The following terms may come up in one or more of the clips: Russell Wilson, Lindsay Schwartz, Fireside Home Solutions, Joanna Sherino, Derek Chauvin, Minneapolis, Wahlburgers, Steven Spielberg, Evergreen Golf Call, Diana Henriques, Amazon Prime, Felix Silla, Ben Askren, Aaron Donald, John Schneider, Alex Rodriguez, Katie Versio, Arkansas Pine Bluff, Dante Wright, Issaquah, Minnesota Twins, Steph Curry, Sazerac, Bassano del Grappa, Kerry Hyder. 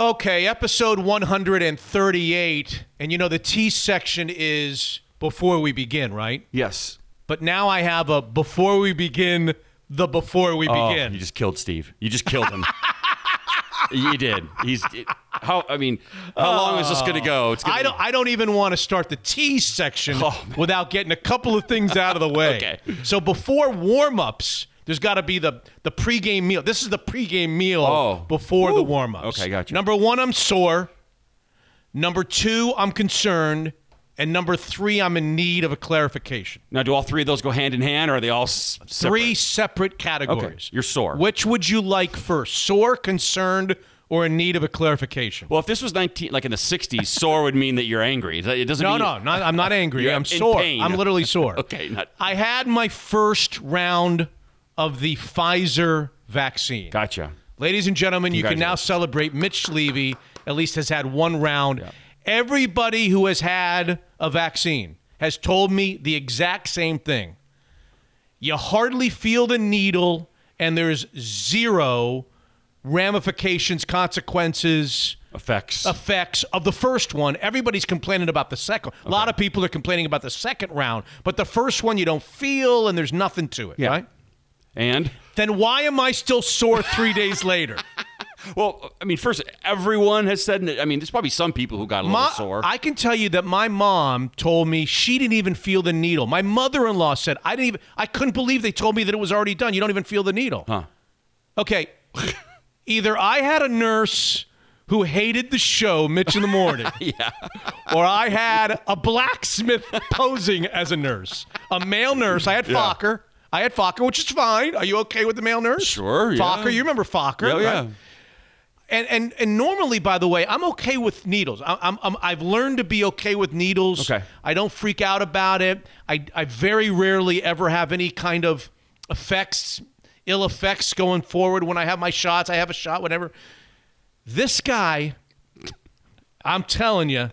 Okay, episode 138, and you know the T section is before we begin, right? Yes. But now I have a before we begin, the before we begin. You just killed Steve. You just killed him. You did. How long is this going to go? I don't even want to start the T section without getting a couple of things out of the way. Okay. So before warm-ups, there's got to be the pregame meal. This is the pregame meal before the warm-ups. Okay, gotcha. Number one, I'm sore. Number two, I'm concerned. And number three, I'm in need of a clarification. Now, do all three of those go hand in hand, or are they all separate? Three separate categories. Okay, you're sore. Which would you like first? Sore, concerned, or in need of a clarification? Well, if this was in the 60s, sore would mean that you're angry. It doesn't mean... No, I'm not angry. I'm sore. Pain. I'm literally sore. Okay. I had my first round of the Pfizer vaccine. Gotcha. Ladies and gentlemen, you can now celebrate. Mitch Levy at least has had one round. Yeah. Everybody who has had a vaccine has told me the exact same thing. You hardly feel the needle, and there's zero ramifications, consequences, effects of the first one. Everybody's complaining about the second. Okay. A lot of people are complaining about the second round, but the first one you don't feel, and there's nothing to it, right? And? Then why am I still sore 3 days later? Well, I mean, first, everyone has said, there's probably some people who got a little sore. I can tell you that my mom told me she didn't even feel the needle. My mother-in-law said, I couldn't believe they told me that it was already done. You don't even feel the needle. Huh. Okay. Either I had a nurse who hated the show, Mitch in the Morning, yeah, or I had a blacksmith posing as a nurse, a male nurse. I had Fokker. I had Fokker, which is fine. Are you okay with the male nurse? Sure, yeah. Fokker, you remember Fokker? Oh, yeah. Right? And normally, by the way, I'm okay with needles. I've learned to be okay with needles. Okay. I don't freak out about it. I very rarely ever have any kind of ill effects going forward. When I have my shots, I have a shot, whatever. This guy, I'm telling you,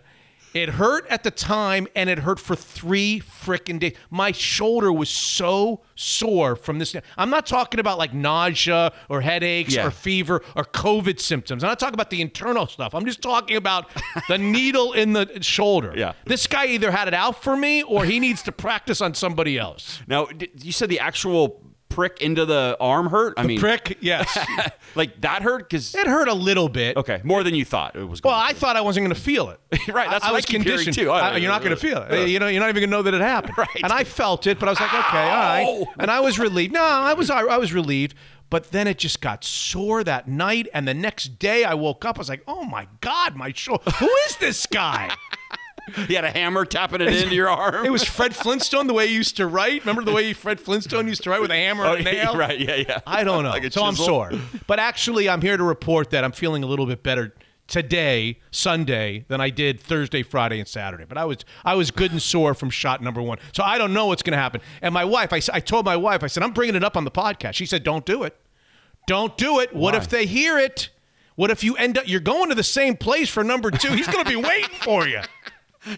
it hurt at the time, and it hurt for 3 freaking days. My shoulder was so sore from this. I'm not talking about like nausea or headaches or fever or COVID symptoms. I'm not talking about the internal stuff. I'm just talking about the needle in the shoulder. Yeah. This guy either had it out for me or he needs to practice on somebody else. Now, you said the actual prick into the arm hurt? Prick, yes. Like that hurt? Because it hurt a little bit. Okay, more than you thought it was going to. Well, I thought I wasn't going to feel it. Right, that's what I was conditioned to. You're not going to feel it. You're not even going to know that it happened. Right. And I felt it, but I was like, okay, all right. And I was relieved. No, I was relieved. But then it just got sore that night, and the next day I woke up, I was like, oh my God, my shoulder. Who is this guy? He had a hammer tapping it into your arm. It was Fred Flintstone, the way he used to write. Remember the way Fred Flintstone used to write with a hammer and a nail? Right, yeah. I don't know. Like so I'm sore. But actually, I'm here to report that I'm feeling a little bit better today, Sunday, than I did Thursday, Friday, and Saturday. But I was good and sore from shot number one. So I don't know what's going to happen. And my wife, I told my wife, I said, I'm bringing it up on the podcast. She said, don't do it. Don't do it. What if they hear it? What if you end up, you're going to the same place for number two? He's going to be waiting for you.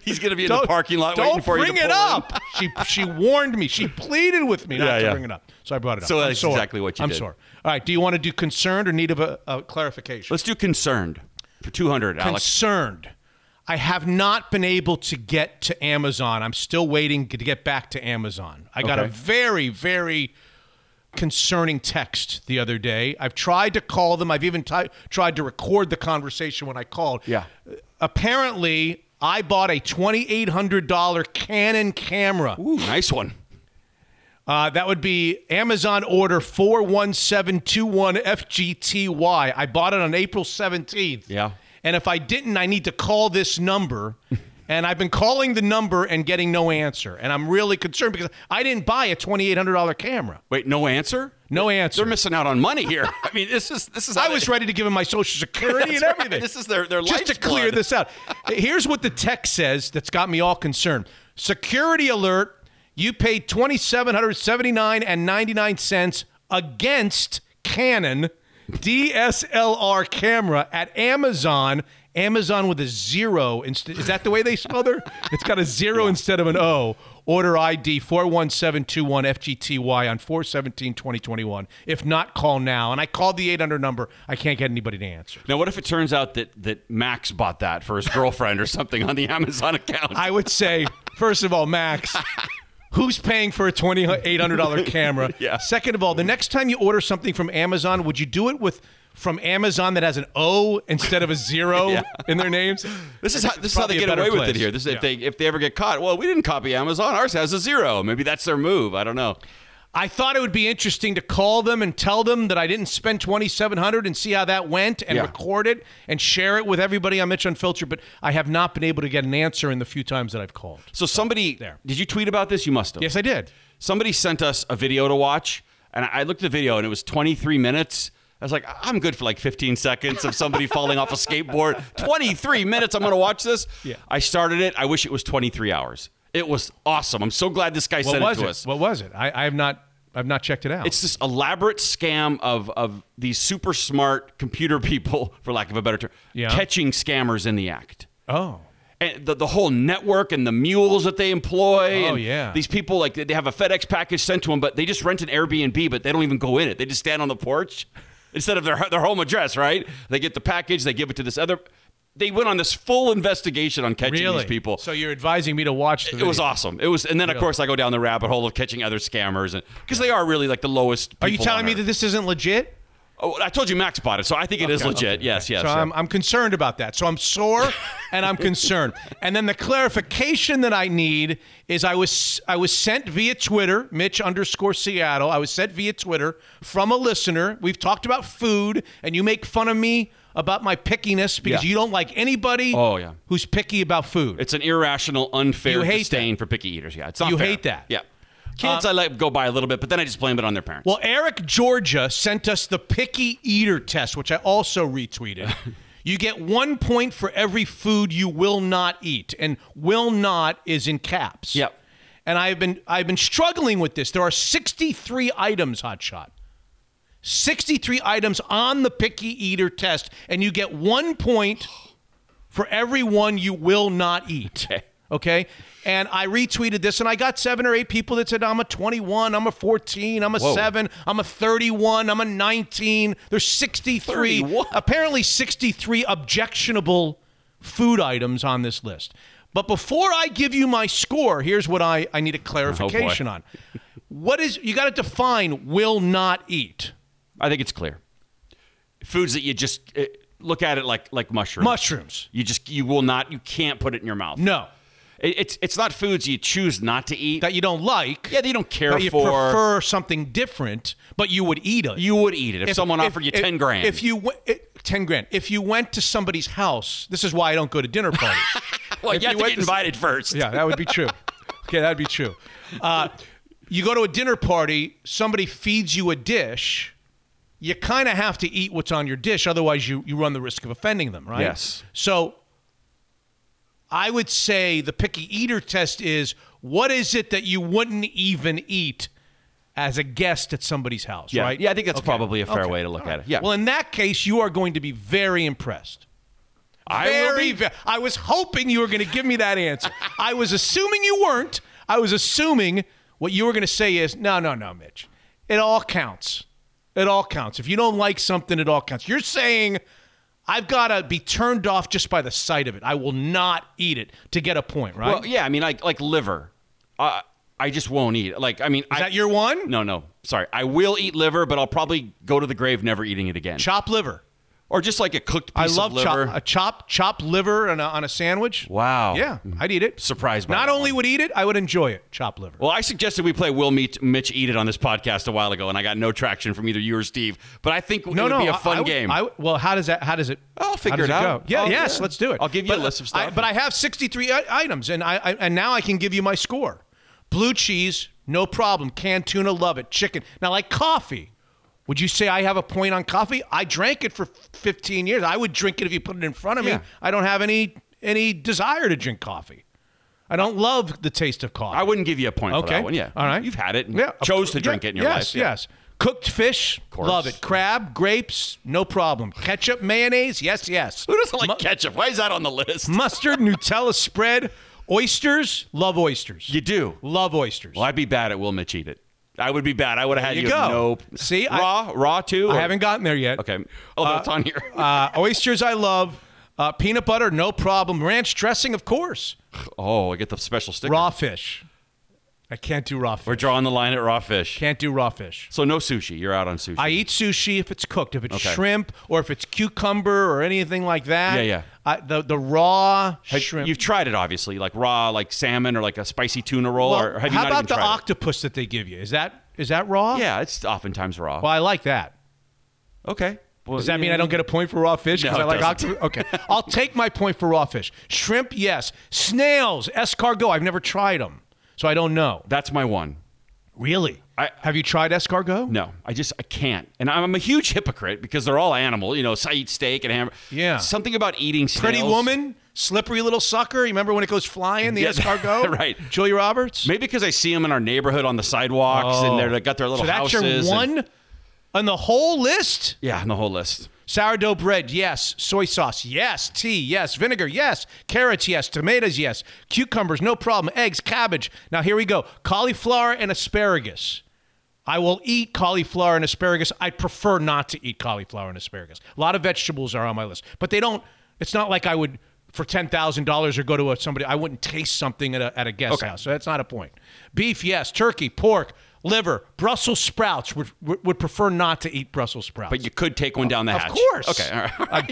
He's going to be in the parking lot waiting for you to pull in. Don't bring it up. She warned me. She pleaded with me not to bring it up. So I brought it up. So that's exactly what you did. I'm sorry. All right. Do you want to do concerned or need of a clarification? Let's do concerned for 200, Alex. Concerned. I have not been able to get to Amazon. I'm still waiting to get back to Amazon. I got a very, very concerning text the other day. I've tried to call them. I've even tried to record the conversation when I called. Yeah. Apparently... I bought a $2,800 Canon camera. Ooh, nice one. That would be Amazon order 41721FGTY. I bought it on April 17th. Yeah. And if I didn't, I need to call this number. And I've been calling the number and getting no answer. And I'm really concerned because I didn't buy a $2,800 camera. Wait, no answer? No answer. They're missing out on money here. I mean, this is. I was ready to give him my Social Security and everything. Right. This is their lifeblood. Just to clear this out. Here's what the text says that's got me all concerned. Security alert, you paid $2,779.99 against Canon DSLR camera at Amazon. Amazon with a zero. Is that the way they spell their? It's got a zero instead of an O. Order ID 41721 FGTY on 4/17/2021. If not, call now. And I called the 800 number. I can't get anybody to answer. Now, what if it turns out that Max bought that for his girlfriend or something on the Amazon account? I would say, first of all, Max, who's paying for a $2,800 camera? Yeah. Second of all, the next time you order something from Amazon, would you do it from Amazon that has an O instead of a zero in their names? This is how they get away with it here. If they ever get caught, well, we didn't copy Amazon. Ours has a zero. Maybe that's their move. I don't know. I thought it would be interesting to call them and tell them that I didn't spend $2,700 and see how that went and record it and share it with everybody on Mitch Unfiltered, but I have not been able to get an answer in the few times that I've called. So somebody, did you tweet about this? You must have. Yes, I did. Somebody sent us a video to watch, and I looked at the video, and it was 23 minutes. I was like, I'm good for like 15 seconds of somebody falling off a skateboard. 23 minutes, I'm going to watch this? Yeah. I started it. I wish it was 23 hours. It was awesome. I'm so glad this guy sent it to us. What was it? I've not checked it out. It's this elaborate scam of these super smart computer people, for lack of a better term, catching scammers in the act. Oh. And the whole network and the mules that they employ. Oh, and these people, like, they have a FedEx package sent to them, but they just rent an Airbnb, but they don't even go in it. They just stand on the porch instead of their home address, right? They get the package, they give it to this other... They went on this full investigation on catching these people. So you're advising me to watch the video. It was awesome. It was, and then, of course, I go down the rabbit hole of catching other scammers. Because they are really like the lowest people. Are you telling me that this isn't legit? Oh, I told you Max bought it, so I think it is legit. Okay. Yes. So I'm concerned about that. So I'm sore and I'm concerned. And then the clarification that I need is I was sent via Twitter, Mitch_Seattle. I was sent via Twitter from a listener. We've talked about food, and you make fun of me about my pickiness because you don't like anybody who's picky about food. It's an irrational, unfair disdain for picky eaters. Yeah, it's not fair. You hate that. Yeah. Kids, I let go by a little bit, but then I just blame it on their parents. Well, Eric, Georgia, sent us the picky eater test, which I also retweeted. You get 1 point for every food you will not eat, and will not is in caps. Yep. And I've been struggling with this. There are 63 items, Hotshot. 63 items on the picky eater test, and you get 1 point for every one you will not eat. Okay? And I retweeted this, and I got 7 or 8 people that said, I'm a 21, I'm a 14, I'm a 7, I'm a 31, I'm a 19. There's 63, 31. Apparently 63 objectionable food items on this list. But before I give you my score, here's what I need a clarification on. You got to define will not eat. I think it's clear. Foods that you just, look at it like mushrooms. Mushrooms. You can't put it in your mouth. No. It's not foods you choose not to eat. That you don't like. Yeah, that you don't care for. You prefer something different, but you would eat it. You would eat it if someone offered you $10,000. If you went to somebody's house, this is why I don't go to dinner parties. Well, you have to get invited first. Yeah, that would be true. Okay, that would be true. You go to a dinner party, somebody feeds you a dish. You kind of have to eat what's on your dish. Otherwise, you run the risk of offending them, right? Yes. So... I would say the picky eater test is, what is it that you wouldn't even eat as a guest at somebody's house, right? Yeah, I think that's probably a fair way to look at it. Yeah. Well, in that case, you are going to be very impressed. I was hoping you were going to give me that answer. I was assuming you weren't. I was assuming what you were going to say is, no, Mitch. It all counts. It all counts. If you don't like something, it all counts. You're saying... I've got to be turned off just by the sight of it. I will not eat it to get a point, right? Well, yeah. I mean, like liver. I just won't eat it. Is that your one? No. Sorry. I will eat liver, but I'll probably go to the grave never eating it again. Chopped liver. Or just like a cooked piece of liver. I love chopped liver on a sandwich. Wow. Yeah, I'd eat it. Surprised by Not only one. Would eat it, I would enjoy it, chopped liver. Well, I suggested we play Will Mitch Eat It on this podcast a while ago, and I got no traction from either you or Steve. But I think it would be a fun game. How does it? I'll figure it out. Yeah, let's do it. I'll give you a list of stuff. But I have 63 items, and I now I can give you my score. Blue cheese, no problem. Canned tuna, love it. Chicken. Now, like coffee. Would you say I have a point on coffee? I drank it for 15 years. I would drink it if you put it in front of me. I don't have any desire to drink coffee. I don't love the taste of coffee. I wouldn't give you a point for that one. Yeah. All right. You've had it and chose to drink it in your life. Yes. Cooked fish, love it. Crab, grapes, no problem. Ketchup, mayonnaise, yes, yes. Who doesn't like ketchup? Why is that on the list? Mustard, Nutella spread, oysters, love oysters. You do? Love oysters. Well, I'd be bad at Will Mitch eat it. I would be bad. I would have had you go. Nope. See? Raw too? I haven't gotten there yet. Okay. Oh, that's on here. Oysters I love. Peanut butter, no problem. Ranch dressing, of course. Oh, I get the special sticker. Raw fish. I can't do raw fish. We're drawing the line at raw fish. Can't do raw fish. So no sushi. You're out on sushi. I eat sushi if it's cooked. If it's shrimp or if it's cucumber or anything like that. Yeah, yeah. The raw shrimp. You've tried it, obviously. Like raw, like salmon or like a spicy tuna roll. Well, or have you not even tried it? How about the octopus that they give you? Is that raw? Yeah, it's oftentimes raw. Well, I like that. Okay. Well, does that mean I don't get a point for raw fish? Because no, I like octopus? Okay. I'll take my point for raw fish. Shrimp, yes. Snails, escargot. I've never tried them. So I don't know. That's my one. Really? Have you tried escargot? No. I can't. And I'm a huge hypocrite because they're all animal. You know, so I eat steak and hamburger. Yeah. Something about eating snails. Pretty Woman, Slippery Little Sucker. You remember when it goes flying, the escargot? Right. Julia Roberts? Maybe because I see them in our neighborhood on the sidewalks and they've got their little houses. So that's your one on the whole list? Yeah, on the whole list. Sourdough bread, yes. Soy sauce, yes. Tea, yes. Vinegar, yes. Carrots, yes. Tomatoes, yes. Cucumbers, no problem. Eggs, cabbage. Now, here we go. Cauliflower and asparagus. I will eat cauliflower and asparagus. I prefer not to eat cauliflower and asparagus. A lot of vegetables are on my list. But they don't, it's not like I would, for $10,000 or go to somebody, I wouldn't taste something at a guest house. So that's not a point. Beef, yes. Turkey, pork. Liver, Brussels sprouts, would prefer not to eat Brussels sprouts. But you could take one down the hatch. Of course. Okay, all right.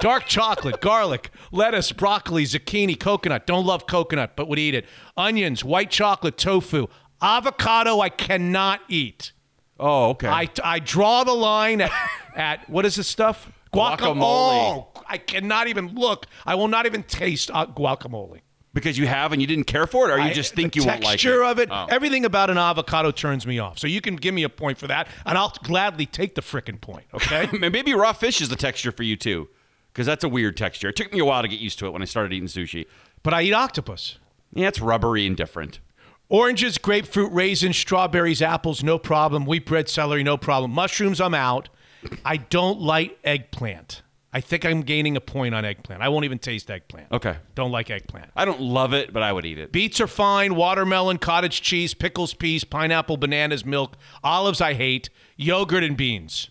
Dark chocolate, garlic, lettuce, broccoli, zucchini, coconut. Don't love coconut, but would eat it. Onions, white chocolate, tofu. Avocado I cannot eat. Oh, okay. I draw the line at what is this stuff? Guacamole. I cannot even look. I will not even taste guacamole. Because you have and you didn't care for it, or you just think you won't like it? The texture of it, everything about an avocado turns me off. So you can give me a point for that, and I'll gladly take the frickin' point, okay? Maybe raw fish is the texture for you, too, because that's a weird texture. It took me a while to get used to it when I started eating sushi. But I eat octopus. Yeah, it's rubbery and different. Oranges, grapefruit, raisins, strawberries, apples, no problem. Wheat bread, celery, no problem. Mushrooms, I'm out. I don't like eggplant. I think I'm gaining a point on eggplant. I won't even taste eggplant. Okay. Don't like eggplant. I don't love it, but I would eat it. Beets are fine. Watermelon, cottage cheese, pickles, peas, pineapple, bananas, milk. Olives I hate. Yogurt and beans.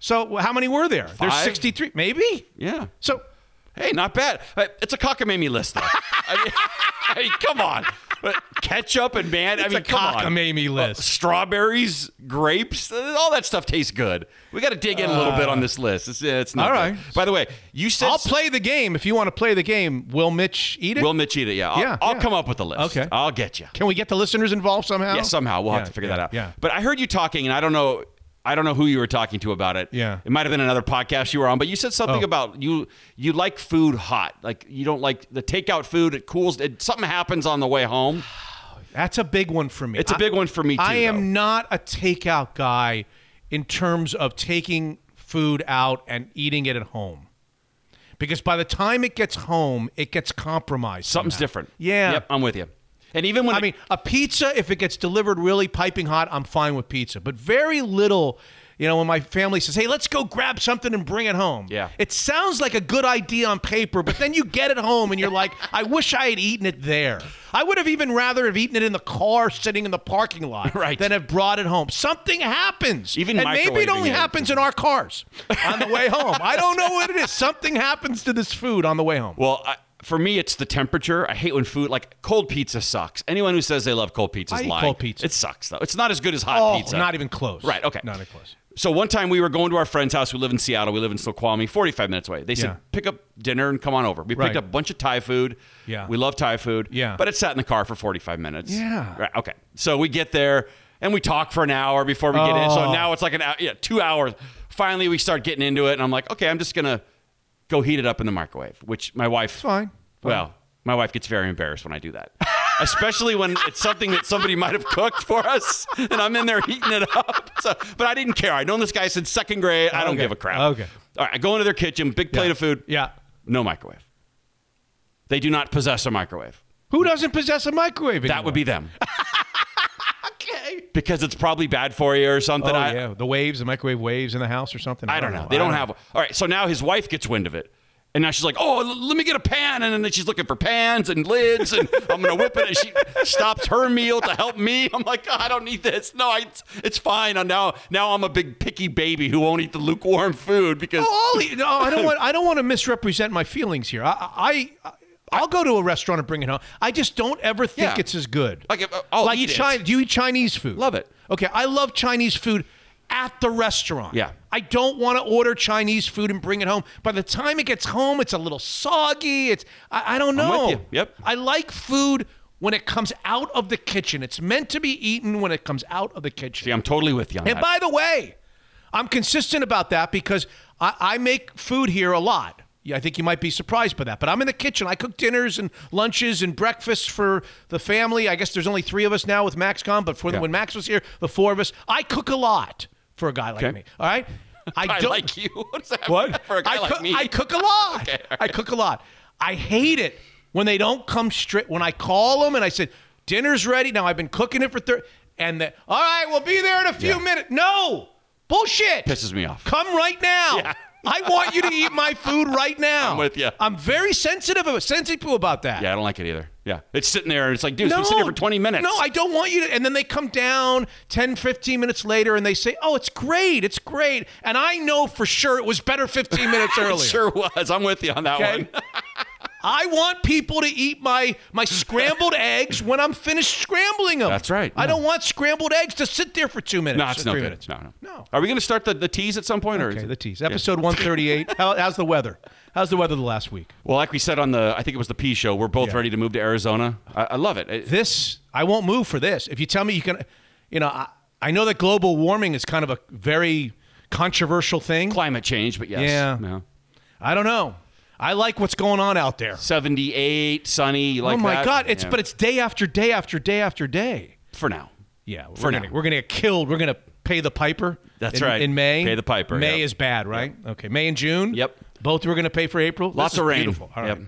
So how many were there? 5? There's 63. Maybe? Yeah. So, hey, not bad. It's a cockamamie list, though. I mean, come on. Ketchup and cockamamie list. Strawberries, grapes, all that stuff tastes good. We got to dig in a little bit on this list. It's not all right. Good. By the way, you said I'll play the game if you want to play the game. Will Mitch eat it? Will Mitch eat it? Yeah. I'll come up with a list. Okay. I'll get you. Can we get the listeners involved somehow? Yeah, somehow. We'll have to figure that out. Yeah. But I heard you talking, and I don't know who you were talking to about it. Yeah. It might have been another podcast you were on, but you said something about you like food hot. Like you don't like the takeout food. It cools. Something happens on the way home. That's a big one for me. It's a big one for me too. I am not a takeout guy in terms of taking food out and eating it at home. Because by the time it gets home, it gets compromised. Something's different. Yeah. Yep, I'm with you. And even when a pizza, if it gets delivered really piping hot, I'm fine with pizza. But very little, when my family says, hey, let's go grab something and bring it home. Yeah. It sounds like a good idea on paper, but then you get it home and you're like, I wish I had eaten it there. I would have even rather have eaten it in the car sitting in the parking lot than have brought it home. Something happens. And maybe it only happens in our cars on the way home. I don't know what it is. Something happens to this food on the way home. Well, for me, it's the temperature. I hate when food, like cold pizza sucks. Anyone who says they love cold pizza is lying. Cold pizza. It sucks, though. It's not as good as hot pizza. Not even close. Right, okay. Not even close. So one time we were going to our friend's house. We live in Seattle. We live in Snoqualmie, 45 minutes away. They said, pick up dinner and come on over. We picked up a bunch of Thai food. Yeah. We love Thai food. Yeah. But it sat in the car for 45 minutes. Yeah. Right, okay. So we get there, and we talk for an hour before we get in. So now it's like an hour, 2 hours. Finally, we start getting into it, and I'm like, okay, I'm just going to go heat it up in the microwave, which my wife... It's fine. Well, my wife gets very embarrassed when I do that. Especially when it's something that somebody might have cooked for us, and I'm in there heating it up. So, but I didn't care. I've known this guy since second grade. I don't give a crap. Okay. All right, I go into their kitchen, big plate of food. Yeah. No microwave. They do not possess a microwave. Who doesn't possess a microwave anymore? That would be them. Okay. because it's probably bad for you or something. Oh, yeah. The waves, the microwave waves in the house or something. I don't know. They don't have one. All right. So now his wife gets wind of it. And now she's like, oh, let me get a pan. And then she's looking for pans and lids. And I'm going to whip it. And she stops her meal to help me. I'm like, oh, I don't need this. No, it's fine. Now I'm a big picky baby who won't eat the lukewarm food because. Oh, I'll eat. No, I don't want to misrepresent my feelings here. I'll go to a restaurant and bring it home. I just don't ever think it's as good. I'll eat it. Do you eat Chinese food? Love it. Okay, I love Chinese food at the restaurant. Yeah. I don't want to order Chinese food and bring it home. By the time it gets home, it's a little soggy. I don't know. I'm with you. Yep. I like food when it comes out of the kitchen. It's meant to be eaten when it comes out of the kitchen. See, I'm totally with you on that. And by the way, I'm consistent about that because I make food here a lot. Yeah, I think you might be surprised by that. But I'm in the kitchen. I cook dinners and lunches and breakfasts for the family. I guess there's only three of us now with Max gone. But when Max was here, the four of us. I cook a lot for a guy like me. All right? Like you? What's that? What? For a guy like me? I cook a lot. Okay, right. I cook a lot. I hate it when they don't come straight. When I call them and I said, dinner's ready. Now, I've been cooking it for 30. And then, all right, we'll be there in a few minutes. No. Bullshit. Pisses me off. Come right now. Yeah. I want you to eat my food right now. I'm with you. I'm very sensitive about that. Yeah, I don't like it either. Yeah. It's sitting there and it's like, dude, it's been sitting there for 20 minutes. No, I don't want you to. And then they come down 10, 15 minutes later and they say, oh, it's great. It's great. And I know for sure it was better 15 minutes earlier. It sure was. I'm with you on that one. I want people to eat my scrambled eggs when I'm finished scrambling them. That's right. No. I don't want scrambled eggs to sit there for 2 minutes. No, it's no 3 minutes. No. Are we going to start the tease at some point? Okay, the tease. Episode 138. How's the weather? How's the weather the last week? Well, like we said on I think it was the P show, we're both ready to move to Arizona. I love it. I won't move for this. If you tell me you can, I know that global warming is kind of a very controversial thing. Climate change, but yes. Yeah. No. I don't know. I like what's going on out there. 78, sunny, God! But it's day after day after day after day. For now, yeah. We're gonna get killed. We're gonna pay the piper. That's right. In May, pay the piper. May is bad, right? Yep. Okay, May and June. Yep. Both we're gonna pay for April. Lots of rain. Beautiful. All right. Yep.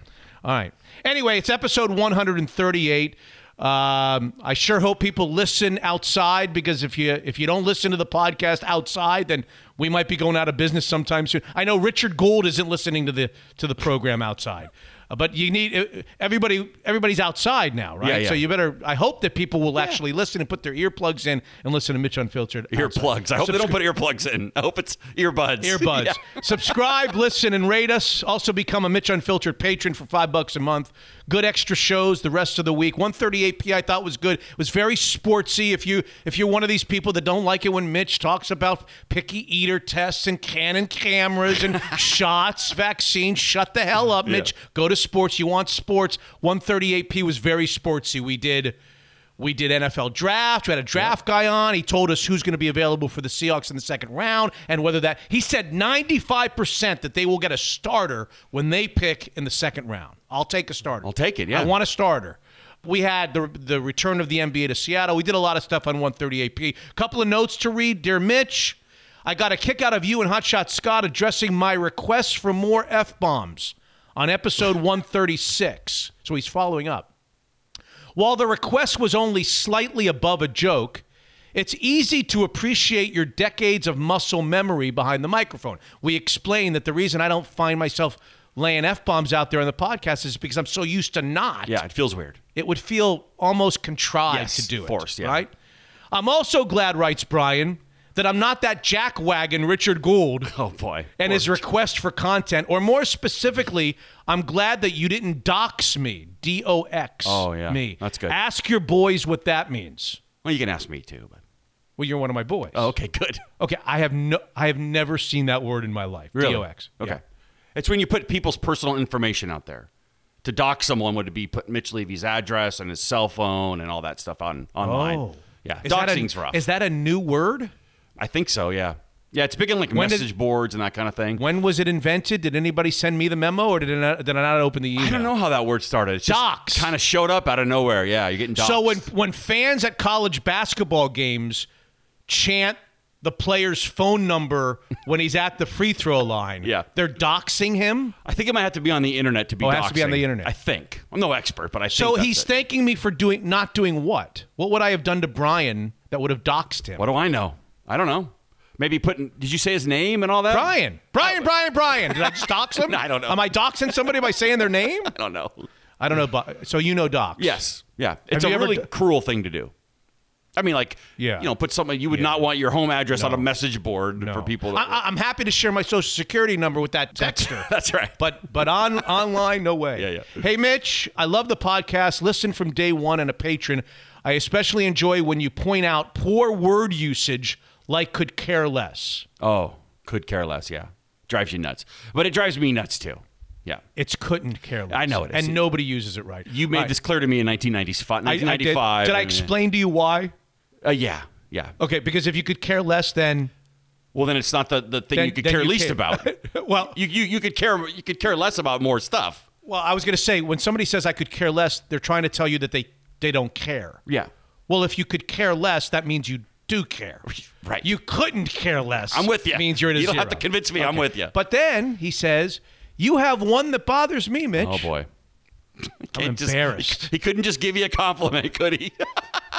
All right. Anyway, it's episode 138. I sure hope people listen outside because if you don't listen to the podcast outside, then we might be going out of business sometime soon. I know Richard Gould isn't listening to the program outside, but you need everybody's outside now, right? Yeah. So you better. I hope that people will actually listen and put their earplugs in and listen to Mitch Unfiltered. Earplugs. I hope they don't put earplugs in. I hope it's earbuds. Earbuds. Yeah. Subscribe, listen, and rate us. Also become a Mitch Unfiltered patron for $5 a month. Good extra shows the rest of the week. 138p I thought was good. It was very sportsy. If you're one of these people that don't like it when Mitch talks about picky eater tests and Canon cameras and shots, vaccines, shut the hell up, Mitch. Yeah. Go to sports. You want sports. 138p was very sportsy. We did NFL draft. We had a draft guy on. He told us who's going to be available for the Seahawks in the second round and whether that. He said 95% that they will get a starter when they pick in the second round. I'll take a starter. I'll take it, yeah. I want a starter. We had the return of the NBA to Seattle. We did a lot of stuff on 138p. A couple of notes to read. Dear Mitch, I got a kick out of you and Hotshot Scott addressing my request for more F-bombs on episode 136. So he's following up. While the request was only slightly above a joke, it's easy to appreciate your decades of muscle memory behind the microphone. We explained that the reason I don't find myself laying F-bombs out there on the podcast is because I'm so used to not. Yeah, it feels weird. It would feel almost contrived to do it. Forced, yeah. Right? I'm also glad, writes Brian, that I'm not that jackwagon Richard Gould. Oh, boy. And his request for content. Or more specifically, I'm glad that you didn't dox me. D-O-X. Oh, yeah. Me. That's good. Ask your boys what that means. Well, you can ask me, too. But well, you're one of my boys. Oh, okay, good. Okay, I have never seen that word in my life. Really? D-O-X. Okay. Yeah. It's when you put people's personal information out there. To dox someone would be put Mitch Levy's address and his cell phone and all that stuff online. Oh. Yeah. Doxing's rough. Is that a new word? I think so, yeah. Yeah, it's big in message boards and that kind of thing. When was it invented? Did anybody send me the memo or did I not open the email? I don't know how that word started. It's dox. Kind of showed up out of nowhere. Yeah, you're getting doxed. So when fans at college basketball games chant the player's phone number when he's at the free throw line, they're doxing him? I think it might have to be on the internet to be doxing. It has to be on the internet. I think. I'm no expert, but I think So he's thanking me for not doing what? What would I have done to Brian that would have doxed him. What do I know? I don't know. Maybe putting, did you say his name and all that? Brian. Did I just dox him? No, I don't know. Am I doxing somebody by saying their name? I don't know. I don't know. But, so you know dox. Yes. Yeah. It's a really cruel thing to do. I mean, like, you know, put something, you would not want your home address on a message board for people. That I'm happy to share my social security number with that texter. That's right. But online, no way. Yeah. Hey, Mitch, I love the podcast. Listen from day one and a patron. I especially enjoy when you point out poor word usage like could care less. Oh, could care less, yeah. Drives you nuts. But it drives me nuts, too. Yeah. It's couldn't care less. I know it is. And nobody uses it right. You made this clear to me in 1995. I did. Did I explain to you why? Yeah. Okay, because if you could care less, then... Well, then it's not the thing then, you could care least about. Well, you could care less about more stuff. Well, I was going to say, when somebody says I could care less, they're trying to tell you that they don't care. Yeah. Well, if you could care less, that means you do care. Right. You couldn't care less. I'm with you. Means you're at a zero. You don't have to convince me. Okay. I'm with you. But then he says, you have one that bothers me, Mitch. Oh, boy. I'm embarrassed. He couldn't just give you a compliment, could he?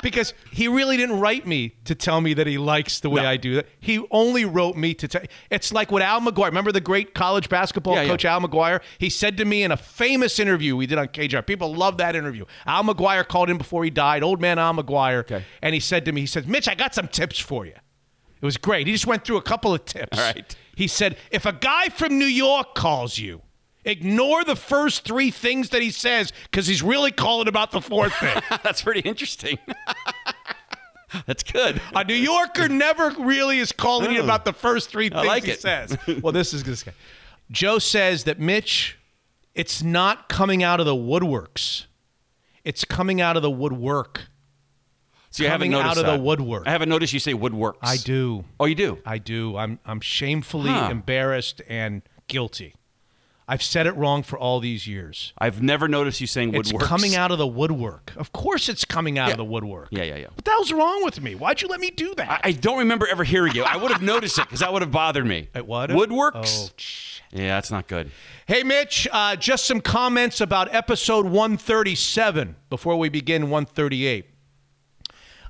Because he really didn't write me to tell me that he likes the way I do that. He only wrote me to tell. It's like what Al McGuire, remember the great college basketball coach Al McGuire? He said to me in a famous interview we did on KJR, people love that interview. Al McGuire called in before he died, old man Al McGuire. Okay. And he said to me, he said, Mitch, I got some tips for you. It was great. He just went through a couple of tips. All right. He said, if a guy from New York calls you, ignore the first three things that he says because he's really calling about the fourth thing. That's pretty interesting. That's good. A New Yorker never really is calling you about the first three things he says. Well, this is this guy. Joe says that, Mitch, it's not coming out of the woodworks. It's coming out of the woodwork. So you haven't noticed that. The woodwork. I haven't noticed you say woodworks. I do. Oh, you do? I do. I'm shamefully embarrassed and guilty. I've said it wrong for all these years. I've never noticed you saying woodworks. It's coming out of the woodwork. Of course it's coming out of the woodwork. Yeah. What the hell's wrong with me? Why'd you let me do that? I don't remember ever hearing you. I would have noticed it because that would have bothered me. What? Woodworks? Oh, yeah, that's not good. Hey, Mitch, just some comments about episode 137 before we begin 138.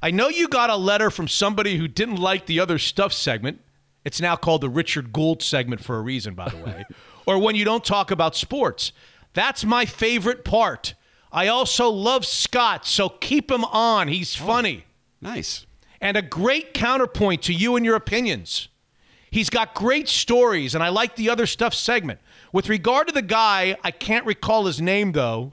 I know you got a letter from somebody who didn't like the other stuff segment. It's now called the Richard Gould segment for a reason, by the way. Or when you don't talk about sports. That's my favorite part. I also love Scott, so keep him on. He's funny. Nice. And a great counterpoint to you and your opinions. He's got great stories, and I like the other stuff segment. With regard to the guy, I can't recall his name, though,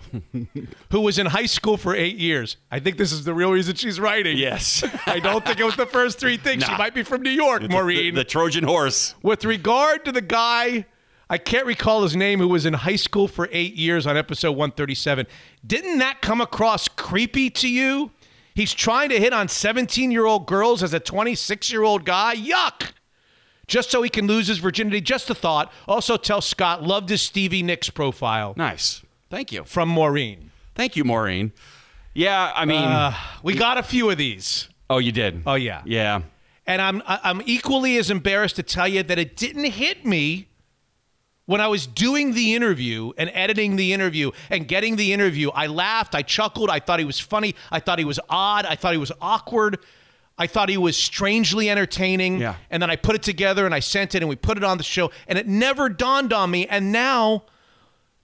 who was in high school for 8 years. I think this is the real reason she's writing. Yes. I don't think it was the first three things. Nah. She might be from New York, Maureen. The Trojan horse. With regard to the guy... I can't recall his name, who was in high school for 8 years on episode 137. Didn't that come across creepy to you? He's trying to hit on 17-year-old girls as a 26-year-old guy. Yuck! Just so he can lose his virginity. Just a thought. Also tell Scott, loved his Stevie Nicks profile. Nice. Thank you. From Maureen. Thank you, Maureen. Yeah, I mean... we got a few of these. Oh, you did? Oh, yeah. Yeah. And I'm equally as embarrassed to tell you that it didn't hit me when I was doing the interview and editing the interview and getting the interview. I laughed, I chuckled, I thought he was funny, I thought he was odd, I thought he was awkward, I thought he was strangely entertaining, and then I put it together and I sent it and we put it on the show, and it never dawned on me, and now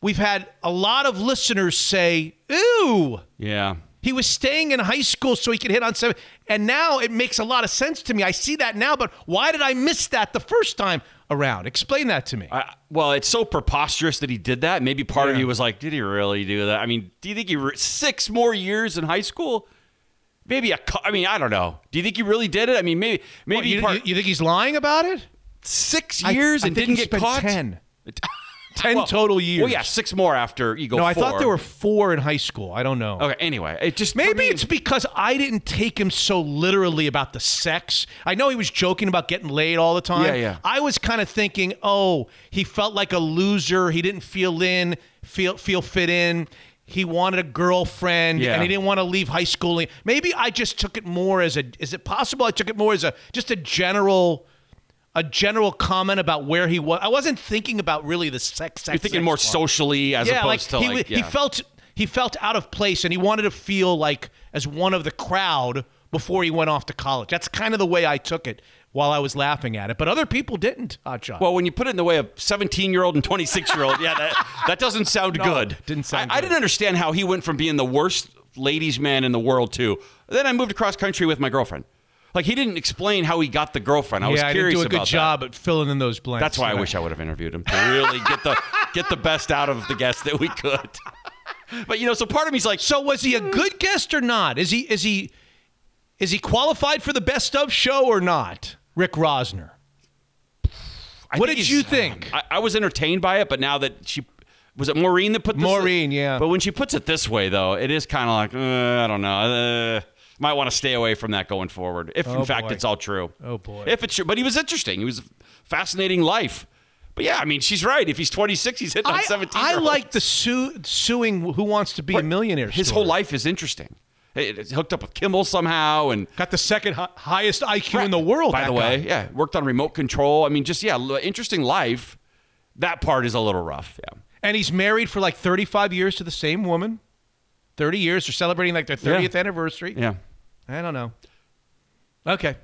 we've had a lot of listeners say, ooh, yeah, he was staying in high school so he could hit on seven, and now it makes a lot of sense to me. I see that now, but why did I miss that the first time around? Explain that to me. Well, it's so preposterous that he did that. Maybe part of you was like, did he really do that? I mean, do you think he... 6 more years in high school? Maybe a... I mean, I don't know. Do you think he really did it? I mean, maybe... Well, you think he's lying about it? 6 years and didn't get caught? 10. 10 total years. Well, yeah, 6 more after you go 4. No, I thought there were 4 in high school. I don't know. Okay, anyway. It just... Maybe it's because I didn't take him so literally about the sex. I know he was joking about getting laid all the time. Yeah. I was kind of thinking, oh, he felt like a loser. He didn't feel fit in. He wanted a girlfriend, and he didn't want to leave high school. Maybe I just took it more as a... Is it possible I took it more as just a general... A general comment about where he was. I wasn't thinking about really the sex. You're thinking more part. Socially as opposed to like... He felt out of place, and he wanted to feel like as one of the crowd, before he went off to college. That's kind of the way I took it while I was laughing at it. But other people didn't, Hotshot. Well, when you put it in the way of 17-year-old and 26-year-old, yeah, that doesn't sound good. Didn't sound good. I didn't understand how he went from being the worst ladies' man in the world to, then I moved across country with my girlfriend. Like, he didn't explain how he got the girlfriend. I was curious about that. Yeah, I didn't do a good job at filling in those blanks. That's why I wish I would have interviewed him to really get the best out of the guest that we could. But, so part of me's like, so was he a good guest or not? Is he qualified for the best of show or not? Rick Rosner. What did you think? I was entertained by it, but now that she... Was it Maureen that put this? Maureen, yeah. But when she puts it this way, though, it is kind of like, I don't know. Might want to stay away from that going forward. If, in fact, it's all true. Oh, boy. If it's true. But he was interesting. He was a fascinating life. But, yeah, I mean, she's right. If he's 26, he's hitting on 17-year-olds. I like the suing Who Wants to Be a Millionaire story. His whole life is interesting. It's hooked up with Kimmel somehow. And got the second highest IQ in the world. By the way, yeah. Worked on remote control. I mean, just, yeah, interesting life. That part is a little rough, yeah. And he's married for like 35 years to the same woman. 30 years. They're celebrating like their 30th anniversary. Yeah. I don't know. Okay.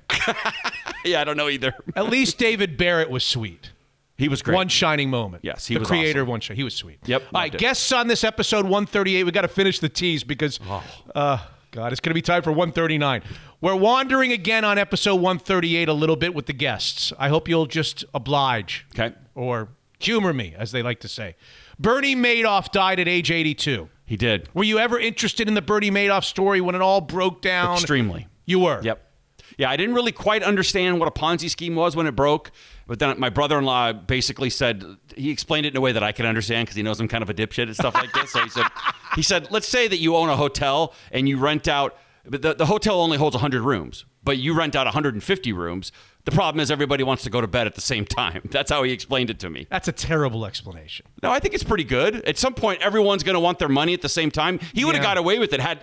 Yeah, I don't know either. At least David Barrett was sweet. He was great. One shining moment. Yes, he was awesome. The creator of One Shining. He was sweet. Yep. All right, guests on this episode 138. We got to finish the tease because, God, it's going to be time for 139. We're wandering again on episode 138 a little bit with the guests. I hope you'll just oblige. Okay. Or humor me, as they like to say. Bernie Madoff died at age 82. He did. Were you ever interested in the Bernie Madoff story when it all broke down? Extremely. You were? Yep. Yeah, I didn't really quite understand what a Ponzi scheme was when it broke, but then my brother-in-law basically said, he explained it in a way that I could understand because he knows I'm kind of a dipshit and stuff like this. So he said, let's say that you own a hotel and you rent out, but the hotel only holds 100 rooms, but you rent out 150 rooms. The problem is everybody wants to go to bed at the same time. That's how he explained it to me. That's a terrible explanation. No, I think it's pretty good. At some point, everyone's going to want their money at the same time. He would have got away with it had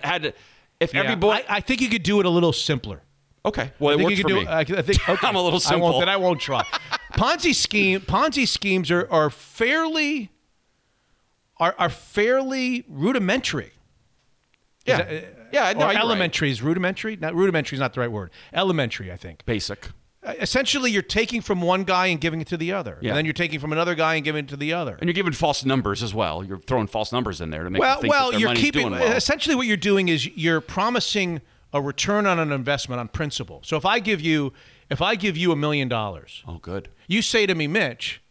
everybody... I think you could do it a little simpler. Okay. Well, it worked for me. I think I'm a little simple. I won't try. Ponzi schemes are fairly rudimentary. Yeah. Elementary is rudimentary. Not rudimentary is not the right word. Elementary, I think. Basic. Essentially, you're taking from one guy and giving it to the other. Yeah. And then you're taking from another guy and giving it to the other. And you're giving false numbers as well. You're throwing false numbers in there to make them think that their money's doing well. Essentially, what you're doing is you're promising a return on an investment on principle. So if I give you $1 million. Oh, good. You say to me, Mitch,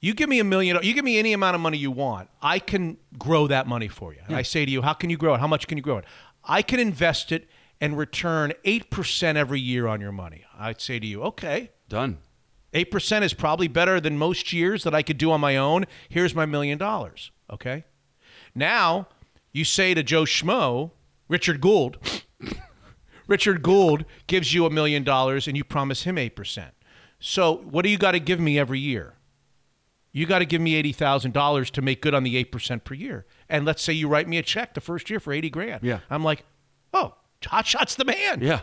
you give me $1 million. You give me any amount of money you want. I can grow that money for you. Yeah. And I say to you, how can you grow it? How much can you grow it? I can invest it and return 8% every year on your money. I'd say to you, okay. Done. 8% is probably better than most years that I could do on my own. Here's my $1 million, okay? Now, you say to Joe Schmo, Richard Gould gives you $1 million and you promise him 8%. So what do you got to give me every year? You got to give me $80,000 to make good on the 8% per year. And let's say you write me a check the first year for 80 grand. Yeah. I'm like, oh. Hotshot's the man. Yeah.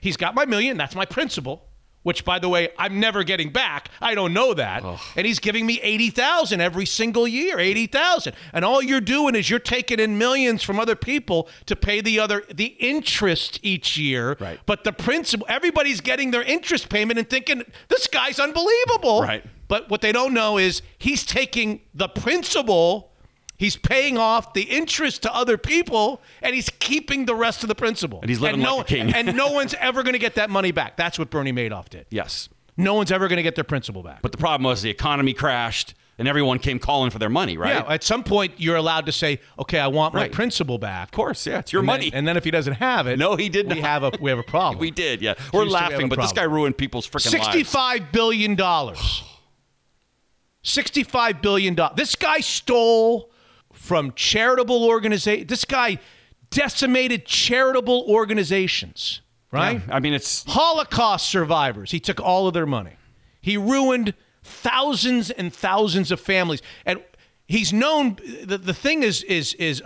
He's got my $1 million. That's my principal, which, by the way, I'm never getting back. I don't know that. Oh. And he's giving me $80,000 every single year, $80,000. And all you're doing is you're taking in millions from other people to pay the interest each year. Right. But the principal, everybody's getting their interest payment and thinking, this guy's unbelievable. Right. But what they don't know is he's taking the principal. He's paying off the interest to other people, and he's keeping the rest of the principal. And he's living like a king. And no one's ever going to get that money back. That's what Bernie Madoff did. Yes. No one's ever going to get their principal back. But the problem was the economy crashed, and everyone came calling for their money, right? Yeah. At some point, you're allowed to say, okay, I want my principal back. Of course, yeah. It's your money. And then if he doesn't have it, no, he did not. We have a problem. We did, yeah. We're laughing, but this guy ruined people's freaking lives. $65 billion. $65 billion. This guy stole... from charitable organizations. This guy decimated charitable organizations, right? Yeah, I mean, it's... Holocaust survivors. He took all of their money. He ruined thousands and thousands of families. And he's known... The thing is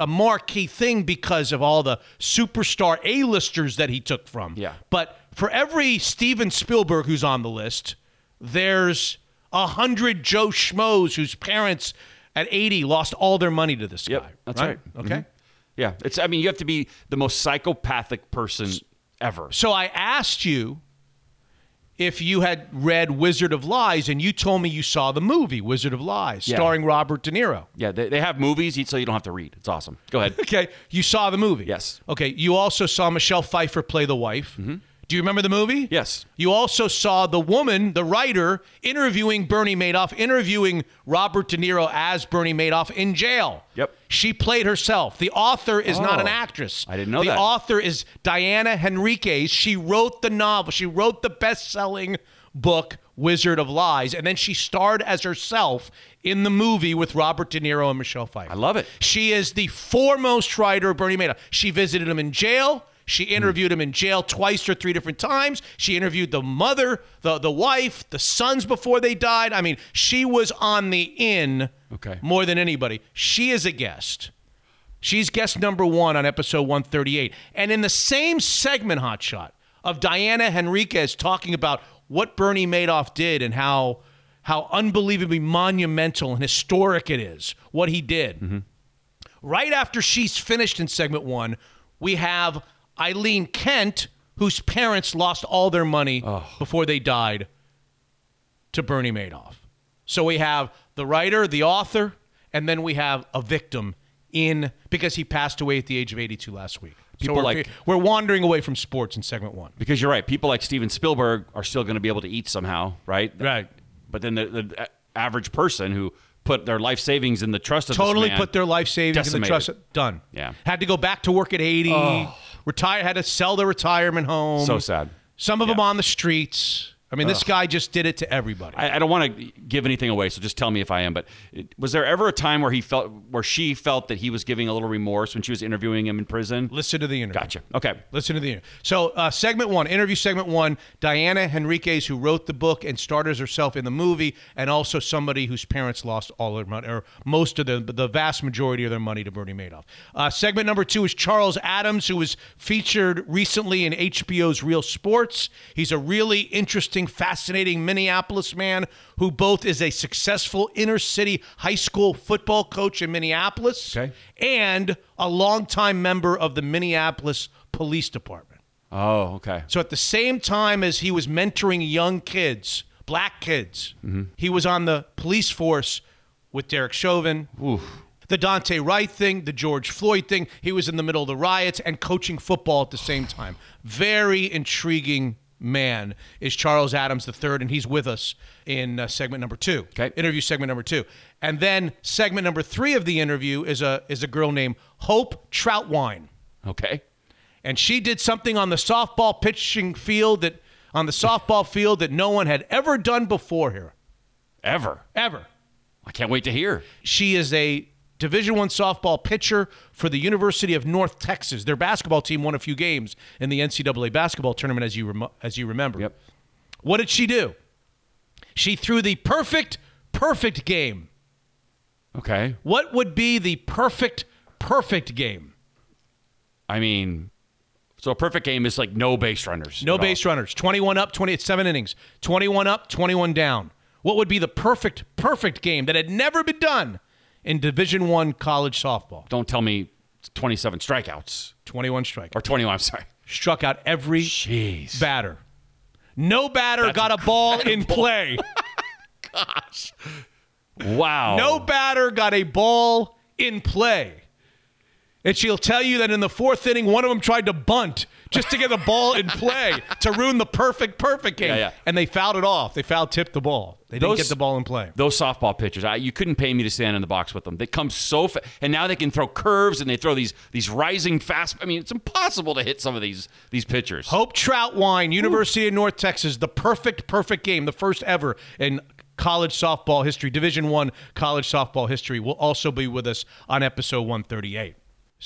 a marquee thing because of all the superstar A-listers that he took from. Yeah. But for every Steven Spielberg who's on the list, there's 100 Joe Schmoes whose parents... at 80, lost all their money to this guy. That's right. Okay. Mm-hmm. Yeah. I mean, you have to be the most psychopathic person ever. So I asked you if you had read Wizard of Lies, and you told me you saw the movie Wizard of Lies, starring Robert De Niro. Yeah, they have movies so you don't have to read. It's awesome. Go ahead. Okay, you saw the movie. Yes. Okay, you also saw Michelle Pfeiffer play the wife. Mm-hmm. Do you remember the movie? Yes. You also saw the woman, the writer, interviewing Bernie Madoff, interviewing Robert De Niro as Bernie Madoff in jail. Yep. She played herself. The author is not an actress. I didn't know that. The author is Diana Henriques. She wrote the novel. She wrote the best-selling book, Wizard of Lies, and then she starred as herself in the movie with Robert De Niro and Michelle Pfeiffer. I love it. She is the foremost writer of Bernie Madoff. She visited him in jail. She interviewed him in jail twice or three different times. She interviewed the mother, the wife, the sons before they died. I mean, she was on the in more than anybody. She is a guest. She's guest number one on episode 138. And in the same segment, Hotshot, of Diana Henriques talking about what Bernie Madoff did and how unbelievably monumental and historic it is, what he did. Mm-hmm. Right after she's finished in segment one, we have Eileen Kent, whose parents lost all their money before they died to Bernie Madoff. So we have the writer, the author, and then we have a victim because he passed away at the age of 82 last week. People so we're wandering away from sports in segment one. Because you're right. People like Steven Spielberg are still going to be able to eat somehow, right? Right. But then the average person who put their life savings in the trust of this man, put their life savings decimated. In the trust. Done. Yeah. Had to go back to work at 80. Retired, had to sell their retirement home. So sad. Some of them on the streets. I mean, this guy just did it to everybody. I don't want to give anything away, so just tell me if I am. But was there ever a time where she felt that he was giving a little remorse when she was interviewing him in prison? Listen to the interview. Gotcha. Okay. Listen to the interview. So segment one, interview segment one, Diana Henriques, who wrote the book and starred herself in the movie, and also somebody whose parents lost all their money, or most of the vast majority of their money to Bernie Madoff. Segment number two is Charles Adams, who was featured recently in HBO's Real Sports. He's a really interesting, fascinating Minneapolis man who both is a successful inner city high school football coach in Minneapolis and a longtime member of the Minneapolis Police Department. Oh, okay. So at the same time as he was mentoring young kids, black kids, he was on the police force with Derek Chauvin. Oof. The Dante Wright thing, the George Floyd thing. He was in the middle of the riots and coaching football at the same time. Very intriguing man is Charles Adams III, and he's with us in segment number two. Okay. Interview segment number two. And then segment number three of the interview is a girl named Hope Trautwein. Okay. And she did something on the softball field that no one had ever done before here. Ever. I can't wait to hear. She is a Division I softball pitcher for the University of North Texas. Their basketball team won a few games in the NCAA basketball tournament, as you remember. Yep. What did she do? She threw the perfect game. Okay. What would be the perfect game? I mean, so a perfect game is like no base runners. No base runners. 21 up, 27 innings. 21 up, 21 down. What would be the perfect game that had never been done in Division I college softball? Don't tell me 27 strikeouts. 21 strikeouts. Or 21, I'm sorry. Struck out every batter. No batter got a ball in play. Gosh. Wow. No batter got a ball in play. And she'll tell you that in the fourth inning, one of them tried to bunt just to get the ball in play to ruin the perfect game. Yeah. And they fouled it off. They tipped the ball. They didn't get the ball in play. Those softball pitchers, you couldn't pay me to stand in the box with them. They come so fast. And now they can throw curves, and they throw these rising fast. I mean, it's impossible to hit some of these pitchers. Hope Trautwein, University of North Texas, the perfect game, the first ever in college softball history. Division I college softball history will also be with us on episode 138.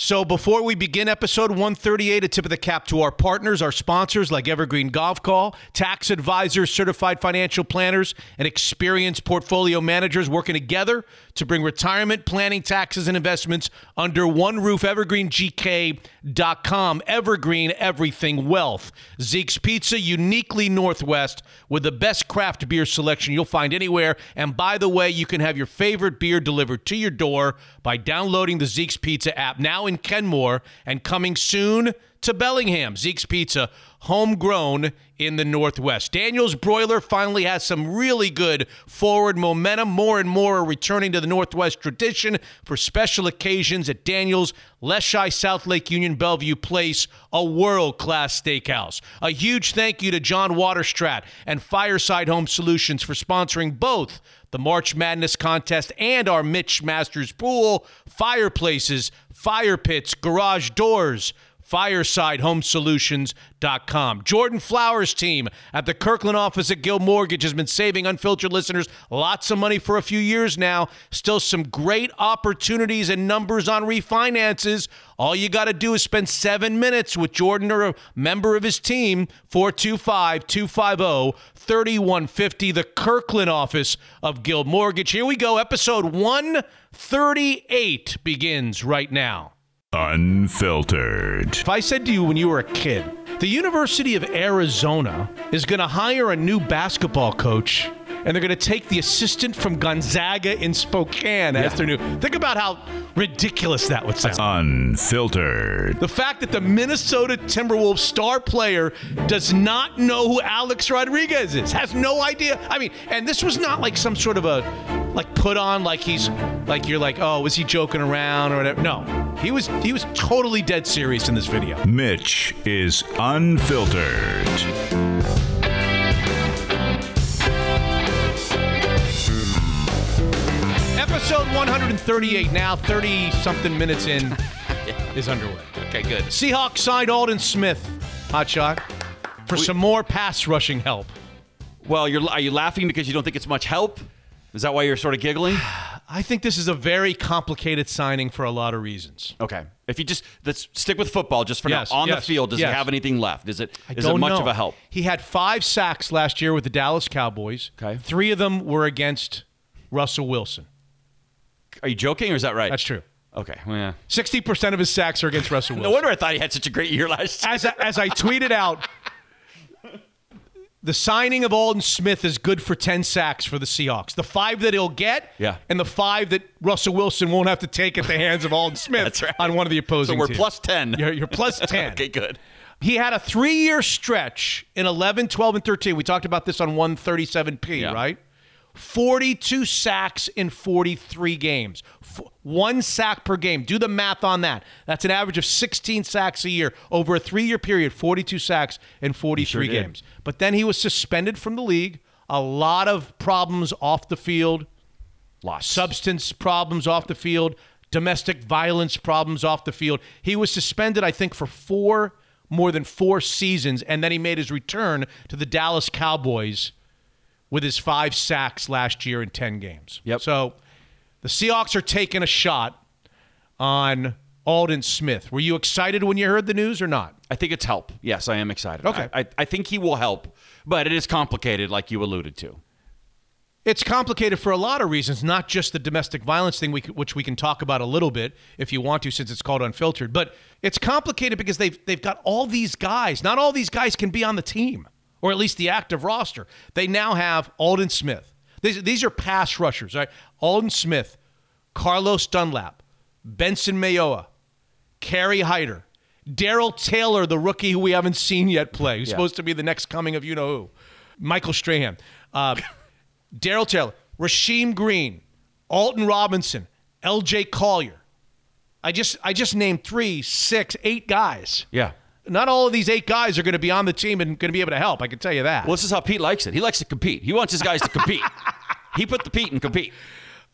So before we begin episode 138, a tip of the cap to our partners, our sponsors like Evergreen Golf Call, tax advisors, certified financial planners, and experienced portfolio managers working together to bring retirement planning, taxes, and investments under one roof. EvergreenGK.com. Evergreen Everything Wealth. Zeke's Pizza, uniquely Northwest, with the best craft beer selection you'll find anywhere. And by the way, you can have your favorite beer delivered to your door by downloading the Zeke's Pizza app now in Kenmore, and coming soon to Bellingham. Zeke's Pizza, homegrown in the Northwest. Daniel's Broiler finally has some really good forward momentum. More and more are returning to the Northwest tradition for special occasions at Daniel's, Leschi, South Lake Union, Bellevue Place, a world-class steakhouse. A huge thank you to John Waterstrat and Fireside Home Solutions for sponsoring both the March Madness contest and our Mitch Masters pool. Fireplaces, fire pits, garage doors, FiresideHomeSolutions.com. Jordan Flowers' team at the Kirkland office at Guild Mortgage has been saving Unfiltered listeners lots of money for a few years now. Still some great opportunities and numbers on refinances. All you got to do is spend 7 minutes with Jordan or a member of his team. 425-250-3150, the Kirkland office of Guild Mortgage. Here we go. Episode 138 begins right now. Unfiltered. If I said to you when you were a kid, the University of Arizona is going to hire a new basketball coach, and they're going to take the assistant from Gonzaga in Spokane as their new. Think about how ridiculous that would sound. Unfiltered. The fact that the Minnesota Timberwolves star player does not know who Alex Rodriguez is, has no idea. I mean, and this was not like some sort of a, like put on, like he's, like you're like, oh, was he joking around or whatever? No, he was totally dead serious in this video. Mitch is unfiltered. Episode 138 now, 30-something minutes in, is underway. Okay, good. Seahawks signed Aldon Smith, hotshot, for some more pass-rushing help. Well, are you laughing because you don't think it's much help? Is that why you're sort of giggling? I think this is a very complicated signing for a lot of reasons. Okay. If you just, let's stick with football just for now. On the field, does he have anything left? Is it much of a help? He had 5 sacks last year with the Dallas Cowboys. Okay. 3 of them were against Russell Wilson. Are you joking or is that right? That's true. Okay. Well, yeah. 60% of his sacks are against Russell Wilson. No wonder I thought he had such a great year last year. As I tweeted out, the signing of Aldon Smith is good for 10 sacks for the Seahawks. The 5 that he'll get and the 5 that Russell Wilson won't have to take at the hands of Aldon Smith That's right. on one of the opposing teams. So we're teams. plus 10. You're plus 10. Okay, good. He had a 3-year stretch in 11, 12, and 13. We talked about this on 137P, right? 42 sacks in 43 games. 1 sack per game. Do the math on that. That's an average of 16 sacks a year. Over a 3-year period, 42 sacks in 43 games. But then he was suspended from the league. A lot of problems off the field. Substance problems off the field. Domestic violence problems off the field. He was suspended, I think, for more than four seasons. And then he made his return to the Dallas Cowboys with his 5 sacks last year in 10 games. Yep. So the Seahawks are taking a shot on Aldon Smith. Were you excited when you heard the news or not? I think it's help. Yes, I am excited. Okay. I think he will help, but it is complicated like you alluded to. It's complicated for a lot of reasons, not just the domestic violence thing, which we can talk about a little bit if you want to since it's called Unfiltered. But it's complicated because they've got all these guys. Not all these guys can be on the team, or at least the active roster. They now have Aldon Smith. These are pass rushers, right? Aldon Smith, Carlos Dunlap, Benson Mayowa, Kerry Hyder, Daryl Taylor, the rookie who we haven't seen yet play, who's supposed to be the next coming of you-know-who, Michael Strahan, Daryl Taylor, Rasheem Green, Alton Robinson, L.J. Collier. I just named 3, 6, 8 guys. Yeah. Not all of these 8 guys are going to be on the team and going to be able to help. I can tell you that. Well, this is how Pete likes it. He likes to compete. He wants his guys to compete. He put the Pete in compete.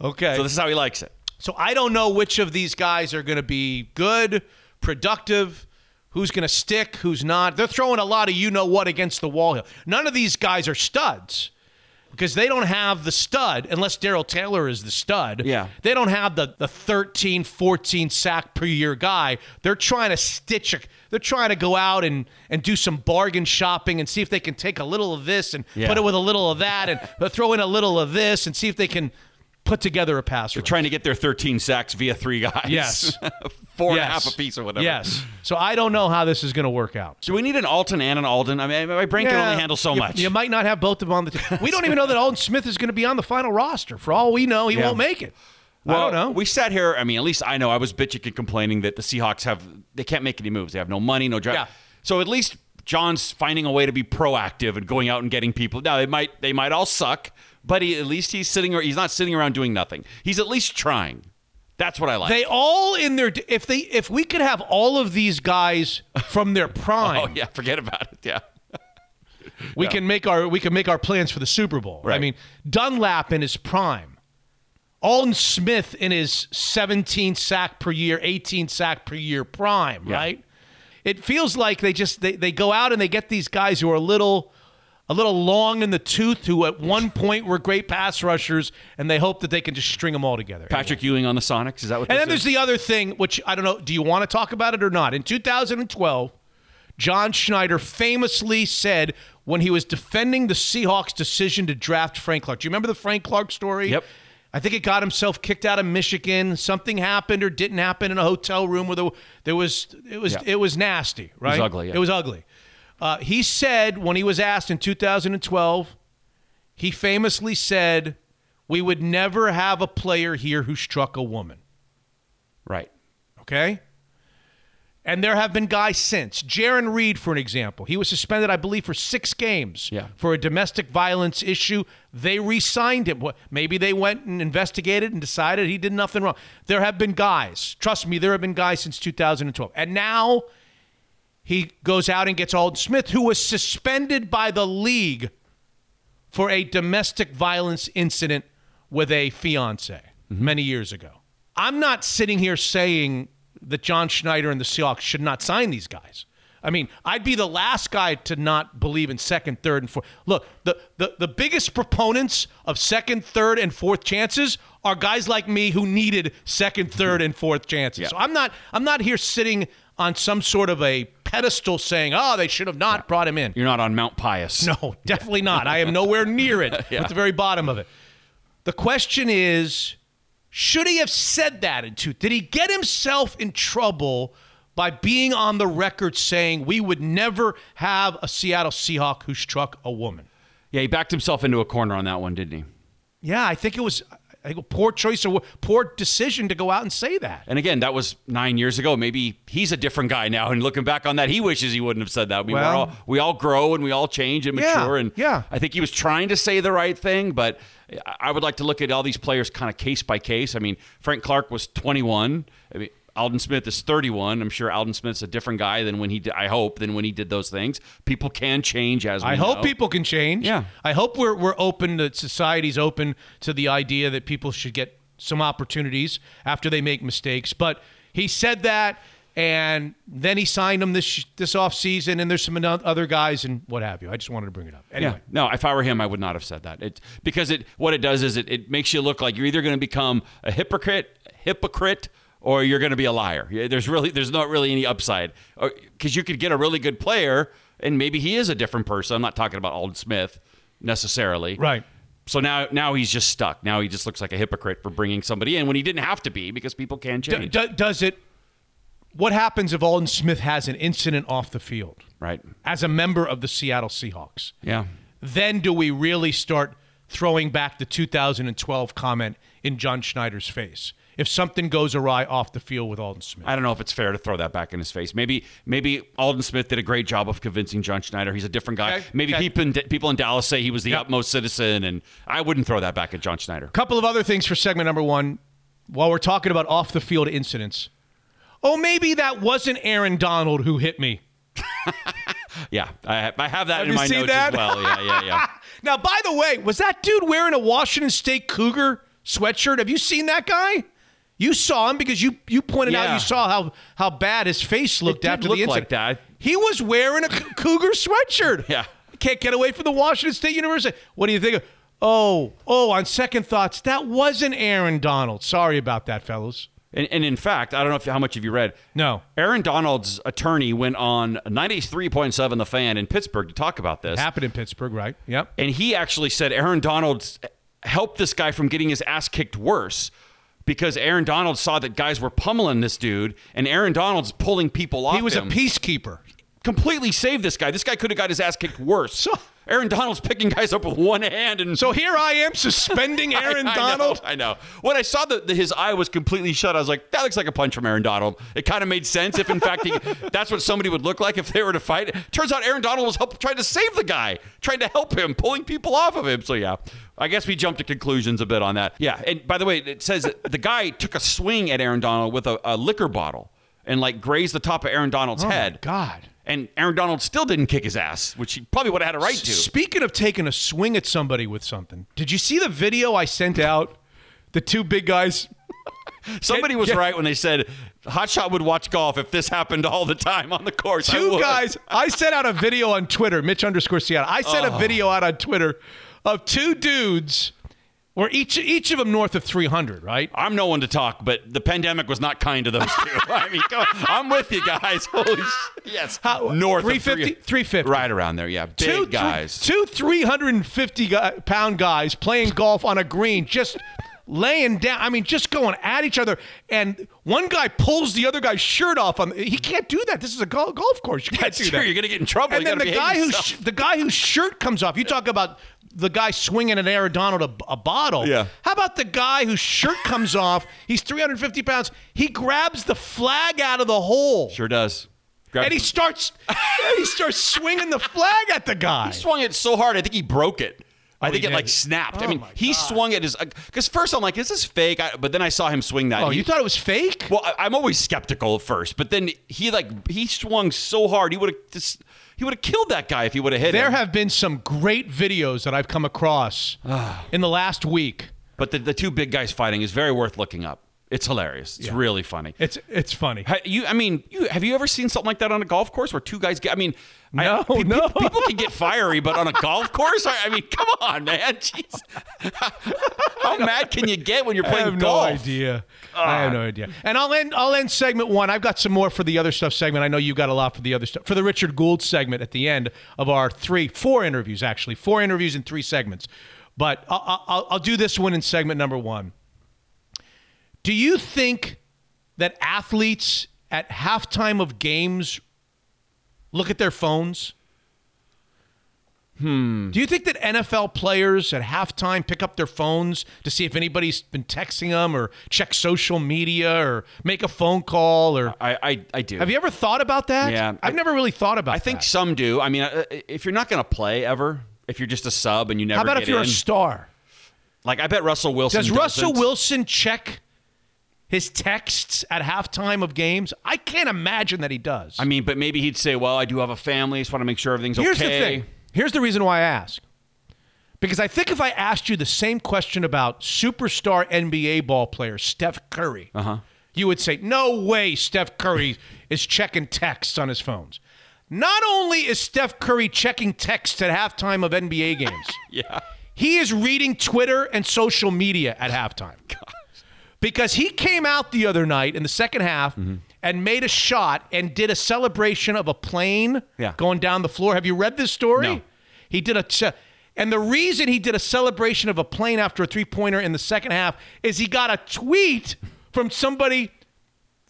Okay. So this is how he likes it. So I don't know which of these guys are going to be good, productive, who's going to stick, who's not. They're throwing a lot of you-know-what against the wall here. None of these guys are studs because they don't have the stud, unless Daryl Taylor is the stud. Yeah. They don't have the 13, 14 sack per year guy. They're trying to They're trying to go out and do some bargain shopping and see if they can take a little of this and put it with a little of that and throw in a little of this and see if they can put together a pass. They're trying to get their 13 sacks via 3 guys. Yes. 4.5 a piece or whatever. Yes. So I don't know how this is going to work out. Do we need an Alton and an Aldon? I mean, my brain can only handle so much. You might not have both of them on the team. We don't even know that Aldon Smith is going to be on the final roster. For all we know, he won't make it. Well, I don't know. We sat here. I mean, at least I know I was bitching and complaining that the Seahawks they can't make any moves. They have no money, no draft. Yeah. So at least John's finding a way to be proactive and going out and getting people. Now they might all suck, but at least he's not sitting around doing nothing. He's at least trying. That's what I like. They all in their if we could have all of these guys from their prime. Oh yeah, forget about it. Yeah. We can make our plans for the Super Bowl. Right. I mean, Dunlap in his prime, Aldon Smith in his 17 sack per year, 18 sack per year prime. Yeah. Right? It feels like they go out and they get these guys who are a little long in the tooth, who at one point were great pass rushers, and they hope that they can just string them all together. Patrick Ewing on the Sonics, is that what? And then there's the other thing, which I don't know. Do you want to talk about it or not? In 2012. John Schneider famously said when he was defending the Seahawks' decision to draft Frank Clark. Do you remember the Frank Clark story? Yep. I think he got himself kicked out of Michigan. Something happened or didn't happen in a hotel room where it was nasty, right? It was ugly. Yeah. It was ugly. He said when he was asked in 2012, he famously said, "We would never have a player here who struck a woman." Right. Okay? And there have been guys since. Jaron Reed, for an example. He was suspended, I believe, for 6 games for a domestic violence issue. They re-signed him. Maybe they went and investigated and decided he did nothing wrong. There have been guys. Trust me, there have been guys since 2012. And now he goes out and gets Aldon Smith, who was suspended by the league for a domestic violence incident with a fiancé many years ago. I'm not sitting here saying that John Schneider and the Seahawks should not sign these guys. I mean, I'd be the last guy to not believe in second, third, and fourth. Look, the biggest proponents of second, third, and fourth chances are guys like me who needed second, third, and fourth chances. Yeah. So I'm not here sitting on some sort of a pedestal saying, oh, they should have not brought him in. You're not on Mount Pius. No, definitely not. I am nowhere near it, at the very bottom of it. The question is, should he have said that? Did he get himself in trouble by being on the record saying we would never have a Seattle Seahawk who struck a woman? Yeah, he backed himself into a corner on that one, didn't he? Yeah, I think it was a poor choice or poor decision to go out and say that. And again, that was 9 years ago. Maybe he's a different guy now. And looking back on that, he wishes he wouldn't have said that. We all grow and we all change and mature. Yeah. I think he was trying to say the right thing, but I would like to look at all these players kind of case by case. I mean, Frank Clark was 21. I mean, Aldon Smith is 31. I'm sure Aldon Smith's a different guy than when he did those things. People can change as we know. I hope people can change. Yeah. I hope we're open, that society's open to the idea that people should get some opportunities after they make mistakes. But he said that, and then he signed him this offseason, and there's some other guys and what have you. I just wanted to bring it up. Anyway. Yeah. No, if I were him, I would not have said that. What it does is it makes you look like you're either going to become a hypocrite, or you're going to be a liar. There's not really any upside, because you could get a really good player, and maybe he is a different person. I'm not talking about Aldon Smith necessarily. Right. So now he's just stuck. Now he just looks like a hypocrite for bringing somebody in when he didn't have to be, because people can change. What happens if Aldon Smith has an incident off the field? Right. As a member of the Seattle Seahawks. Yeah. Then do we really start throwing back the 2012 comment in John Schneider's face if something goes awry off the field with Aldon Smith? I don't know if it's fair to throw that back in his face. Maybe Aldon Smith did a great job of convincing John Schneider he's a different guy. Okay. Maybe people in Dallas say he was the utmost citizen, and I wouldn't throw that back at John Schneider. A couple of other things for segment number one. While we're talking about off-the-field incidents, maybe that wasn't Aaron Donald who hit me. Yeah, I have that in my notes as well. Yeah. Now, by the way, was that dude wearing a Washington State Cougar sweatshirt? Have you seen that guy? You saw him, because you pointed out, you saw how bad his face looked after the incident. Like that. He was wearing a Cougar sweatshirt. Yeah. Can't get away from the Washington State University. What do you think of? Oh, on second thoughts, that wasn't Aaron Donald. Sorry about that, fellas. And in fact, I don't know how much have you read. No. Aaron Donald's attorney went on 93.7 The Fan in Pittsburgh to talk about this. It happened in Pittsburgh, right? Yep. And he actually said Aaron Donald helped this guy from getting his ass kicked worse, because Aaron Donald saw that guys were pummeling this dude, and Aaron Donald's pulling people off him. He was a peacekeeper. Completely saved this guy. This guy could have got his ass kicked worse. Aaron Donald's picking guys up with one hand. And so here I am suspending Aaron Donald. I know. When I saw that his eye was completely shut, I was like, that looks like a punch from Aaron Donald. It kind of made sense if, in fact, that's what somebody would look like if they were to fight. Turns out Aaron Donald was trying to save the guy, trying to help him, pulling people off of him. So, yeah. I guess we jumped to conclusions a bit on that. Yeah. And by the way, it says that the guy took a swing at Aaron Donald with a liquor bottle and like grazed the top of Aaron Donald's head. Oh, God. And Aaron Donald still didn't kick his ass, which he probably would have had a right to. Speaking of taking a swing at somebody with something, did you see the video I sent out? The two big guys. Somebody was right when they said Hotshot would watch golf if this happened all the time on the course. Two guys. I sent out a video on Twitter, Mitch_Seattle. I sent a video out on Twitter of two dudes, or each of them north of 300, right? I'm no one to talk, but the pandemic was not kind to those two. I mean, I'm with you guys. Holy shit. Yes. North 350, of 350. Right around there, yeah. Big guys. Two 350-pound guys playing golf on a green, just laying down. I mean, just going at each other. And one guy pulls the other guy's shirt off. He can't do that. This is a golf course. You can't do that. You're going to get in trouble. And then the guy whose shirt comes off. You talk about the guy swinging at Aaron Donald a bottle. Yeah. How about the guy whose shirt comes off? He's 350 pounds. He grabs the flag out of the hole. Sure does. He starts swinging the flag at the guy. He swung it so hard, I think he broke it. I think it like snapped. Oh, I mean, he swung at his... Because first I'm like, is this fake? But then I saw him swing that. Oh, you thought it was fake? Well, I'm always skeptical at first. But then he swung so hard, he would have killed that guy if he would have hit him. There have been some great videos that I've come across in the last week. But the two big guys fighting is very worth looking up. It's hilarious. It's really funny. It's funny. Have you ever seen something like that on a golf course where two guys get... I mean... No. People can get fiery, but on a golf course? I mean, come on, man. Jeez. How mad can you get when you're playing golf? I have no idea. I have no idea. And I'll end segment one. I've got some more for the other stuff segment. I know you got a lot for the other stuff. For the Richard Gould segment at the end of our four interviews in three segments. But I'll do this one in segment number one. Do you think that athletes at halftime of games look at their phones? Do you think that NFL players at halftime pick up their phones to see if anybody's been texting them or check social media or make a phone call? Or I do. Have you ever thought about that? Yeah. I've never really thought about that. I think some do. I mean, if you're not going to play ever, if you're just a sub and you never get in. How about if you're a star? Like, I bet Russell Wilson does. Does Russell Wilson check his texts at halftime of games? I can't imagine that he does. I mean, but maybe he'd say, well, I do have a family. I just want to make sure everything's okay. Here's the thing. Here's the reason why I ask. Because I think if I asked you the same question about superstar NBA ball player Steph Curry, you would say, no way Steph Curry is checking texts on his phones. Not only is Steph Curry checking texts at halftime of NBA games, he is reading Twitter and social media at halftime. God. Because he came out the other night in the second half and made a shot and did a celebration of a plane going down the floor. Have you read this story? No. He did and the reason he did a celebration of a plane after a three-pointer in the second half is he got a tweet from somebody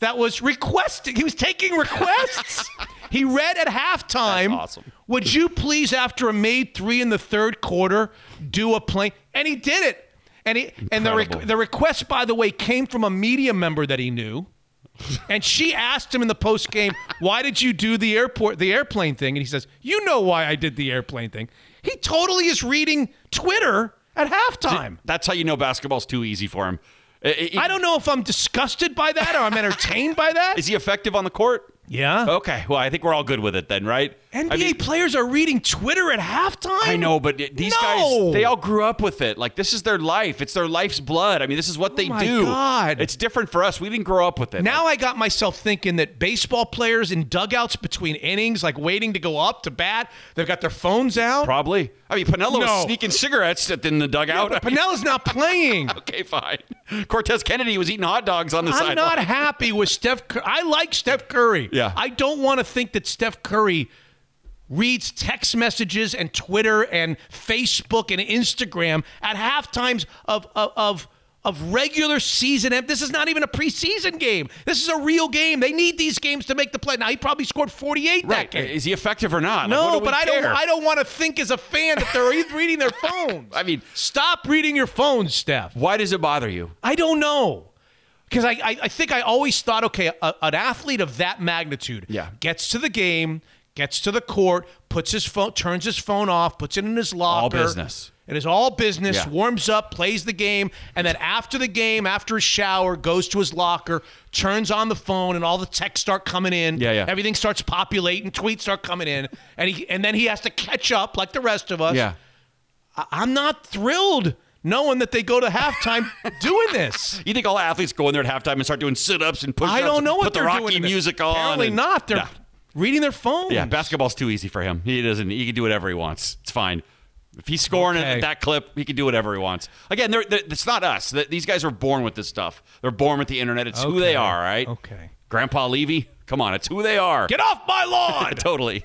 that was requesting. He was taking requests. He read at halftime, that's awesome, would you please, after a made three in the third quarter, do a plane? And he did it. And the request, by the way, came from a media member that he knew, and she asked him in the post game, "Why did you do the airplane thing?" And he says, "You know why I did the airplane thing." He totally is reading Twitter at halftime. That's how you know basketball's too easy for him. I don't know if I'm disgusted by that or I'm entertained by that. Is he effective on the court? Yeah. Okay. Well, I think we're all good with it then, right? NBA players are reading Twitter at halftime? I know, but these guys, they all grew up with it. Like, this is their life. It's their life's blood. I mean, this is what they do. Oh, my God. It's different for us. We didn't grow up with it. Now I got myself thinking that baseball players in dugouts between innings, like waiting to go up to bat, they've got their phones out? Probably. I mean, Pinella was sneaking cigarettes in the dugout. Yeah, Pinella's not playing. Okay, fine. Cortez Kennedy was eating hot dogs on the sideline. I'm not happy with Steph Curry. I like Steph Curry. Yeah. I don't want to think that Steph Curry reads text messages and Twitter and Facebook and Instagram at half times of of regular season. This is not even a preseason game. This is a real game. They need these games to make the play. Now, he probably scored 48 that game. Is he effective or not? No, like, but I don't want to think as a fan that they're reading their phones. I mean, stop reading your phones, Steph. Why does it bother you? I don't know. Because I think I always thought, okay, an athlete of that magnitude gets to the game, gets to the court, puts his phone, turns his phone off, puts it in his locker. All business. It is all business, warms up, plays the game, and then after the game, after a shower, goes to his locker, turns on the phone, and all the texts start coming in. Yeah. Everything starts populating, tweets start coming in, and then he has to catch up like the rest of us. Yeah. I'm not thrilled knowing that they go to halftime doing this. You think all athletes go in there at halftime and start doing sit-ups and push-ups? I don't know what they're doing. Put the Rocky music on. Apparently not. They're reading their phones. Yeah, basketball's too easy for him. He can do whatever he wants. It's fine. If he's scoring at that clip, he can do whatever he wants. Again, it's not us. These guys are born with this stuff. They're born with the internet. It's who they are, right? Okay. Grandpa Levy, come on. It's who they are. Get off my lawn. Totally.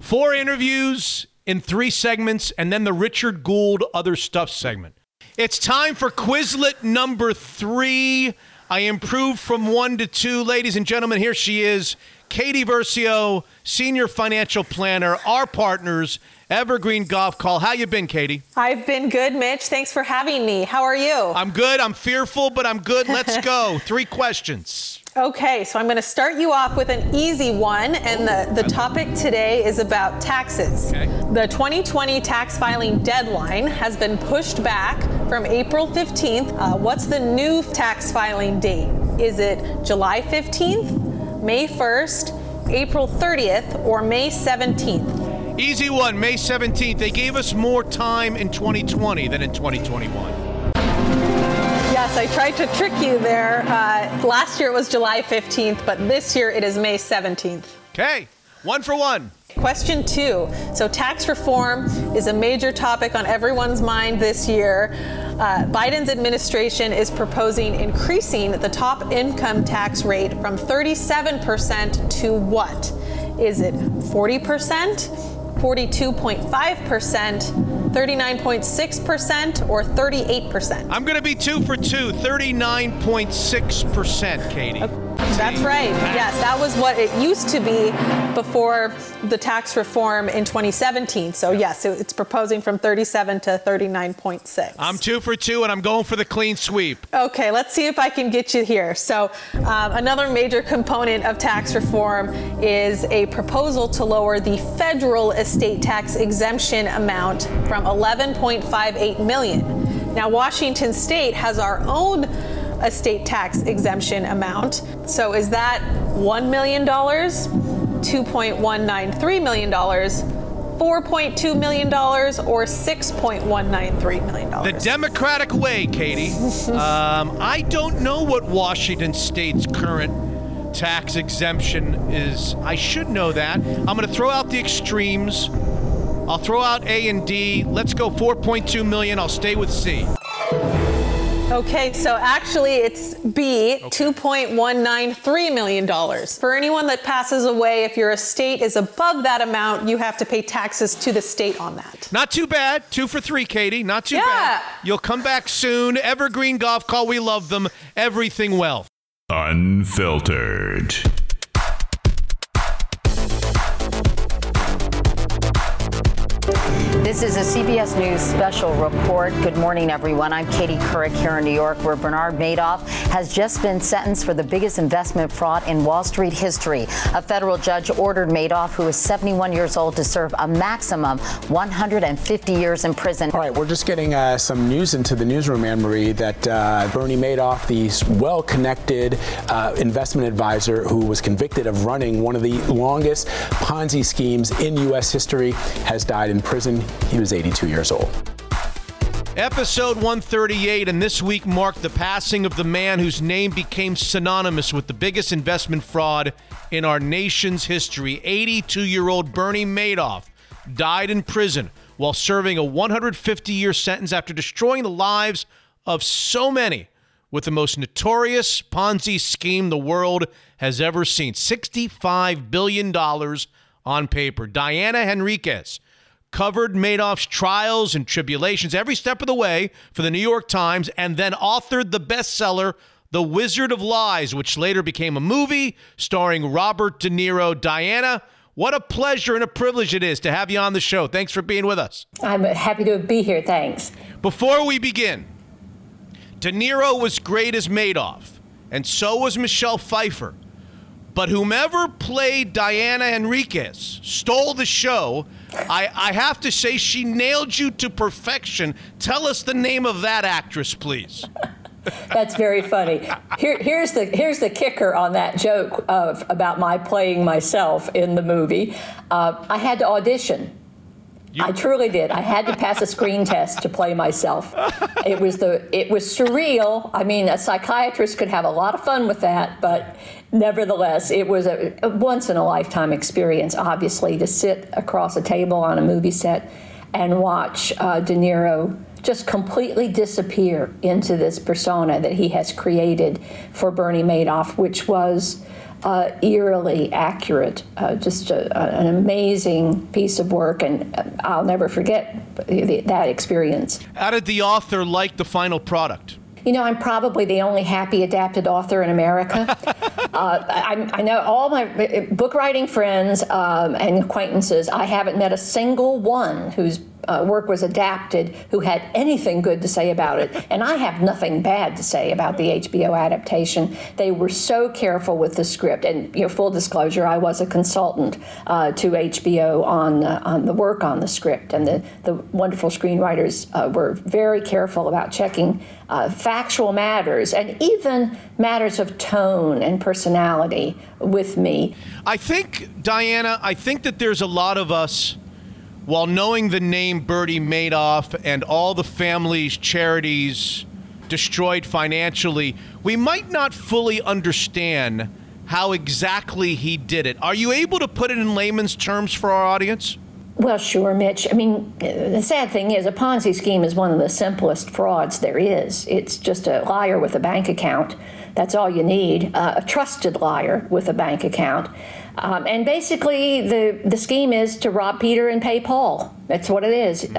4 interviews in 3 segments, and then the Richard Gould Other Stuff segment. It's time for Quizlet number 3. I improved from 1 to 2. Ladies and gentlemen, here she is, Katie Versio, Senior Financial Planner, our partners, Evergreen Golf Call. How you been, Katie? I've been good, Mitch. Thanks for having me. How are you? I'm good. I'm fearful, but I'm good. Let's go. 3 questions. Okay, so I'm going to start you off with an easy one, and the topic today is about taxes. Okay. The 2020 tax filing deadline has been pushed back from April 15th. What's the new tax filing date? Is it July 15th, May 1st, April 30th, or May 17th? Easy one, May 17th. They gave us more time in 2020 than in 2021. Yes, I tried to trick you there. Last year it was July 15th, but this year it is May 17th. Okay, 1 for 1. Question 2. So tax reform is a major topic on everyone's mind this year. Biden's administration is proposing increasing the top income tax rate from 37% to what? Is it 40%? 42.5%, 39.6%, or 38%? I'm going to be 2 for 2, 39.6%, Katie. That's right. Yes, that was what it used to be before the tax reform in 2017. So, yes, it's proposing from 37 to 39.6. I'm 2 for 2, and I'm going for the clean sweep. Okay, let's see if I can get you here. So, another major component of tax reform is a proposal to lower the federal estate tax exemption amount from $11.58 million. Now, Washington State has our own estate tax exemption amount. So is that $1 million, $2.193 million, $4.2 million, or $6.193 million? The Democratic way, Katie. I don't know what Washington State's current tax exemption is. I should know that. I'm going to throw out the extremes. I'll throw out A and D. Let's go $4.2 million. I'll stay with C. Okay, so actually it's B, $2.193 million. For anyone that passes away, if your estate is above that amount, you have to pay taxes to the state on that. Not too bad. 2 for 3, Katie. Not too bad. You'll come back soon. Evergreen Golf Call. We love them. Everything Wealth. Unfiltered. This is a CBS News special report. Good morning, everyone. I'm Katie Couric here in New York, where Bernard Madoff has just been sentenced for the biggest investment fraud in Wall Street history. A federal judge ordered Madoff, who is 71 years old, to serve a maximum 150 years in prison. All right, we're just getting some news into the newsroom, Anne-Marie, that Bernie Madoff, the well-connected investment advisor who was convicted of running one of the longest Ponzi schemes in U.S. history, has died in prison. He was 82 years old. Episode 138, and this week marked the passing of the man whose name became synonymous with the biggest investment fraud in our nation's history. 82-year-old Bernie Madoff died in prison while serving a 150-year sentence after destroying the lives of so many with the most notorious Ponzi scheme the world has ever seen. $65 billion on paper. Diana Henriques covered Madoff's trials and tribulations every step of the way for the New York Times, and then authored the bestseller, The Wizard of Lies, which later became a movie starring Robert De Niro. Diana, what a pleasure and a privilege it is to have you on the show. Thanks for being with us. I'm happy to be here. Thanks. Before we begin, De Niro was great as Madoff, and so was Michelle Pfeiffer. But whomever played Diana Henriques stole the show. I have to say she nailed you to perfection. Tell us the name of that actress, please. That's very funny. Here's the kicker on that joke about my playing myself in the movie. I had to audition. I truly did. I had to pass a screen test to play myself. It was surreal. I mean, a psychiatrist could have a lot of fun with that, but nevertheless, it was a once-in-a-lifetime experience, obviously, to sit across a table on a movie set and watch De Niro just completely disappear into this persona that he has created for Bernie Madoff, which was eerily accurate, just an amazing piece of work, and I'll never forget that experience. How did the author like the final product? You know, I'm probably the only happy adapted author in America. I know all my book writing friends and acquaintances, I haven't met a single one whose work was adapted who had anything good to say about it. And I have nothing bad to say about the HBO adaptation. They were so careful with the script. And, you know, full disclosure, I was a consultant to HBO on the work on the script. And the wonderful screenwriters were very careful about checking factual matters and even matters of tone and personality with me. I think, Diana, that there's a lot of us, while knowing the name Bernie Madoff and all the family's charities destroyed financially, we might not fully understand how exactly he did it. Are you able to put it in layman's terms for our audience? Well, sure, Mitch. I mean, the sad thing is a Ponzi scheme is one of the simplest frauds there is. It's just a liar with a bank account. That's all you need, a trusted liar with a bank account. And basically, the scheme is to rob Peter and pay Paul. That's what it is.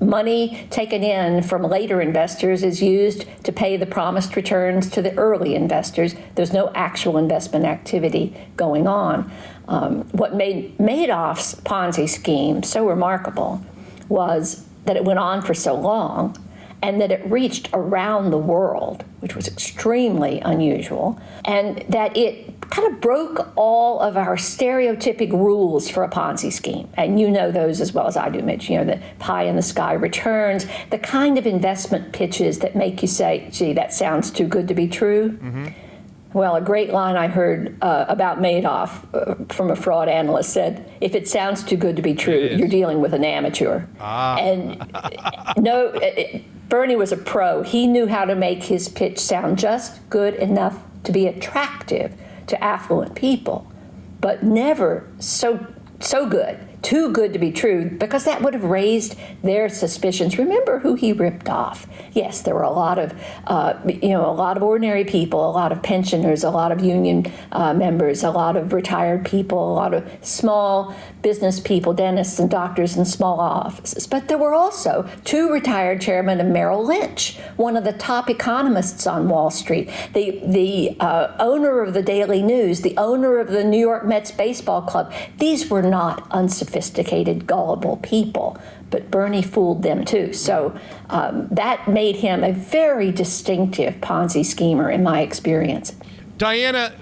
Money taken in from later investors is used to pay the promised returns to the early investors. There's no actual investment activity going on. What made Madoff's Ponzi scheme so remarkable was that it went on for so long and that it reached around the world, which was extremely unusual, and that it kind of broke all of our stereotypic rules for a Ponzi scheme. And you know those as well as I do, Mitch. You know, the pie in the sky returns, the kind of investment pitches that make you say, gee, that sounds too good to be true. Mm-hmm. Well, a great line I heard about Madoff from a fraud analyst said, if it sounds too good to be true, you're dealing with an amateur. And no, Bernie was a pro. He knew how to make his pitch sound just good enough to be attractive to affluent people, but never so good, too good to be true, because that would have raised their suspicions. Remember who he ripped off. Yes, there were a lot of, a lot of ordinary people, a lot of pensioners, a lot of union members, a lot of retired people, a lot of small business people, dentists and doctors in small offices. But there were also two retired chairmen of Merrill Lynch, one of the top economists on Wall Street, the owner of the Daily News, the owner of the New York Mets baseball club. These were not unsophisticated, gullible people, but Bernie fooled them too. So that made him a very distinctive Ponzi schemer in my experience. Diana,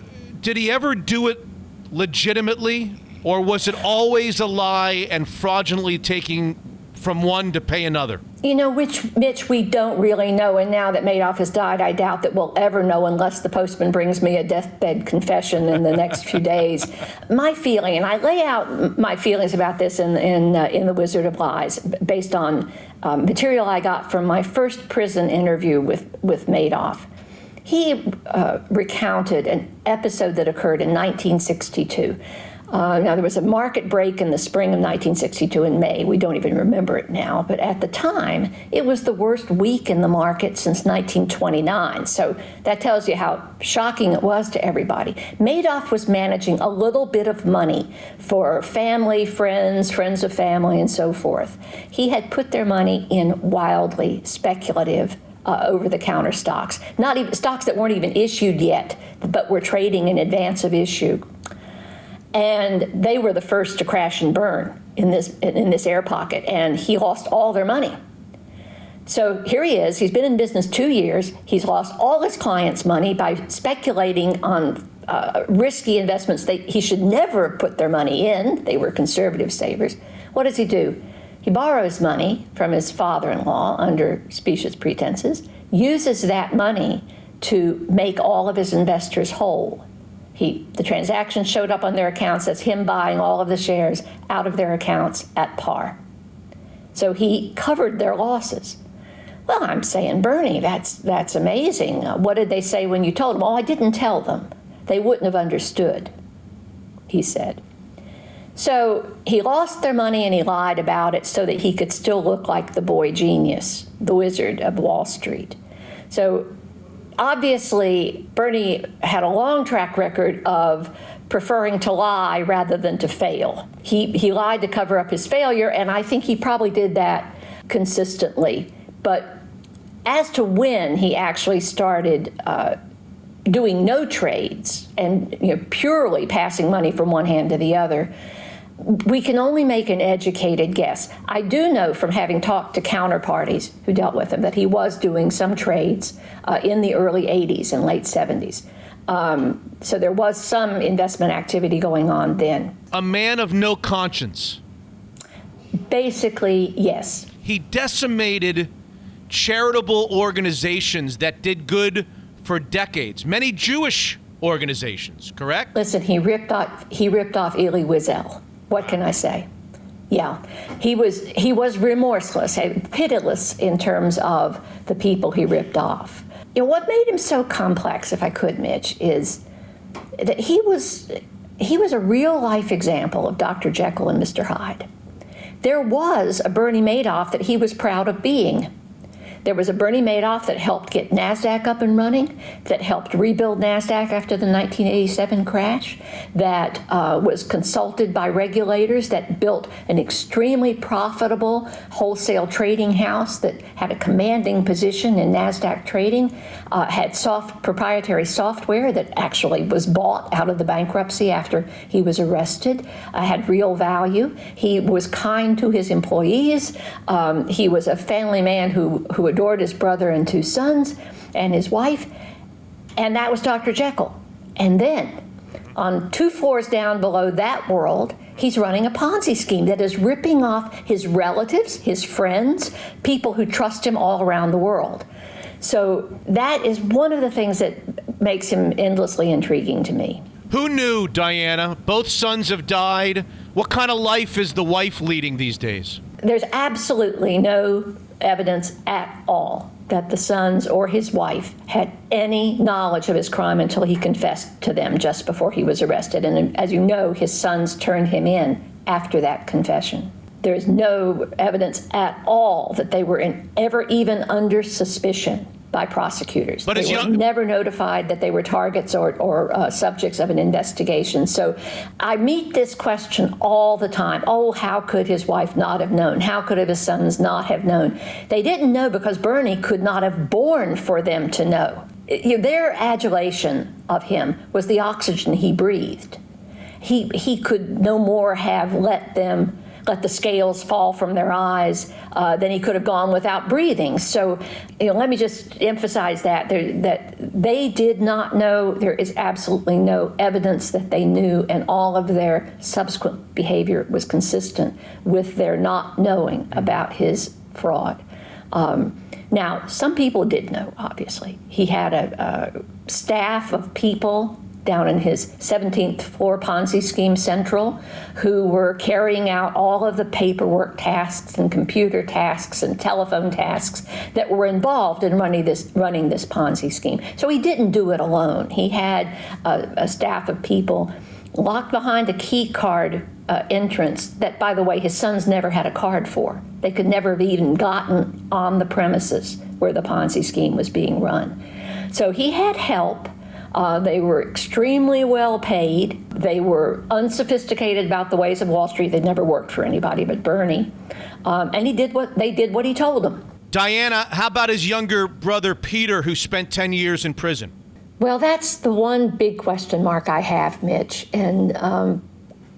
did he ever do it legitimately, or was it always a lie and fraudulently taking from one to pay another? You know, Mitch, we don't really know. And now that Madoff has died, I doubt that we'll ever know unless the postman brings me a deathbed confession in the next few days. My feeling, and I lay out my feelings about this in The Wizard of Lies, based on material I got from my first prison interview with Madoff. He recounted an episode that occurred in 1962. Now, there was a market break in the spring of 1962 in May. We don't even remember it now. But at the time, it was the worst week in the market since 1929. So that tells you how shocking it was to everybody. Madoff was managing a little bit of money for family, friends, friends of family, and so forth. He had put their money in wildly speculative over-the-counter stocks, not even stocks that weren't even issued yet, but were trading in advance of issue. And they were the first to crash and burn in this air pocket, and he lost all their money. So here he is, he's been in business 2 years, he's lost all his clients' money by speculating on risky investments that he should never have put their money in. They were conservative savers. What does he do? He borrows money from his father-in-law under specious pretenses, uses that money to make all of his investors whole. The transactions showed up on their accounts as him buying all of the shares out of their accounts at par. So he covered their losses. Well, I'm saying, Bernie, that's amazing. What did they say when you told them? Oh, I didn't tell them. They wouldn't have understood, he said. So he lost their money and he lied about it so that he could still look like the boy genius, the Wizard of Wall Street. So obviously, Bernie had a long track record of preferring to lie rather than to fail. He lied to cover up his failure, and I think he probably did that consistently. But as to when he actually started doing no trades and purely passing money from one hand to the other, we can only make an educated guess. I do know from having talked to counterparties who dealt with him that he was doing some trades in the early 80s and late 70s. So there was some investment activity going on then. A man of no conscience. Basically, yes. He decimated charitable organizations that did good for decades, many Jewish organizations, correct? Listen, he ripped off Elie Wiesel. What can I say? Yeah, he was remorseless, pitiless in terms of the people he ripped off. What made him so complex, if I could, Mitch, is that he was a real life example of Dr. Jekyll and Mr. Hyde. There was a Bernie Madoff that he was proud of being. There was a Bernie Madoff that helped get NASDAQ up and running, that helped rebuild NASDAQ after the 1987 crash, that was consulted by regulators, that built an extremely profitable wholesale trading house that had a commanding position in NASDAQ trading, had proprietary software that actually was bought out of the bankruptcy after he was arrested, had real value. He was kind to his employees. He was a family man who adored his brother and two sons and his wife, and that was Dr. Jekyll. And then, on two floors down below that world, he's running a Ponzi scheme that is ripping off his relatives, his friends, people who trust him all around the world. So that is one of the things that makes him endlessly intriguing to me. Who knew, Diana? Both sons have died. What kind of life is the wife leading these days? There's absolutely no evidence at all that the sons or his wife had any knowledge of his crime until he confessed to them just before he was arrested. And as you know, his sons turned him in after that confession. There is no evidence at all that they were ever even under suspicion by prosecutors. But they were never notified that they were targets or subjects of an investigation. So I meet this question all the time. Oh, how could his wife not have known? How could his sons not have known? They didn't know because Bernie could not have borne for them to know. Their adulation of him was the oxygen he breathed. He could no more have let the scales fall from their eyes than he could have gone without breathing. So, let me just emphasize that they did not know. There is absolutely no evidence that they knew, and all of their subsequent behavior was consistent with their not knowing about his fraud. Now, some people did know, obviously. He had a staff of people down in his 17th floor Ponzi scheme central, who were carrying out all of the paperwork tasks and computer tasks and telephone tasks that were involved in running this Ponzi scheme. So he didn't do it alone. He had a staff of people locked behind a key card entrance that, by the way, his sons never had a card for. They could never have even gotten on the premises where the Ponzi scheme was being run. So he had help. They were extremely well paid. They were unsophisticated about the ways of Wall Street. They'd never worked for anybody but Bernie. And they did what he told them. Diana, how about his younger brother, Peter, who spent 10 years in prison? Well, that's the one big question mark I have, Mitch. And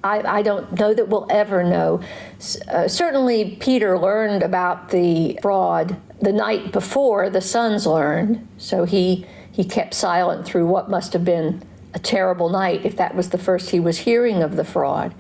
I don't know that we'll ever know. Certainly, Peter learned about the fraud the night before the sons learned. So he kept silent through what must have been a terrible night, if that was the first he was hearing of the fraud.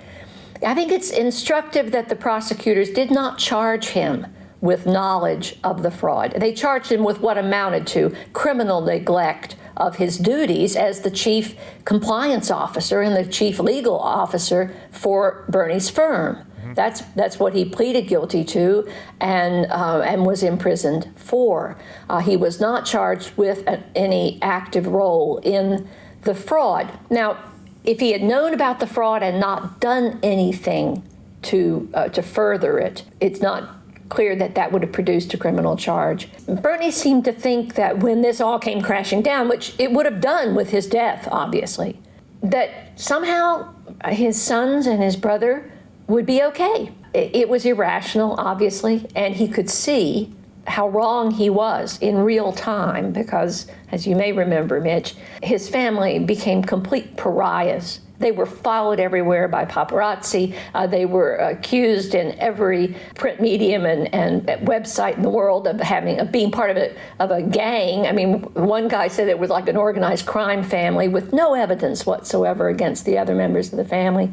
I think it's instructive that the prosecutors did not charge him with knowledge of the fraud. They charged him with what amounted to criminal neglect of his duties as the chief compliance officer and the chief legal officer for Bernie's firm. Mm-hmm. That's what he pleaded guilty to and was imprisoned for. He was not charged with any active role in the fraud. Now, if he had known about the fraud and not done anything to further it, it's not clear that would have produced a criminal charge. Bernie seemed to think that when this all came crashing down, which it would have done with his death, obviously, that somehow his sons and his brother would be okay. It was irrational, obviously, and he could see how wrong he was in real time because, as you may remember, Mitch, his family became complete pariahs. They were followed everywhere by paparazzi. They were accused in every print medium and website in the world of being part of a gang. I mean, one guy said it was like an organized crime family with no evidence whatsoever against the other members of the family.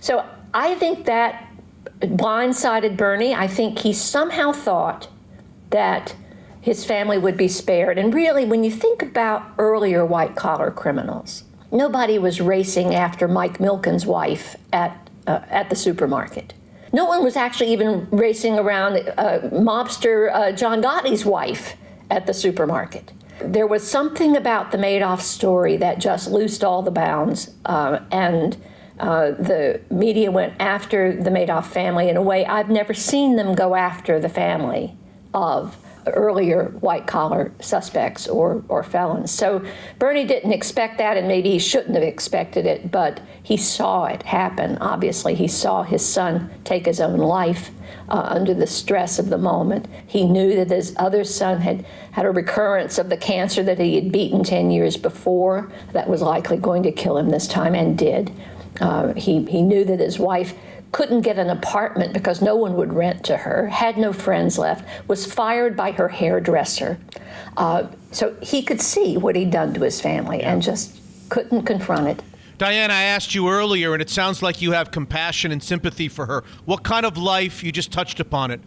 So I think that blindsided Bernie. I think he somehow thought that his family would be spared. And really, when you think about earlier white-collar criminals, nobody was racing after Mike Milken's wife at the supermarket. No one was actually even racing around mobster John Gotti's wife at the supermarket. There was something about the Madoff story that just loosed all the bounds, and the media went after the Madoff family in a way I've never seen them go after the family of earlier white-collar suspects or felons. So Bernie didn't expect that, and maybe he shouldn't have expected it, but he saw it happen, obviously. He saw his son take his own life under the stress of the moment. He knew that his other son had a recurrence of the cancer that he had beaten 10 years before that was likely going to kill him this time, and did. He knew that his wife couldn't get an apartment because no one would rent to her, had no friends left, was fired by her hairdresser. So he could see what he'd done to his family and just couldn't confront it. Diana, I asked you earlier, and it sounds like you have compassion and sympathy for her. What kind of life, you just touched upon it,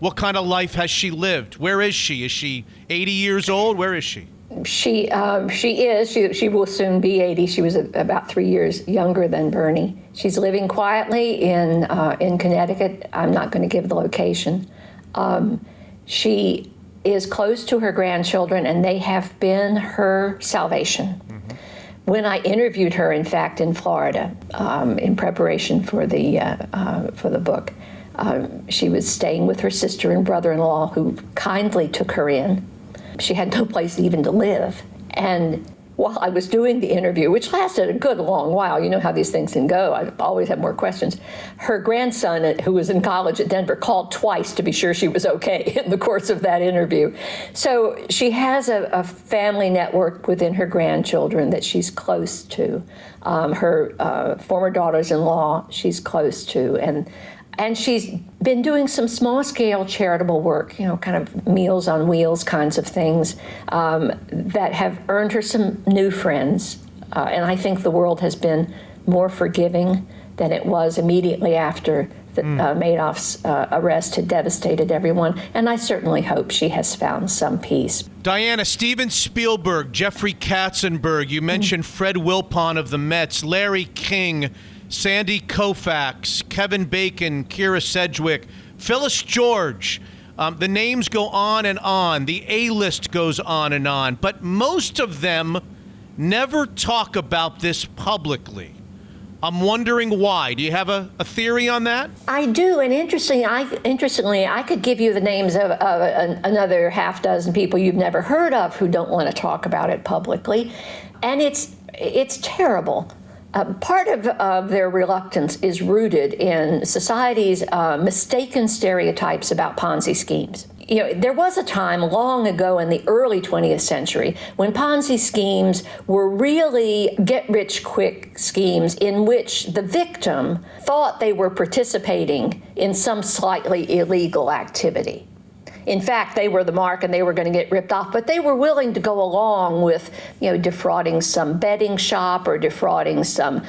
what kind of life has she lived? Where is she? Is she 80 years old? Where is she? She will soon be 80. She was about 3 years younger than Bernie. She's living quietly in Connecticut. I'm not going to give the location. She is close to her grandchildren, and they have been her salvation. Mm-hmm. When I interviewed her, in fact, in Florida, in preparation for the book, she was staying with her sister and brother-in-law, who kindly took her in. She had no place even to live. And while I was doing the interview, which lasted a good long while, you know how these things can go, I always have more questions, her grandson, who was in college at Denver, called twice to be sure she was okay in the course of that interview. So she has a family network within her grandchildren that she's close to. Her former daughters-in-law she's close to. And she's been doing some small-scale charitable work, you know, kind of Meals on Wheels kinds of things that have earned her some new friends. And I think the world has been more forgiving than it was immediately after Madoff's arrest had devastated everyone, and I certainly hope she has found some peace. Diana, Steven Spielberg, Jeffrey Katzenberg, you mentioned Fred Wilpon of the Mets, Larry King, Sandy Koufax, Kevin Bacon, Kira Sedgwick, Phyllis George. The names go on and on. The A-list goes on and on. But most of them never talk about this publicly. I'm wondering why. Do you have a theory on that? I do, and interestingly, I could give you the names of another half dozen people you've never heard of who don't want to talk about it publicly, and it's terrible. Part of their reluctance is rooted in society's mistaken stereotypes about Ponzi schemes. You know, there was a time long ago in the early 20th century when Ponzi schemes were really get-rich-quick schemes in which the victim thought they were participating in some slightly illegal activity. In fact, they were the mark and they were going to get ripped off, but they were willing to go along with, you know, defrauding some betting shop or defrauding some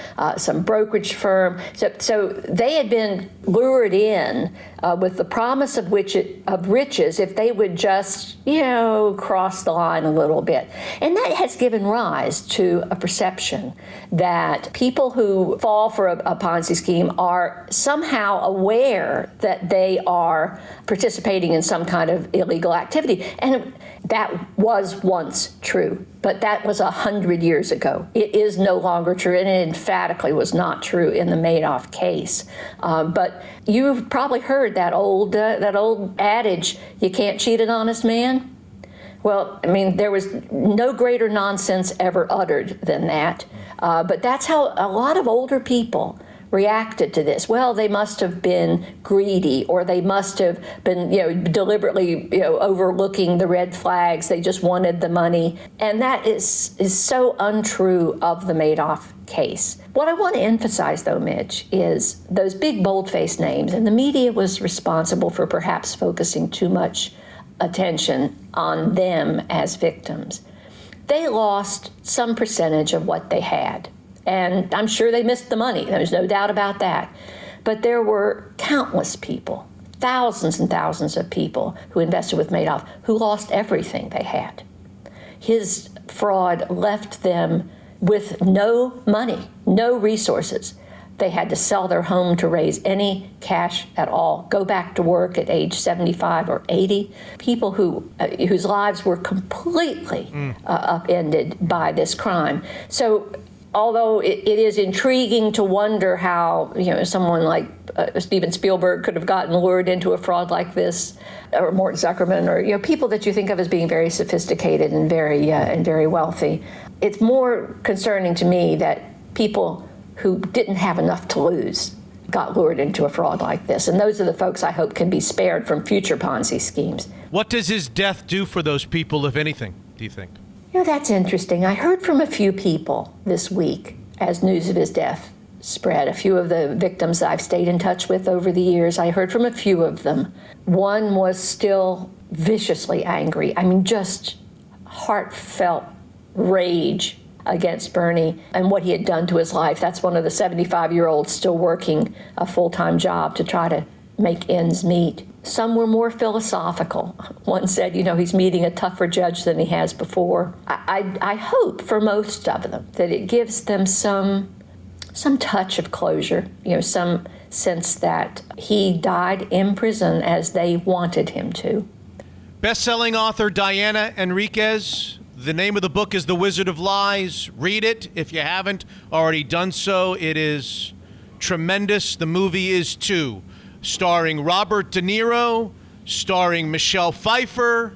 brokerage firm. So they had been lured in with the promise of riches if they would just, you know, cross the line a little bit. And that has given rise to a perception that people who fall for a Ponzi scheme are somehow aware that they are participating in some kind of illegal activity. And that was once true, but that was 100 years ago. It is no longer true, and it emphatically was not true in the Madoff case. But you've probably heard that old adage, you can't cheat an honest man. Well, I mean, there was no greater nonsense ever uttered than that. But that's how a lot of older people reacted to this. Well, they must have been greedy, or they must have been, you know, deliberately, you know, overlooking the red flags. They just wanted the money. And that is so untrue of the Madoff case. What I want to emphasize, though, Mitch, is those big bold-faced names, and the media was responsible for perhaps focusing too much attention on them as victims. They lost some percentage of what they had. And I'm sure they missed the money. There's no doubt about that. But there were countless people, thousands and thousands of people who invested with Madoff who lost everything they had. His fraud left them with no money, no resources. They had to sell their home to raise any cash at all, go back to work at age 75 or 80. People whose lives were completely upended by this crime. So, although it is intriguing to wonder how, you know, someone like Steven Spielberg could have gotten lured into a fraud like this, or Mort Zuckerman, or, you know, people that you think of as being very sophisticated and very wealthy, it's more concerning to me that people who didn't have enough to lose got lured into a fraud like this. And those are the folks I hope can be spared from future Ponzi schemes. What does his death do for those people, if anything, do you think? You know, that's interesting. I heard from a few people this week as news of his death spread. A few of the victims I've stayed in touch with over the years, I heard from a few of them. One was still viciously angry. I mean, just heartfelt rage against Bernie and what he had done to his life. That's one of the 75-year-olds still working a full-time job to try to make ends meet. Some were more philosophical. One said, you know, he's meeting a tougher judge than he has before. I hope for most of them that it gives them some touch of closure, you know, some sense that he died in prison as they wanted him to. Best-selling author Diana Henriques. The name of the book is The Wizard of Lies. Read it if you haven't already done so. It is tremendous. The movie is too. Starring Robert De Niro, starring Michelle Pfeiffer,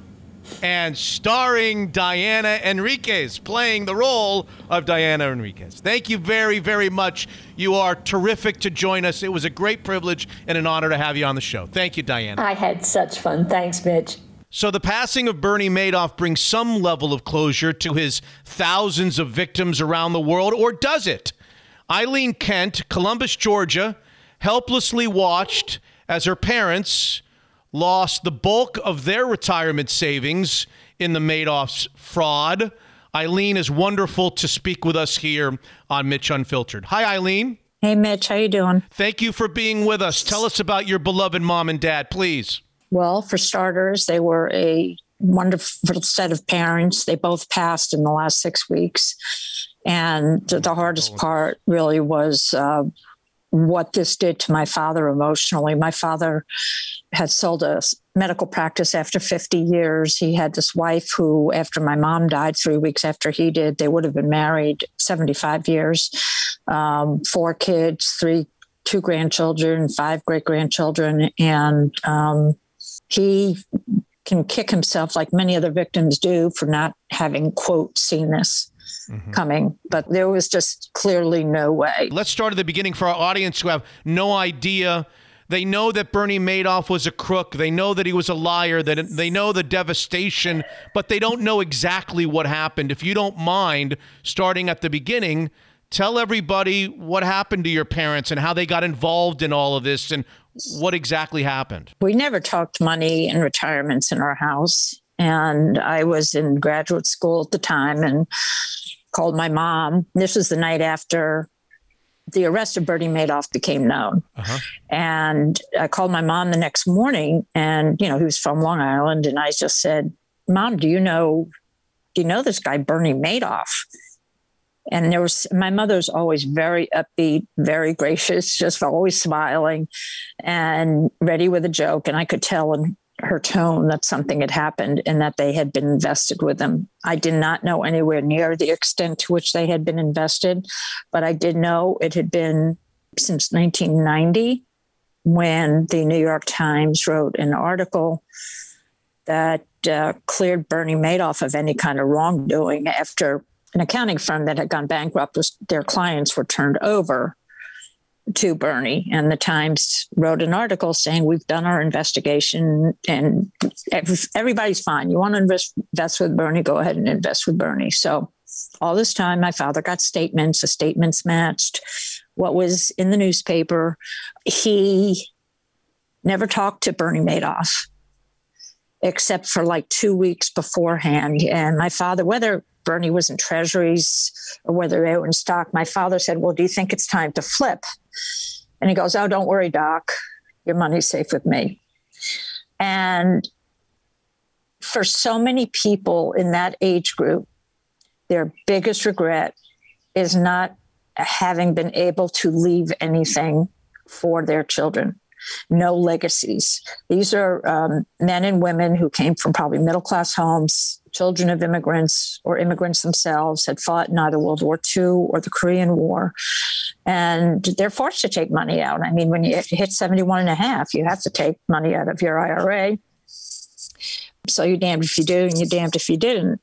and starring Diana Henriques, playing the role of Diana Henriques. Thank you very, very much. You are terrific to join us. It was a great privilege and an honor to have you on the show. Thank you, Diana. I had such fun. Thanks, Mitch. So the passing of Bernie Madoff brings some level of closure to his thousands of victims around the world, or does it? Eileen Kent, Columbus, Georgia, helplessly watched as her parents lost the bulk of their retirement savings in the Madoff's fraud. Eileen is wonderful to speak with us here on Mitch Unfiltered. Hi, Eileen. Hey, Mitch, how you doing? Thank you for being with us. Tell us about your beloved mom and dad, please. Well, for starters, they were a wonderful set of parents. They both passed in the last 6 weeks. And the hardest part really was what this did to my father emotionally. My father had sold a medical practice after 50 years. He had this wife who, after my mom died, 3 weeks after he did, they would have been married 75 years. 4 kids, 2 grandchildren, 5 great-grandchildren. And he can kick himself like many other victims do for not having, quote, seen this coming. But there was just clearly no way. Let's start at the beginning for our audience who have no idea. They know that Bernie Madoff was a crook. They know that he was a liar. That they know the devastation, but they don't know exactly what happened. If you don't mind starting at the beginning, tell everybody what happened to your parents and how they got involved in all of this and what exactly happened. We never talked money and retirements in our house. And I was in graduate school at the time and called my mom. This was the night after the arrest of Bernie Madoff became known. And I called my mom the next morning and, you know, he was from Long Island. And I just said, Mom, do you know this guy, Bernie Madoff? And there was, my mother's always very upbeat, very gracious, just always smiling and ready with a joke. And I could tell in her tone that something had happened and that they had been invested with him. I did not know anywhere near the extent to which they had been invested, but I did know it had been since 1990 when the New York Times wrote an article that cleared Bernie Madoff of any kind of wrongdoing after an accounting firm that had gone bankrupt, their clients were turned over to Bernie. And the Times wrote an article saying, we've done our investigation and everybody's fine. You want to invest with Bernie, go ahead and invest with Bernie. So all this time, my father got statements. The statements matched what was in the newspaper. He never talked to Bernie Madoff, except for like 2 weeks beforehand. And my father, whether Bernie was in treasuries or whether they were in stock, my father said, well, do you think it's time to flip? And he goes, oh, don't worry, Doc, your money's safe with me. And for so many people in that age group, their biggest regret is not having been able to leave anything for their children. No legacies. These are men and women who came from probably middle-class homes, children of immigrants or immigrants themselves, had fought in either World War II or the Korean War. And they're forced to take money out. I mean, when you hit 71 and a half, you have to take money out of your IRA. So you're damned if you do and you're damned if you didn't.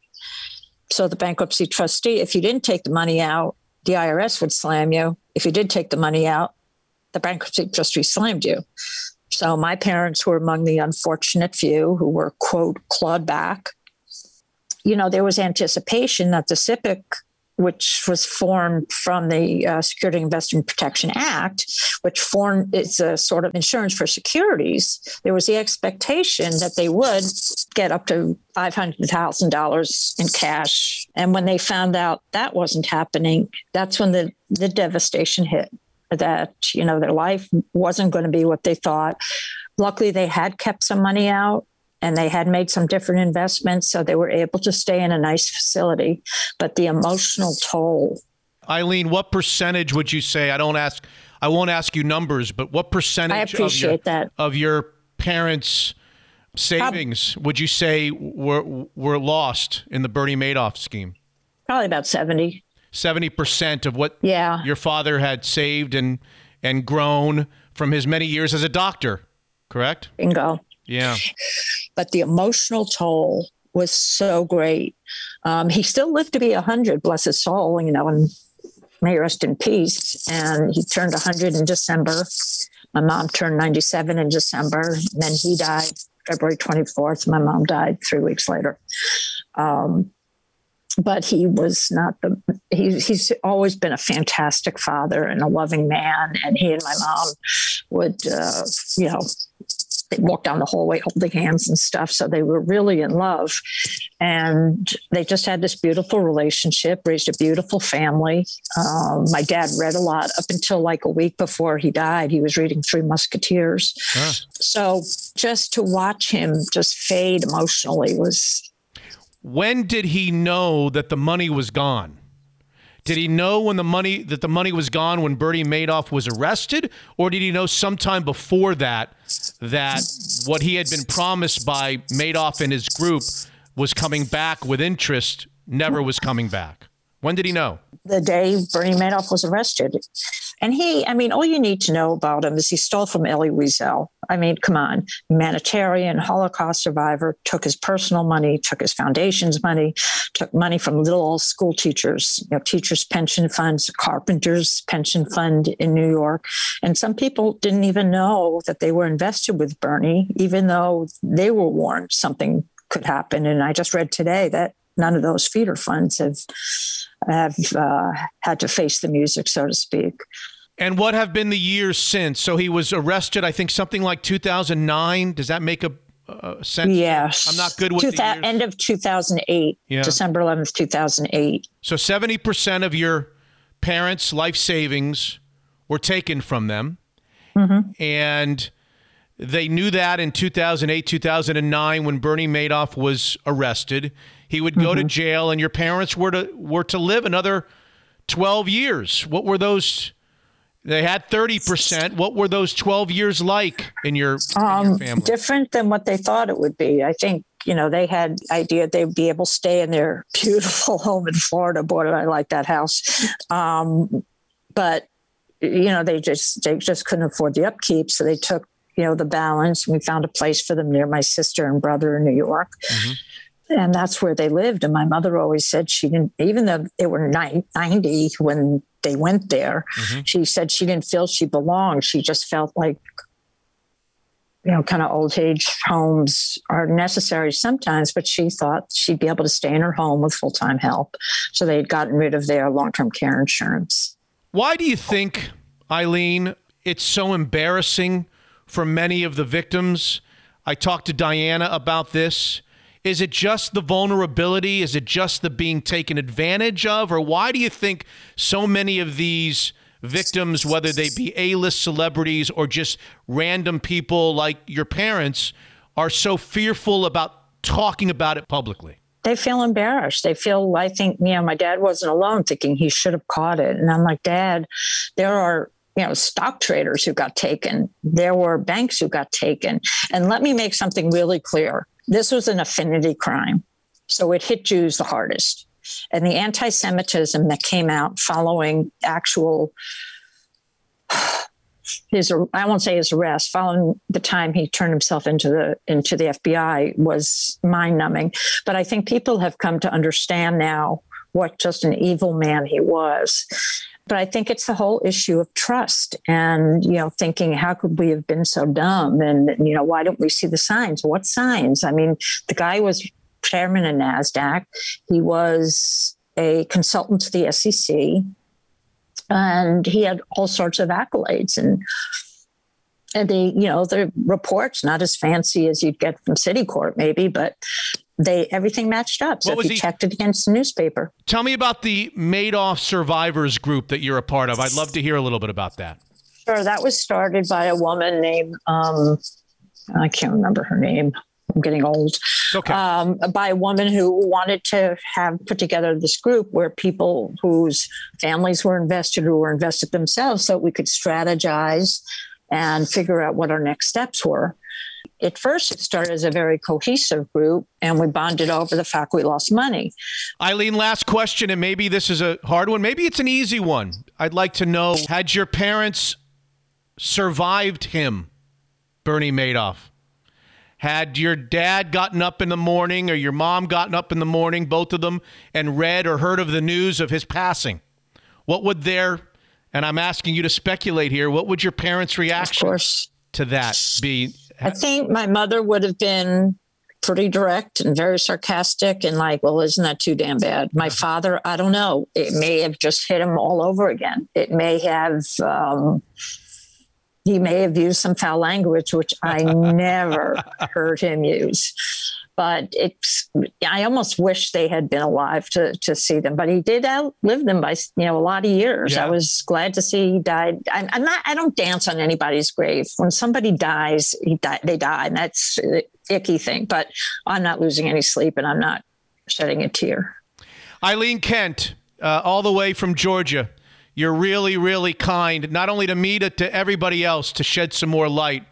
So the bankruptcy trustee, if you didn't take the money out, the IRS would slam you. If you did take the money out, the bankruptcy trustee slammed you. So my parents were among the unfortunate few who were, quote, clawed back. You know, there was anticipation that the SIPC, which was formed from the Security Investment Protection Act, which formed, it's a sort of insurance for securities. There was the expectation that they would get up to $500,000 in cash. And when they found out that wasn't happening, that's when the devastation hit. That, you know, their life wasn't going to be what they thought. Luckily, they had kept some money out and they had made some different investments, so they were able to stay in a nice facility. But the emotional toll. Eileen, what percentage would you say? I won't ask you numbers, but what percentage of your parents' savings would you say were lost in the Bernie Madoff scheme? Probably about 70. 70% of what your father had saved and grown from his many years as a doctor, correct? Bingo. Yeah. But the emotional toll was so great. He still lived to be 100, bless his soul, you know, and may rest in peace. And he turned 100 in December. My mom turned 97 in December. And then he died February 24th. My mom died 3 weeks later. But he was not he's always been a fantastic father and a loving man. And he and my mom would, you know, They walked down the hallway holding hands and stuff. So they were really in love. And they just had this beautiful relationship, raised a beautiful family. My dad read a lot up until like a week before he died. He was reading Three Musketeers. Huh. So just to watch him just fade emotionally was... When did he know that the money was gone? Did he know when the money was gone when Bernie Madoff was arrested, or did he know sometime before that that what he had been promised by Madoff and his group was coming back with interest never was coming back? When did he know? The day Bernie Madoff was arrested. And all you need to know about him is he stole from Elie Wiesel. I mean, come on, humanitarian, Holocaust survivor, took his personal money, took his foundation's money, took money from little old school teachers, teachers' pension funds, carpenters' pension fund in New York. And some people didn't even know that they were invested with Bernie, even though they were warned something could happen. And I just read today that none of those feeder funds have had to face the music, so to speak. And what have been the years since? So he was arrested, I think, something like 2009. Does that make a sense? Yes. I'm not good with the years. End of 2008, yeah. December 11th, 2008. So 70% of your parents' life savings were taken from them. Mm-hmm. And they knew that in 2008, 2009, when Bernie Madoff was arrested. He would go to jail, and your parents were to live another 12 years. What were those? They had 30%. What were those 12 years like in your family? Different than what they thought it would be. I think, they had idea they'd be able to stay in their beautiful home in Florida. Boy, I like that house. But, they just couldn't afford the upkeep, so they took, the balance. We found a place for them near my sister and brother in New York. Mm-hmm. And that's where they lived. And my mother always said she didn't, even though they were 90 when they went there, she said she didn't feel she belonged. She just felt like, kind of old age homes are necessary sometimes, but she thought she'd be able to stay in her home with full-time help. So they'd gotten rid of their long-term care insurance. Why do you think, Eileen, it's so embarrassing for many of the victims? I talked to Diana about this. Is it just the vulnerability? Is it just the being taken advantage of? Or why do you think so many of these victims, whether they be A-list celebrities or just random people like your parents, are so fearful about talking about it publicly? They feel embarrassed. They feel, I think, my dad wasn't alone thinking he should have caught it. And I'm like, Dad, there are stock traders who got taken. There were banks who got taken. And let me make something really clear. This was an affinity crime, so it hit Jews the hardest. And the anti-Semitism that came out following I won't say his arrest, following the time he turned himself into the FBI was mind-numbing. But I think people have come to understand now what just an evil man he was. But I think it's the whole issue of trust and, thinking, how could we have been so dumb? And, why don't we see the signs? What signs? I mean, the guy was chairman of NASDAQ. He was a consultant to the SEC, and he had all sorts of accolades. And the report's not as fancy as you'd get from Citicorp maybe, but everything matched up. So if you checked it against the newspaper. Tell me about the Madoff Survivors group that you're a part of. I'd love to hear a little bit about that. Sure. That was started by a woman named, I can't remember her name. I'm getting old. Okay. By a woman who wanted to have put together this group where people whose families were invested or were invested themselves so we could strategize and figure out what our next steps were. At first, it started as a very cohesive group, and we bonded over the fact we lost money. Eileen, last question, and maybe this is a hard one. Maybe it's an easy one. I'd like to know, had your parents survived him, Bernie Madoff? Had your dad gotten up in the morning or your mom gotten up in the morning, both of them, and read or heard of the news of his passing? What would their, and I'm asking you to speculate here, what would your parents' reaction to that be? I think my mother would have been pretty direct and very sarcastic and like, well, isn't that too damn bad? My father, I don't know. It may have just hit him all over again. It may have He may have used some foul language, which I never heard him use. But it's, I almost wish they had been alive to see them. But he did outlive them by, you know, a lot of years. Yeah. I was glad to see he died. I don't dance on anybody's grave. When somebody dies, they die. And that's the icky thing. But I'm not losing any sleep and I'm not shedding a tear. Eileen Kent, all the way from Georgia. You're really, really kind, not only to me, but to everybody else, to shed some more light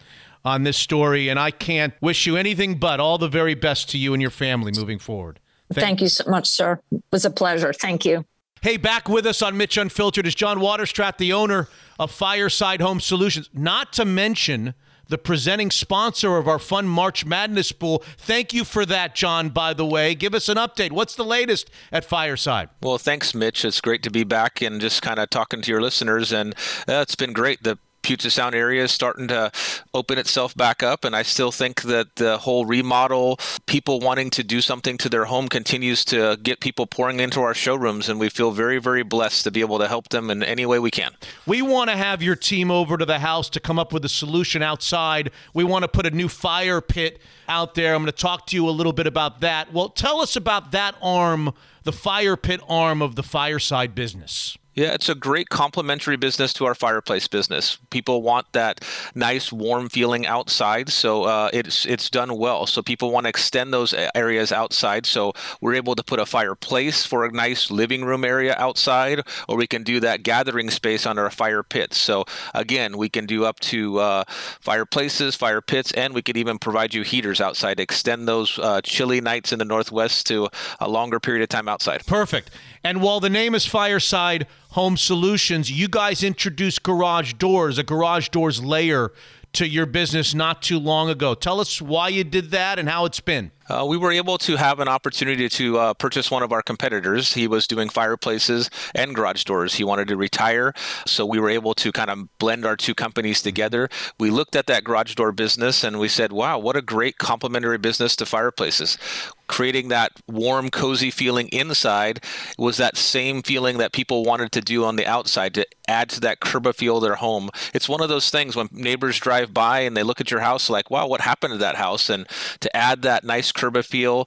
on this story. And I can't wish you anything but all the very best to you and your family moving forward. Thank you so much, sir. It was a pleasure. Thank you. Hey, back with us on Mitch Unfiltered is John Waterstrat, the owner of Fireside Home Solutions, not to mention the presenting sponsor of our fun March Madness pool. Thank you for that, John, by the way. Give us an update. What's the latest at Fireside? Well, thanks, Mitch. It's great to be back and just kind of talking to your listeners. And it's been great. The Puget Sound area is starting to open itself back up. And I still think that the whole remodel, people wanting to do something to their home, continues to get people pouring into our showrooms. And we feel very, very blessed to be able to help them in any way we can. We want to have your team over to the house to come up with a solution outside. We want to put a new fire pit out there. I'm going to talk to you a little bit about that. Well, tell us about that arm, the fire pit arm of the Fireside business. Yeah, it's a great complementary business to our fireplace business. People want that nice, warm feeling outside, so it's done well. So people want to extend those areas outside, so we're able to put a fireplace for a nice living room area outside, or we can do that gathering space under a fire pit. So again, we can do up to fireplaces, fire pits, and we could even provide you heaters outside to extend those chilly nights in the Northwest to a longer period of time outside. Perfect. And while the name is Fireside Home Solutions, you guys introduced garage doors, a garage doors layer to your business not too long ago. Tell us why you did that and how it's been. We were able to have an opportunity to purchase one of our competitors. He was doing fireplaces and garage doors. He wanted to retire, so we were able to kind of blend our two companies together. We looked at that garage door business and we said, wow, what a great complementary business to fireplaces. Creating that warm, cozy feeling inside was that same feeling that people wanted to do on the outside, to add to that curb appeal of their home. It's one of those things when neighbors drive by and they look at your house like, wow, what happened to that house? And to add that nice curb appeal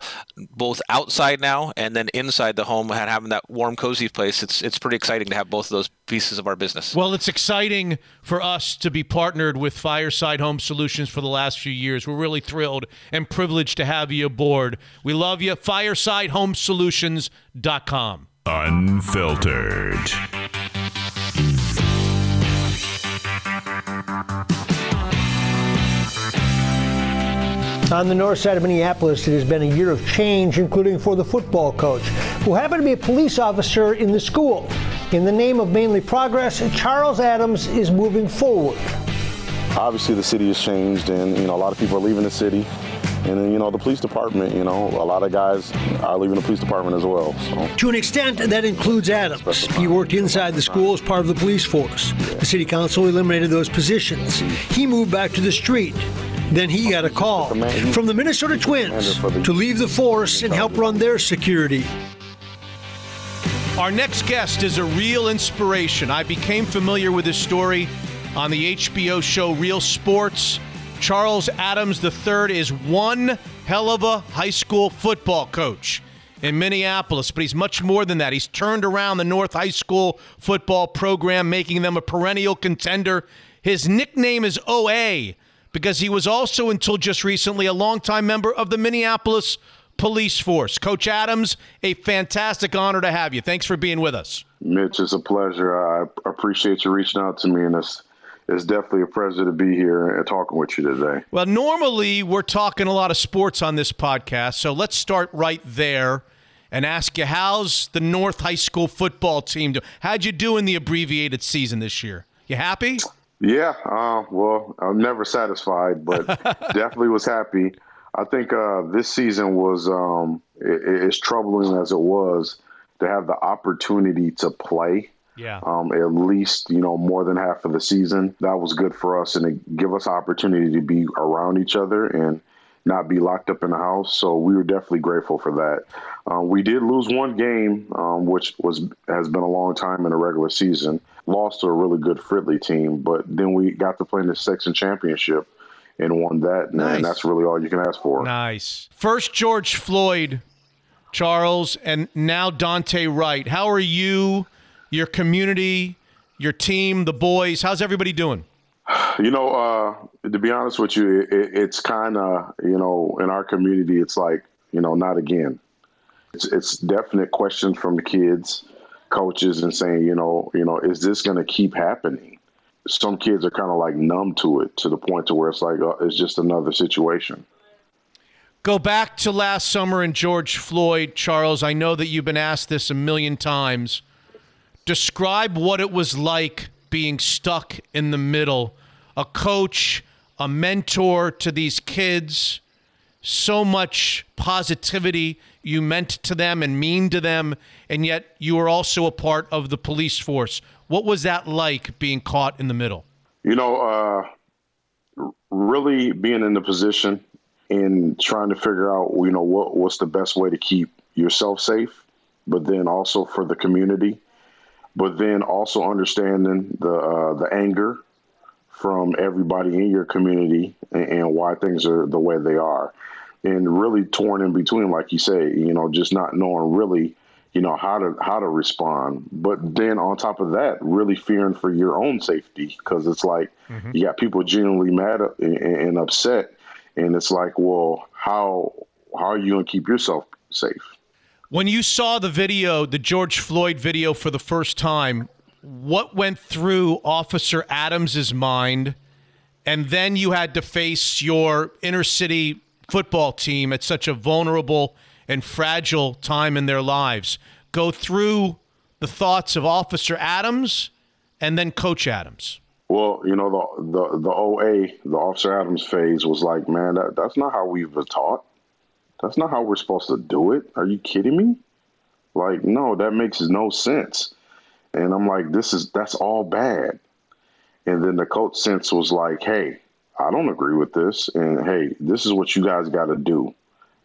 both outside now and then inside the home and having that warm, cozy place, it's pretty exciting to have both of those pieces of our business. Well, it's exciting for us to be partnered with Fireside Home Solutions for the last few years. We're really thrilled and privileged to have you aboard. We love you. FiresideHomeSolutions.com. Unfiltered. On the north side of Minneapolis, it has been a year of change, including for the football coach, who happened to be a police officer in the school. In the name of mainly progress, Charles Adams is moving forward. Obviously, the city has changed, and a lot of people are leaving the city. And then, the police department, a lot of guys are leaving the police department as well. So. To an extent, that includes Adams. He worked inside the school as part of the police force. The city council eliminated those positions. He moved back to the street. Then he got a call from the Minnesota Twins to leave the force and help run their security. Our next guest is a real inspiration. I became familiar with his story on the HBO show Real Sports. Charles Adams III is one hell of a high school football coach in Minneapolis, but he's much more than that. He's turned around the North High School football program, making them a perennial contender. His nickname is OA because he was also, until just recently, a longtime member of the Minneapolis police force. Coach Adams, a fantastic honor to have you. Thanks for being with us. Mitch, it's a pleasure. I appreciate you reaching out to me in this. It's definitely a pleasure to be here and talking with you today. Well, normally we're talking a lot of sports on this podcast, so let's start right there and ask you, how's the North High School football team doing? How'd you do in the abbreviated season this year? You happy? Yeah. Well, I'm never satisfied, but definitely was happy. I think this season was as troubling as it was to have the opportunity to play. Yeah. At least, more than half of the season. That was good for us, and it gave us opportunity to be around each other and not be locked up in the house. So we were definitely grateful for that. We did lose one game, which has been a long time in the regular season. Lost to a really good Fridley team, but then we got to play in the section championship and won that. Nice. And that's really all you can ask for. Nice. First George Floyd, Charles, and now Dante Wright. How are you, your community, your team, the boys? How's everybody doing? You know, to be honest with you, it's kind of, you know, in our community, it's like, you know, not again. It's definite questions from the kids, coaches, and saying, you know, is this going to keep happening? Some kids are kind of like numb to it, to the point to where it's like, it's just another situation. Go back to last summer and George Floyd, Charles. I know that you've been asked this a million times. Describe what it was like being stuck in the middle, a coach, a mentor to these kids, so much positivity you meant to them and mean to them, and yet you were also a part of the police force. What was that like, being caught in the middle? You know, really being in the position and trying to figure out, you know, what's the best way to keep yourself safe, but then also for the community. But then also understanding the anger from everybody in your community and why things are the way they are, and really torn in between, like you say, you know, just not knowing really, you know, how to respond. But then on top of that, really fearing for your own safety, because it's like, mm-hmm. you got people genuinely mad and upset, and it's like, well, how are you gonna keep yourself safe? When you saw the video, the George Floyd video, for the first time, what went through Officer Adams' mind? And then you had to face your inner city football team at such a vulnerable and fragile time in their lives. Go through the thoughts of Officer Adams and then Coach Adams. Well, you know, the OA, the Officer Adams phase was like, man, that's not how we've been taught. That's not how we're supposed to do it. Are you kidding me? Like, no, that makes no sense. And I'm like, that's all bad. And then the coach sense was like, hey, I don't agree with this. And hey, this is what you guys got to do,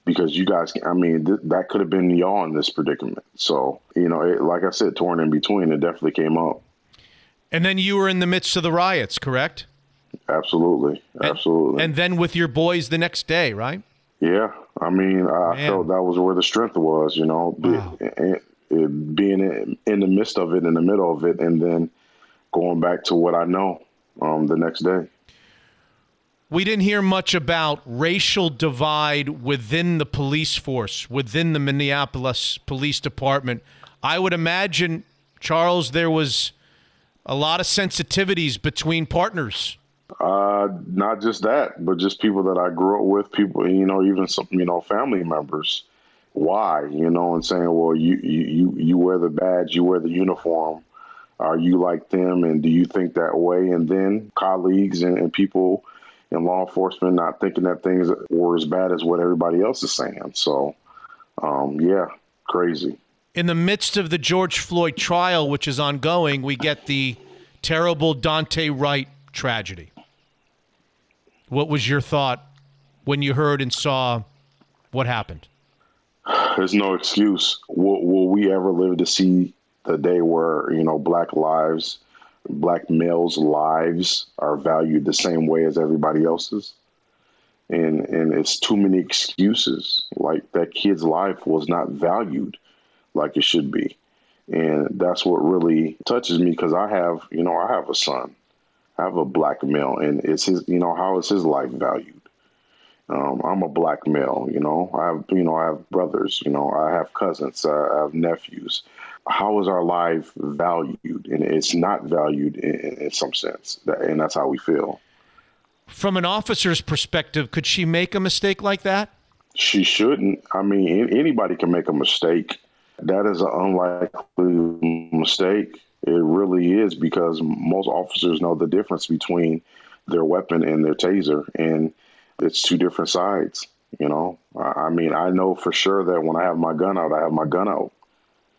because you guys, I mean, that could have been y'all in this predicament. So, you know, like I said, torn in between, it definitely came up. And then you were in the midst of the riots, correct? Absolutely. Absolutely. And then with your boys the next day, right? Yeah, I mean, I felt that was where the strength was, you know, wow. Being in the midst of it, in the middle of it, and then going back to what I know the next day. We didn't hear much about racial divide within the police force, within the Minneapolis Police Department. I would imagine, Charles, there was a lot of sensitivities between partners. Not just that, but just people that I grew up with, people, you know, even some, you know, family members. Why, you know, and saying, well, you wear the badge, you wear the uniform. Are you like them? And do you think that way? And then colleagues and people in law enforcement not thinking that things were as bad as what everybody else is saying. So, yeah, crazy. In the midst of the George Floyd trial, which is ongoing, we get the terrible Dante Wright tragedy. What was your thought when you heard and saw what happened? There's no excuse. Will we ever live to see the day where, you know, black males' lives are valued the same way as everybody else's? And it's too many excuses. Like, that kid's life was not valued like it should be. And that's what really touches me, because I have a son. I have a black male, and it's his, you know, how is his life valued? I'm a black male, you know, I have brothers, you know, I have cousins, I have nephews. How is our life valued? And it's not valued in some sense. And that's how we feel. From an officer's perspective, could she make a mistake like that? She shouldn't. I mean, anybody can make a mistake. That is an unlikely mistake. It really is, because most officers know the difference between their weapon and their taser, and it's two different sides, you know. I mean, I know for sure that when I have my gun out, I have my gun out.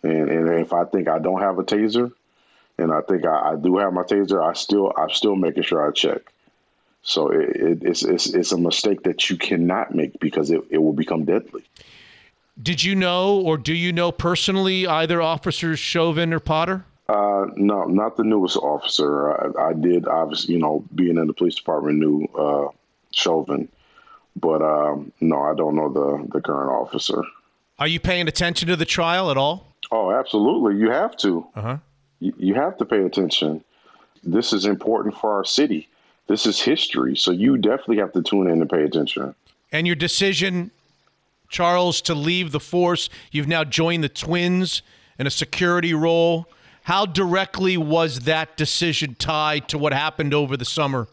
And if I think I don't have a taser and I think I do have my taser, I'm still making sure I check. So it's a mistake that you cannot make because it will become deadly. Did you know, or do you know personally, either officers Chauvin or Potter? No, not the newest officer. I did, obviously, being in the police department, knew Chauvin, but no, I don't know the current officer. Are you paying attention to the trial at all? Oh, absolutely. You have to. Uh-huh. You have to pay attention. This is important for our city. This is history. So you definitely have to tune in and pay attention. And your decision, Charles, to leave the force, you've now joined the Twins in a security role. How directly was that decision tied to what happened over the summer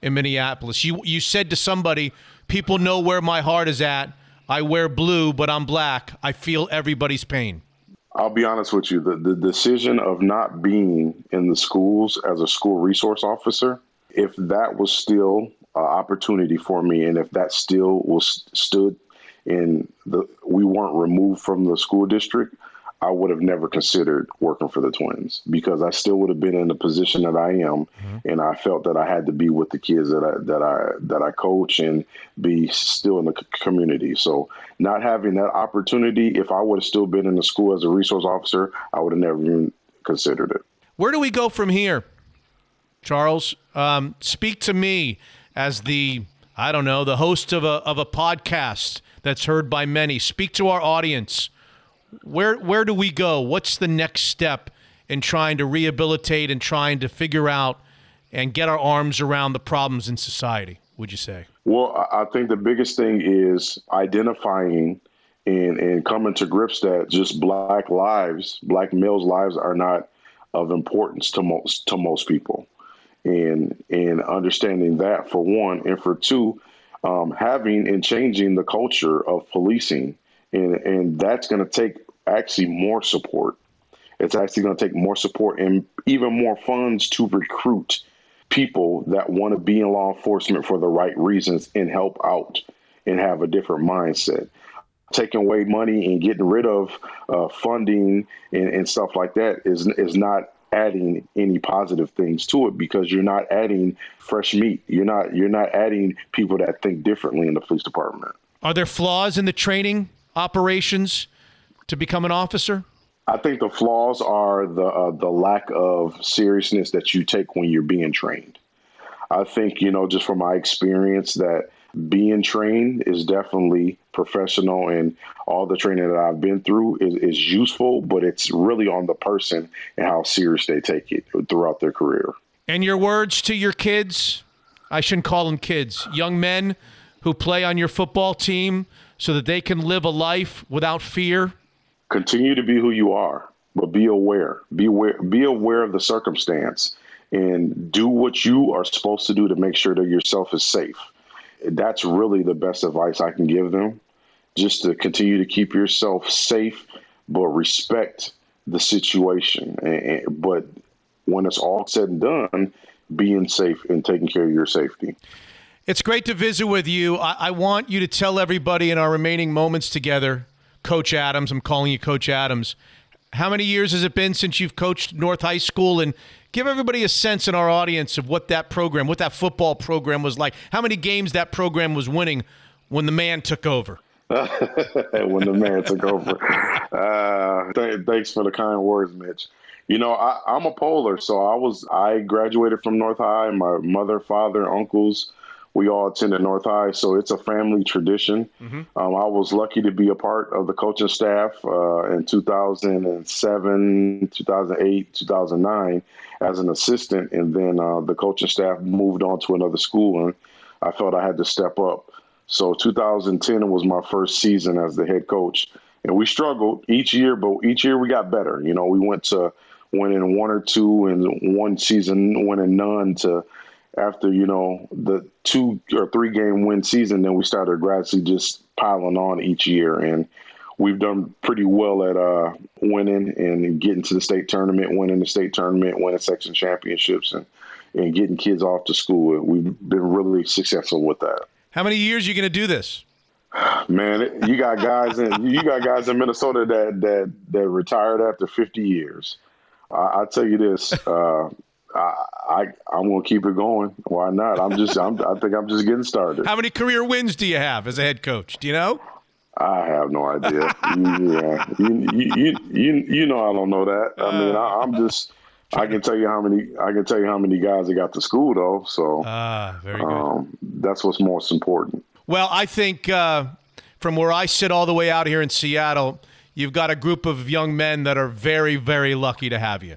in Minneapolis? You said to somebody, people know where my heart is at. I wear blue, but I'm black. I feel everybody's pain. I'll be honest with you. The decision of not being in the schools as a school resource officer, if that was still an opportunity for me, and if that still was stood in we weren't removed from the school district, I would have never considered working for the Twins, because I still would have been in the position that I am. Mm-hmm. And I felt that I had to be with the kids that I coach and be still in the community. So not having that opportunity, if I would have still been in the school as a resource officer, I would have never even considered it. Where do we go from here, Charles? Speak to me as the host of a podcast that's heard by many. Speak to our audience. Where do we go? What's the next step in trying to rehabilitate and trying to figure out and get our arms around the problems in society, would you say? Well, I think the biggest thing is identifying and coming to grips that just Black lives, Black males' lives, are not of importance to most people. And understanding that, for one, and for two, having and changing the culture of policing. And that's going to take actually more support. It's actually going to take more support and even more funds to recruit people that want to be in law enforcement for the right reasons and help out and have a different mindset. Taking away money and getting rid of funding and stuff like that is not adding any positive things to it, because you're not adding fresh meat. You're not adding people that think differently in the police department. Are there flaws in the training operations to become an officer? I think the flaws are the lack of seriousness that you take when you're being trained. I think, just from my experience, that being trained is definitely professional, and all the training that I've been through is useful, but it's really on the person and how serious they take it throughout their career. And your words to your kids, I shouldn't call them kids, young men who play on your football team, so that they can live a life without fear? Continue to be who you are, but be aware. Be aware of the circumstance and do what you are supposed to do to make sure that yourself is safe. That's really the best advice I can give them, just to continue to keep yourself safe, but respect the situation. But when it's all said and done, being safe and taking care of your safety. It's great to visit with you. I want you to tell everybody in our remaining moments together, Coach Adams, I'm calling you Coach Adams, how many years has it been since you've coached North High School? And give everybody a sense in our audience of what that football program was like, how many games that program was winning when the man took over. When the man took over. Thanks for the kind words, Mitch. I'm a polar, so I graduated from North High. My mother, father, uncles, we all attended North High, so it's a family tradition. Mm-hmm. I was lucky to be a part of the coaching staff in 2007, 2008, 2009 as an assistant, and then the coaching staff moved on to another school, and I felt I had to step up. So 2010 was my first season as the head coach, and we struggled each year, but each year we got better. We went to winning one or two, and one season winning none, to after, the 2 or 3 game win season, then we started gradually just piling on each year. And we've done pretty well at winning and getting to the state tournament, winning section championships, and getting kids off to school. We've been really successful with that. How many years are you going to do this? Man, you got guys in Minnesota that retired after 50 years. I'll tell you this, I'm gonna keep it going. Why not? I think I'm just getting started. How many career wins do you have as a head coach? Do you know? I have no idea. Yeah, you know I don't know that. I mean, I can tell you how many guys I got to school though. So very good. That's what's most important. Well, I think from where I sit all the way out here in Seattle, you've got a group of young men that are very, very lucky to have you.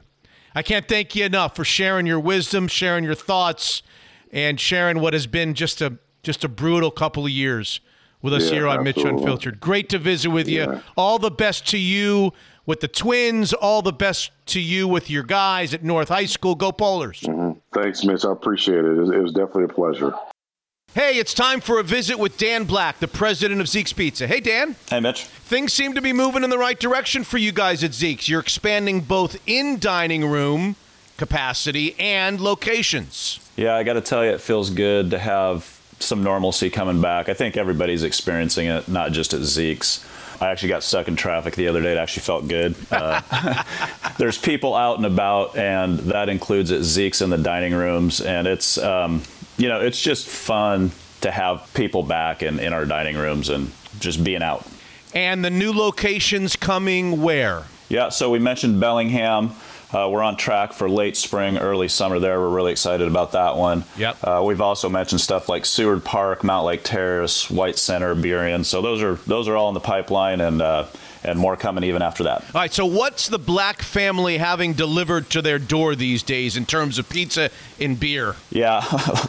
I can't thank you enough for sharing your wisdom, sharing your thoughts, and sharing what has been just a brutal couple of years with us here on Mitch Unfiltered. Great to visit with you. All the best to you with the Twins. All the best to you with your guys at North High School. Go Polars. Mm-hmm. Thanks, Mitch. I appreciate it. It was definitely a pleasure. Hey, it's time for a visit with Dan Black, the president of Zeke's Pizza. Hey, Dan. Hey, Mitch. Things seem to be moving in the right direction for you guys at Zeke's. You're expanding both in dining room capacity and locations. Yeah, I got to tell you, it feels good to have some normalcy coming back. I think everybody's experiencing it, not just at Zeke's. I actually got stuck in traffic the other day. It actually felt good. There's people out and about, and that includes at Zeke's in the dining rooms. And it's, it's just fun to have people back in our dining rooms and just being out. And the new location's coming where? Yeah, so we mentioned Bellingham. We're on track for late spring, early summer there. We're really excited about that one. Yep. We've also mentioned stuff like Seward Park, Mount Lake Terrace, White Center, Burien. So those are all in the pipeline and more coming even after that. All right, so what's the Black family having delivered to their door these days in terms of pizza and beer? Yeah,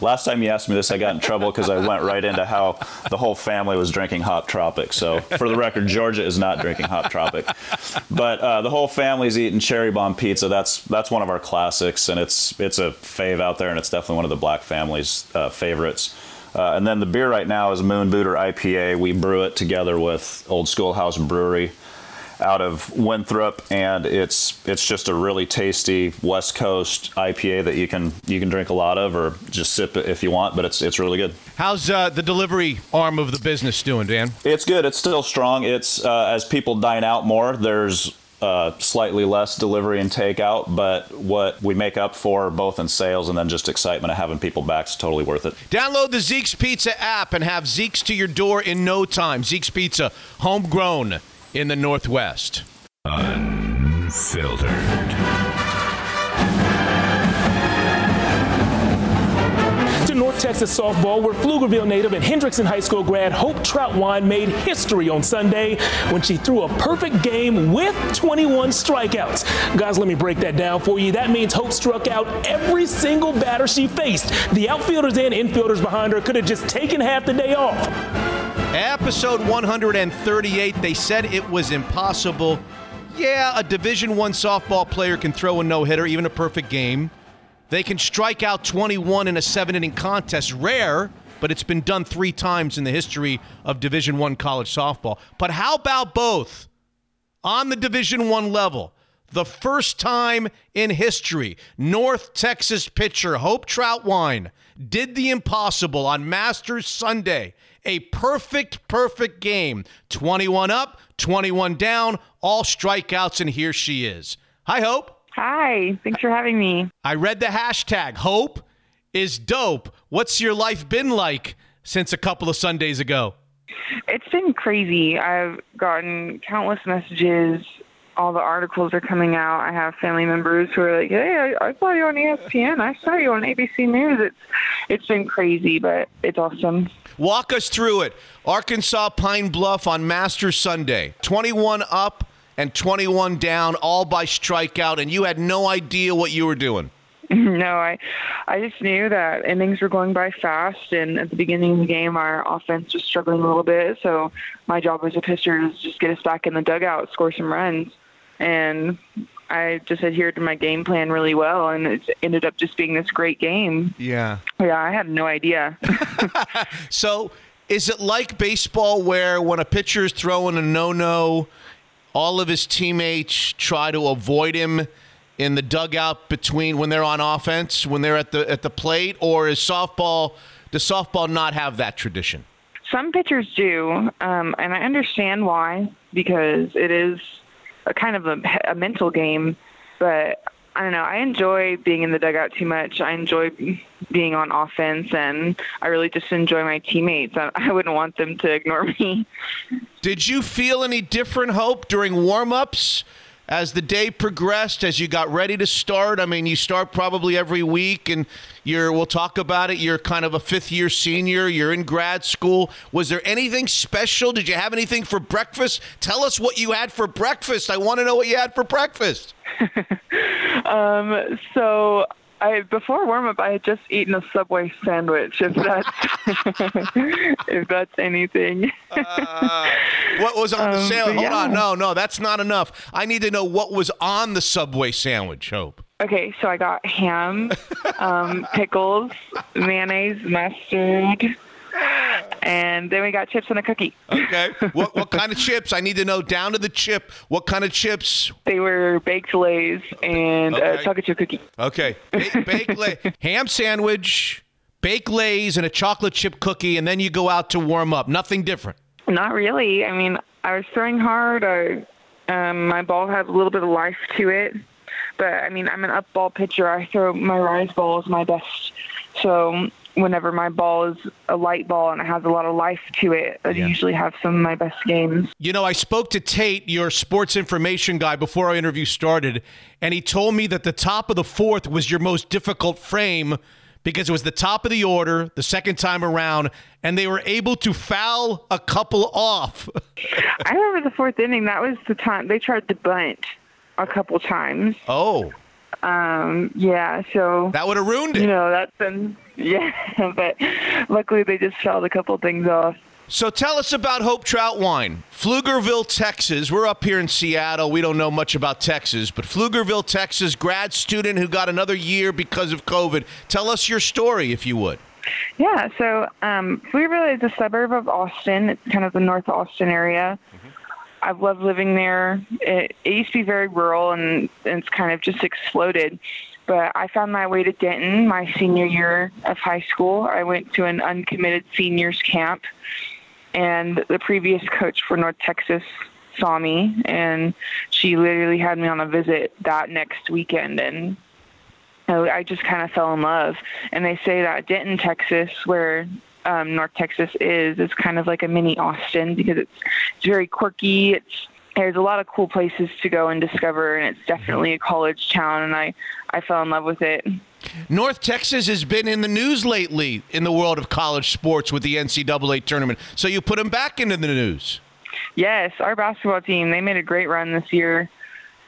last time you asked me this, I got in trouble because I went right into how the whole family was drinking Hop Tropic. So for the record, Georgia is not drinking Hop Tropic. But the whole family's eating Cherry Bomb pizza. That's one of our classics, and it's a fave out there, and it's definitely one of the Black family's favorites. And then the beer right now is Moon Booter IPA. We brew it together with Old Schoolhouse Brewery out of Winthrop, and it's just a really tasty West Coast IPA that you can drink a lot of or just sip if you want, but it's really good. How's the delivery arm of the business doing, Dan? It's good. It's still strong. It's as people dine out more, there's slightly less delivery and takeout, but what we make up for both in sales and then just excitement of having people back is totally worth it. Download the Zeke's Pizza app and have Zeke's to your door in no time. Zeke's Pizza, homegrown in the Northwest. Unfiltered. To North Texas softball, where Pflugerville native and Hendrickson High School grad Hope Trautwein made history on Sunday when she threw a perfect game with 21 strikeouts. Guys, let me break that down for you. That means Hope struck out every single batter she faced. The outfielders and infielders behind her could have just taken half the day off. Episode 138, they said it was impossible. Yeah, a Division I softball player can throw a no-hitter, even a perfect game. They can strike out 21 in a seven-inning contest. Rare, but it's been done three times in the history of Division I college softball. But how about both on the Division I level? The first time in history, North Texas pitcher Hope Trautwein did the impossible on Masters Sunday. A perfect game. 21 up, 21 down, all strikeouts, and here she is. Hi, Hope. Hi. Thanks for having me. I read the hashtag, Hope is dope. What's your life been like since a couple of Sundays ago? It's been crazy. I've gotten countless messages. All the articles are coming out. I have family members who are like, hey, I saw you on ESPN. I saw you on ABC News. It's been crazy, but it's awesome. Walk us through it. Arkansas Pine Bluff on Masters Sunday. 21 up and 21 down, all by strikeout, and you had no idea what you were doing. No, I just knew that innings were going by fast, and at the beginning of the game, our offense was struggling a little bit, so my job as a pitcher is just get us back in the dugout, score some runs. And I just adhered to my game plan really well, and it ended up just being this great game. Yeah. Yeah, I had no idea. So is it like baseball where when a pitcher is throwing a no-no, all of his teammates try to avoid him in the dugout between when they're on offense, when they're at the plate, or does softball not have that tradition? Some pitchers do, and I understand why, because it is a kind of a mental game, but I don't know. I enjoy being in the dugout too much. I enjoy being on offense, and I really just enjoy my teammates. I wouldn't want them to ignore me. Did you feel any different, Hope, during warm-ups as the day progressed, as you got ready to start? I mean, you start probably every week, and we'll talk about it. You're kind of a fifth-year senior. You're in grad school. Was there anything special? Did you have anything for breakfast? Tell us what you had for breakfast. I want to know what you had for breakfast. Before warm-up, I had just eaten a Subway sandwich, if that's anything. What was on the sandwich? Yeah. Hold on. No, that's not enough. I need to know what was on the Subway sandwich, Hope. Okay, so I got ham, pickles, mayonnaise, mustard, and then we got chips and a cookie. Okay. What kind of chips? I need to know down to the chip. What kind of chips? They were baked Lays and a chocolate chip cookie. Okay. Baked Lays. Ham sandwich, baked Lays, and a chocolate chip cookie, and then you go out to warm up. Nothing different? Not really. I mean, I was throwing hard. My ball had a little bit of life to it. But, I mean, I'm an up ball pitcher. I throw my rise ball is my best. So whenever my ball is a light ball and it has a lot of life to it, I usually have some of my best games. You know, I spoke to Tate, your sports information guy, before our interview started, and he told me that the top of the fourth was your most difficult frame because it was the top of the order the second time around, and they were able to foul a couple off. I remember the fourth inning. That was the time they tried to bunt a couple times. Oh. Yeah, so that would have ruined it. You know, that's been, yeah, but luckily they just shelled a couple things off. So tell us about Hope Trautwein, Pflugerville, Texas. We're up here in Seattle. We don't know much about Texas, but Pflugerville, Texas, grad student who got another year because of COVID. Tell us your story, if you would. Yeah, so Pflugerville is a suburb of Austin. It's kind of the North Austin area. Mm-hmm. I've loved living there. It used to be very rural, and it's kind of just exploded. But I found my way to Denton my senior year of high school. I went to an uncommitted seniors camp, and the previous coach for North Texas saw me, and she literally had me on a visit that next weekend. And I just kind of fell in love. And they say that Denton, Texas, where North Texas is kind of like a mini Austin because it's very quirky. There's a lot of cool places to go and discover, and it's definitely a college town, and I fell in love with it. North Texas has been in the news lately in the world of college sports with the NCAA tournament, so you put them back into the news. Yes, our basketball team, they made a great run this year.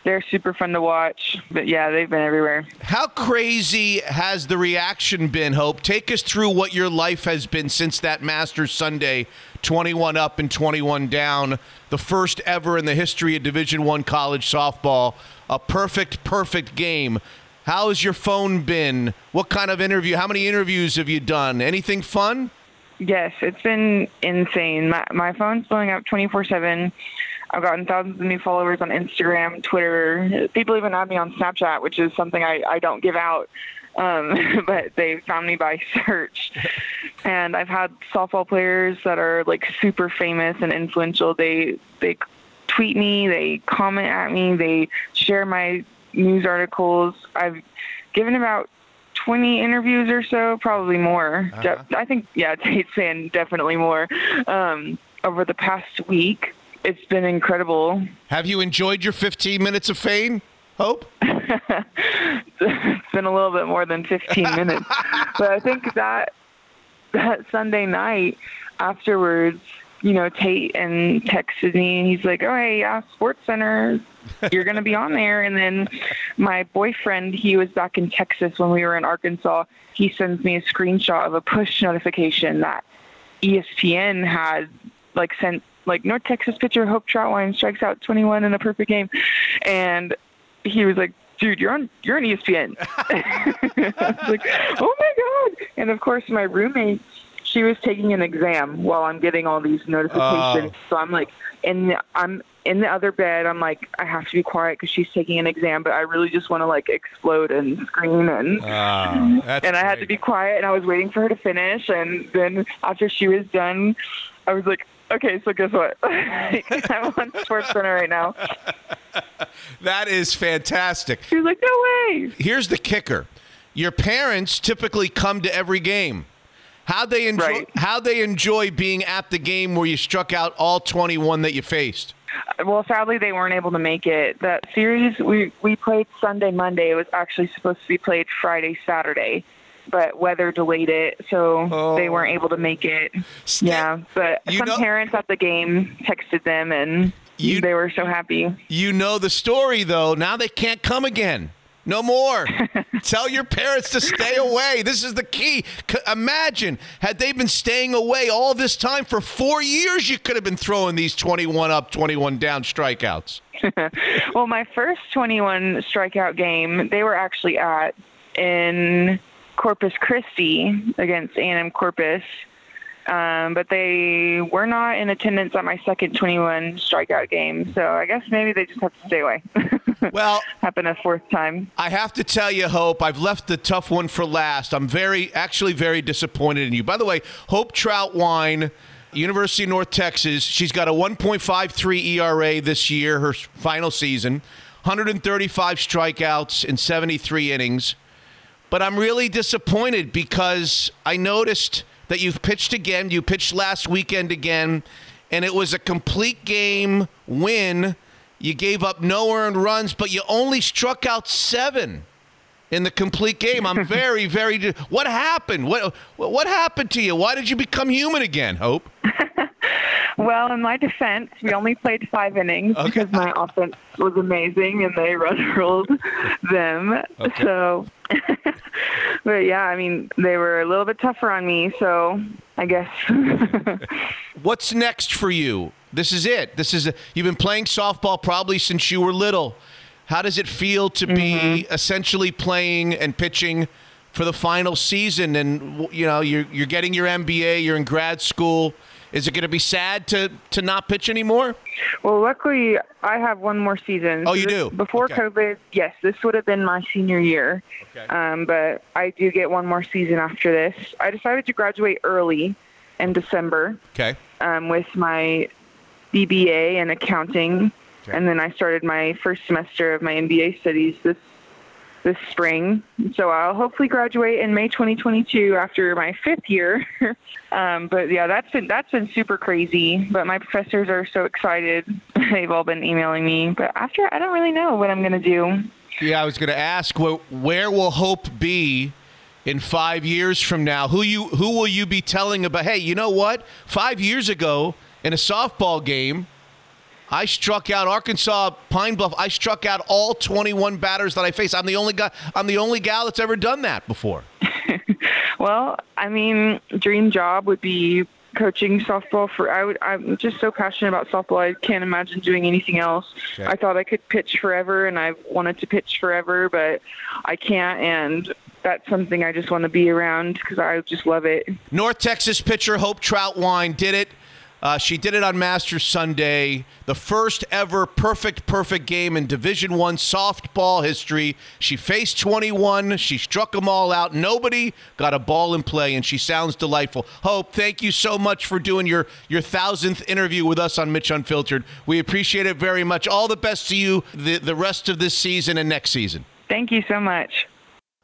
They're super fun to watch, but yeah, they've been everywhere. How crazy has the reaction been, Hope? Take us through what your life has been since that Masters Sunday, 21 up and 21 down, the first ever in the history of Division I college softball, a perfect game. How has your phone been? What kind of interview? How many interviews have you done? Anything fun? Yes, it's been insane. My phone's blowing up 24/7. I've gotten thousands of new followers on Instagram, Twitter. People even add me on Snapchat, which is something I don't give out, but they found me by search. And I've had softball players that are like super famous and influential. They tweet me, they comment at me, they share my news articles. I've given about 20 interviews or so, probably more. Uh-huh. I think, yeah, Tate's saying definitely more over the past week. It's been incredible. Have you enjoyed your 15 minutes of fame, Hope? It's been a little bit more than 15 minutes. But I think that Sunday night afterwards, you know, Tate and texted me, and he's like, oh, hey, Sports Center, you're going to be on there. And then my boyfriend, he was back in Texas when we were in Arkansas. He sends me a screenshot of a push notification that ESPN had, like, sent, like, North Texas pitcher Hope Trautwein strikes out 21 in a perfect game. And he was like, dude, you're on ESPN. I was like, oh, my God. And, of course, my roommate, she was taking an exam while I'm getting all these notifications. So I'm like, I'm in the other bed. I'm like, I have to be quiet because she's taking an exam, but I really just want to, like, explode and scream. And I had to be quiet, and I was waiting for her to finish. And then after she was done, I was like, okay, so guess what? I'm on Sports Center right now. That is fantastic. She was like, no way. Here's the kicker. Your parents typically come to every game. How'd they enjoy being at the game where you struck out all 21 that you faced? Well, sadly, they weren't able to make it. That series, we played Sunday, Monday. It was actually supposed to be played Friday, Saturday, but weather delayed it, so they weren't able to make it. Yeah, but some parents at the game texted them, and they were so happy. You know the story, though. Now they can't come again. No more. Tell your parents to stay away. This is the key. Imagine, had they been staying away all this time for 4 years, you could have been throwing these 21 up, 21 down strikeouts. Well, my first 21 strikeout game, they were actually at in Corpus Christi against A&M Corpus. But they were not in attendance on my second 21 strikeout game. So I guess maybe they just have to stay away. Well, happened a fourth time. I have to tell you, Hope, I've left the tough one for last. I'm very disappointed in you. By the way, Hope Trautwein, University of North Texas, she's got a 1.53 ERA this year, her final season, 135 strikeouts in 73 innings. But I'm really disappointed because I noticed that you've pitched again. You pitched last weekend again, and it was a complete game win. You gave up no earned runs, but you only struck out 7 in the complete game. I'm very what happened? What happened to you? Why did you become human again, Hope? Well, in my defense, we only played 5 innings because my offense was amazing and they run rolled them. Okay. So, but yeah, I mean, they were a little bit tougher on me, so I guess. What's next for you? This is it. You've been playing softball probably since you were little. How does it feel to be essentially playing and pitching for the final season? And you know, you're getting your MBA. You're in grad school. Is it going to be sad to not pitch anymore? Well, luckily, I have one more season. Oh, you do? Before COVID, yes, this would have been my senior year. Okay. But I do get one more season after this. I decided to graduate early in December. Okay. With my BBA in accounting, and then I started my first semester of my MBA studies this spring. So I'll hopefully graduate in May 2022 after my 5th year. But yeah, that's been super crazy. But my professors are so excited; they've all been emailing me. But after, I don't really know what I'm gonna do. Yeah, I was gonna ask, where will Hope be in 5 years from now? Who will you be telling about? Hey, you know what? 5 years ago, in a softball game, I struck out Arkansas Pine Bluff. I struck out all 21 batters that I faced. I'm the only gal that's ever done that before. Well, I mean, dream job would be coaching softball. I'm just so passionate about softball. I can't imagine doing anything else. Okay. I thought I could pitch forever, and I've wanted to pitch forever, but I can't. And that's something I just want to be around because I just love it. North Texas pitcher Hope Trautwein did it. She did it on Masters Sunday, the first ever perfect game in Division I softball history. She faced 21. She struck them all out. Nobody got a ball in play, and she sounds delightful. Hope, thank you so much for doing your 1,000th interview with us on Mitch Unfiltered. We appreciate it very much. All the best to you the rest of this season and next season. Thank you so much.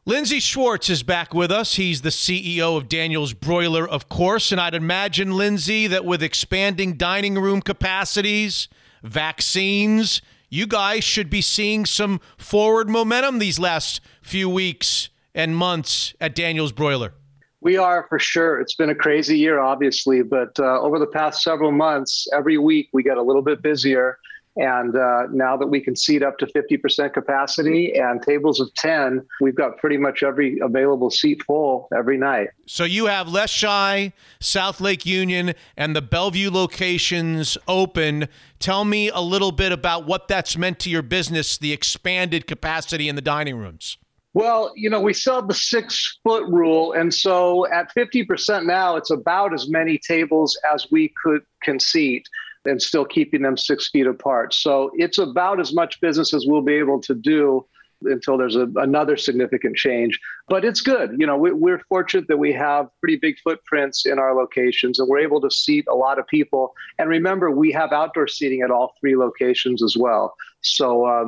Lindsay Schwartz is back with us. He's the CEO of Daniel's Broiler, of course. And I'd imagine, Lindsay, that with expanding dining room capacities, vaccines, you guys should be seeing some forward momentum these last few weeks and months at Daniel's Broiler. We are, for sure. It's been a crazy year, obviously. But over the past several months, every week we got a little bit busier. And now that we can seat up to 50% capacity and tables of 10, we've got pretty much every available seat full every night. So you have Les Chi, South Lake Union, and the Bellevue locations open. Tell me a little bit about what that's meant to your business, the expanded capacity in the dining rooms. Well, you know, we sell the 6-foot rule. And so at 50% now, it's about as many tables as we can seat, and still keeping them 6 feet apart. So it's about as much business as we'll be able to do until there's another significant change. But it's good. You know, we're fortunate that we have pretty big footprints in our locations, and we're able to seat a lot of people. And remember, we have outdoor seating at all three locations as well. So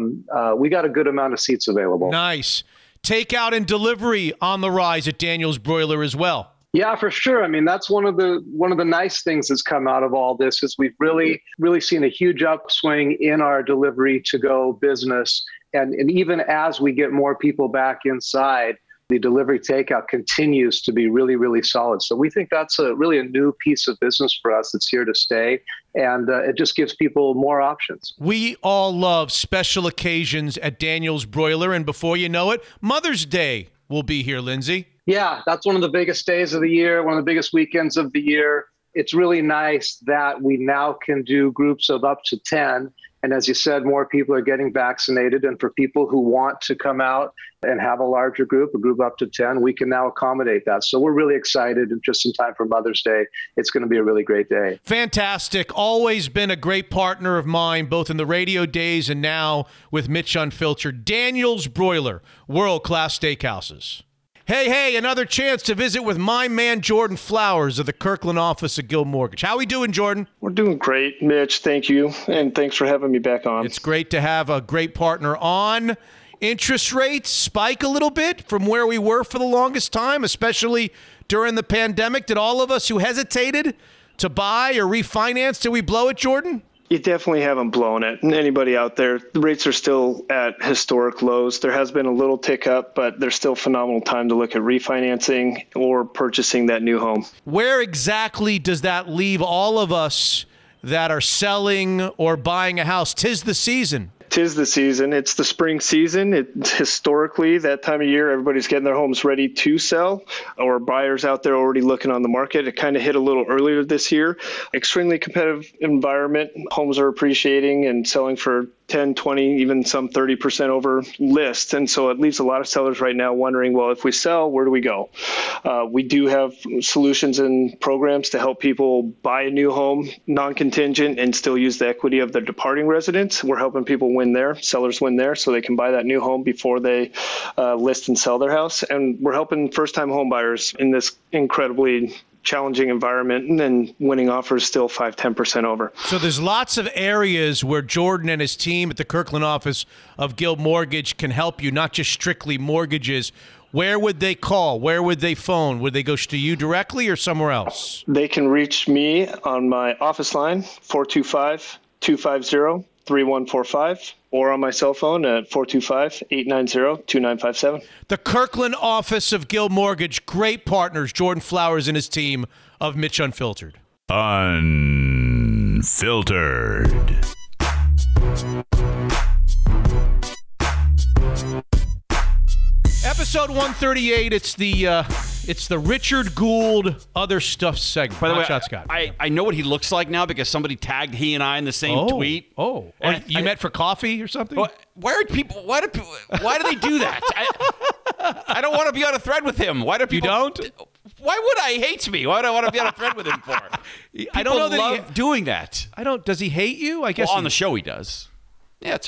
we got a good amount of seats available. Nice. Takeout and delivery on the rise at Daniel's Broiler as well. Yeah, for sure. I mean, that's one of the nice things that's come out of all this is we've really seen a huge upswing in our delivery to go business. And even as we get more people back inside, the delivery takeout continues to be really solid. So we think that's really a new piece of business for us that's here to stay. And it just gives people more options. We all love special occasions at Daniel's Broiler. And before you know it, Mother's Day will be here, Lindsay. Yeah, that's one of the biggest days of the year, one of the biggest weekends of the year. It's really nice that we now can do groups of up to 10. And as you said, more people are getting vaccinated. And for people who want to come out and have a larger group, a group up to 10, we can now accommodate that. So we're really excited. And just in time for Mother's Day, it's going to be a really great day. Fantastic. Always been a great partner of mine, both in the radio days and now with Mitch Unfiltered. Daniel's Broiler, world-class steakhouses. Hey, another chance to visit with my man, Jordan Flowers of the Kirkland office of Guild Mortgage. How we doing, Jordan? We're doing great, Mitch. Thank you. And thanks for having me back on. It's great to have a great partner on. Interest rates spike a little bit from where we were for the longest time, especially during the pandemic. Did all of us who hesitated to buy or refinance, did we blow it, Jordan? You definitely haven't blown it. Anybody out there, the rates are still at historic lows. There has been a little tick up, but there's still phenomenal time to look at refinancing or purchasing that new home. Where exactly does that leave all of us that are selling or buying a house? Tis the season. Tis the season. It's the spring season. It's historically that time of year, everybody's getting their homes ready to sell, or buyers out there already looking on the market. It kind of hit a little earlier this year. Extremely competitive environment. Homes are appreciating and selling for 10, 20, even some 30% over list. And so it leaves a lot of sellers right now wondering, well, if we sell, where do we go? We do have solutions and programs to help people buy a new home, non-contingent, and still use the equity of their departing residents. We're helping people win there, sellers win there, so they can buy that new home before they list and sell their house. And we're helping first-time home buyers in this incredibly challenging environment, and winning offers still 5, 10% over. So there's lots of areas where Jordan and his team at the Kirkland office of Guild Mortgage can help you, not just strictly mortgages. Where would they call? Where would they phone? Would they go to you directly or somewhere else? They can reach me on my office line, 425-250-3145, or on my cell phone at 425-890-2957. The Kirkland office of Guild Mortgage, great partners, Jordan Flowers and his team of Mitch Unfiltered. Unfiltered. Episode 138, it's the Richard Gould Other Stuff segment. By the way, I know what he looks like now because somebody tagged he and I in the same tweet. Oh, and you met for coffee or something? Why do they do that? I don't want to be on a thread with him. Why do people? You don't? Why would I? He hates me? Why do I want to be on a thread with him for? I don't know that love doing that. I don't. Does he hate you? I guess on the show he does. Yeah,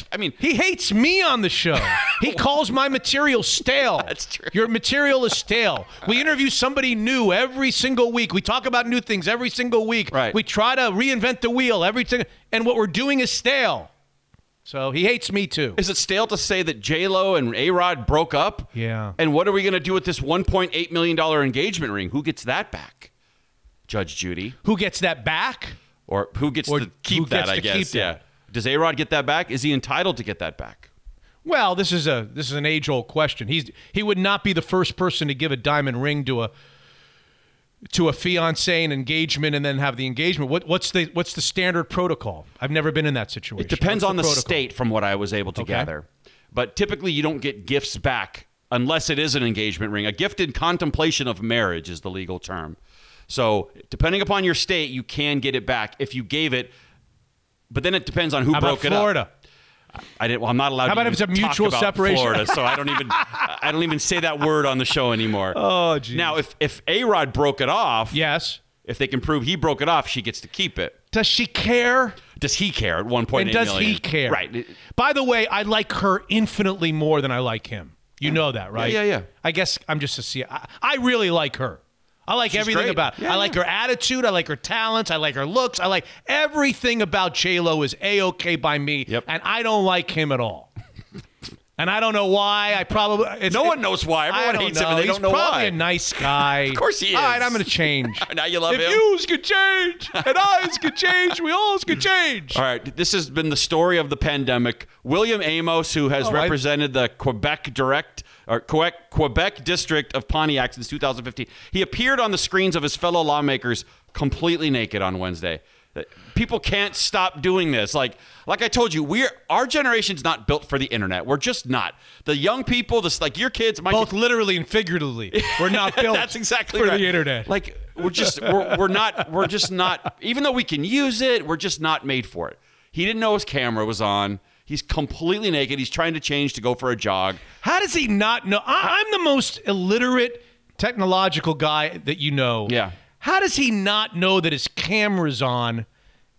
he hates me on the show. He calls my material stale. That's true. Your material is stale. We interview somebody new every single week. We talk about new things every single week. Right. We try to reinvent the wheel every single, and what we're doing is stale. So he hates me too. Is it stale to say that J-Lo and A-Rod broke up? Yeah. And what are we going to do with this $1.8 million engagement ring? Who gets that back? Judge Judy. Who gets that back? Or who gets to keep that, I guess. Yeah. Does A-Rod get that back? Is he entitled to get that back? Well, this is an age-old question. He would not be the first person to give a diamond ring to a fiancé and engagement and then have the engagement. What's the standard protocol? I've never been in that situation. It depends on the state from what I was able to gather. But typically you don't get gifts back unless it is an engagement ring. A gift in contemplation of marriage is the legal term. So depending upon your state, you can get it back if you gave it. But then it depends on who broke it up. How about Florida? I'm not allowed to talk about Florida. How about if it's a mutual separation? Florida, so I don't even say that word on the show anymore. Oh, geez. Now, if A-Rod broke it off, yes. If they can prove he broke it off, she gets to keep it. Does she care? does he care at $1.8 million? And does he care? Right. By the way, I like her infinitely more than I like him. You know that, right? Yeah, yeah, yeah. I guess I'm just a I really like her. I like everything about her. I like her attitude. I like her talents. I like her looks. I like everything about J-Lo is A-OK by me. Yep. And I don't like him at all. And I don't know why. I probably one knows why. Everyone hates him, and they don't know why. He's probably a nice guy. Of course he is. All right, I'm going to change. Now you love him. If yous could change, and I's could change, we all could change. All right, this has been the story of the pandemic. William Amos, who has represented the Quebec District of Pontiac since 2015, he appeared on the screens of his fellow lawmakers completely naked on Wednesday. People can't stop doing this. Like I told you, our generation's not built for the internet. We're just not. The young people, just like your kids, both literally and figuratively, we're not built. That's exactly for the internet. Like we're just not. Even though we can use it, we're just not made for it. He didn't know his camera was on. He's completely naked. He's trying to change to go for a jog. How does he not know? I'm the most illiterate technological guy that you know. Yeah. How does he not know that his camera's on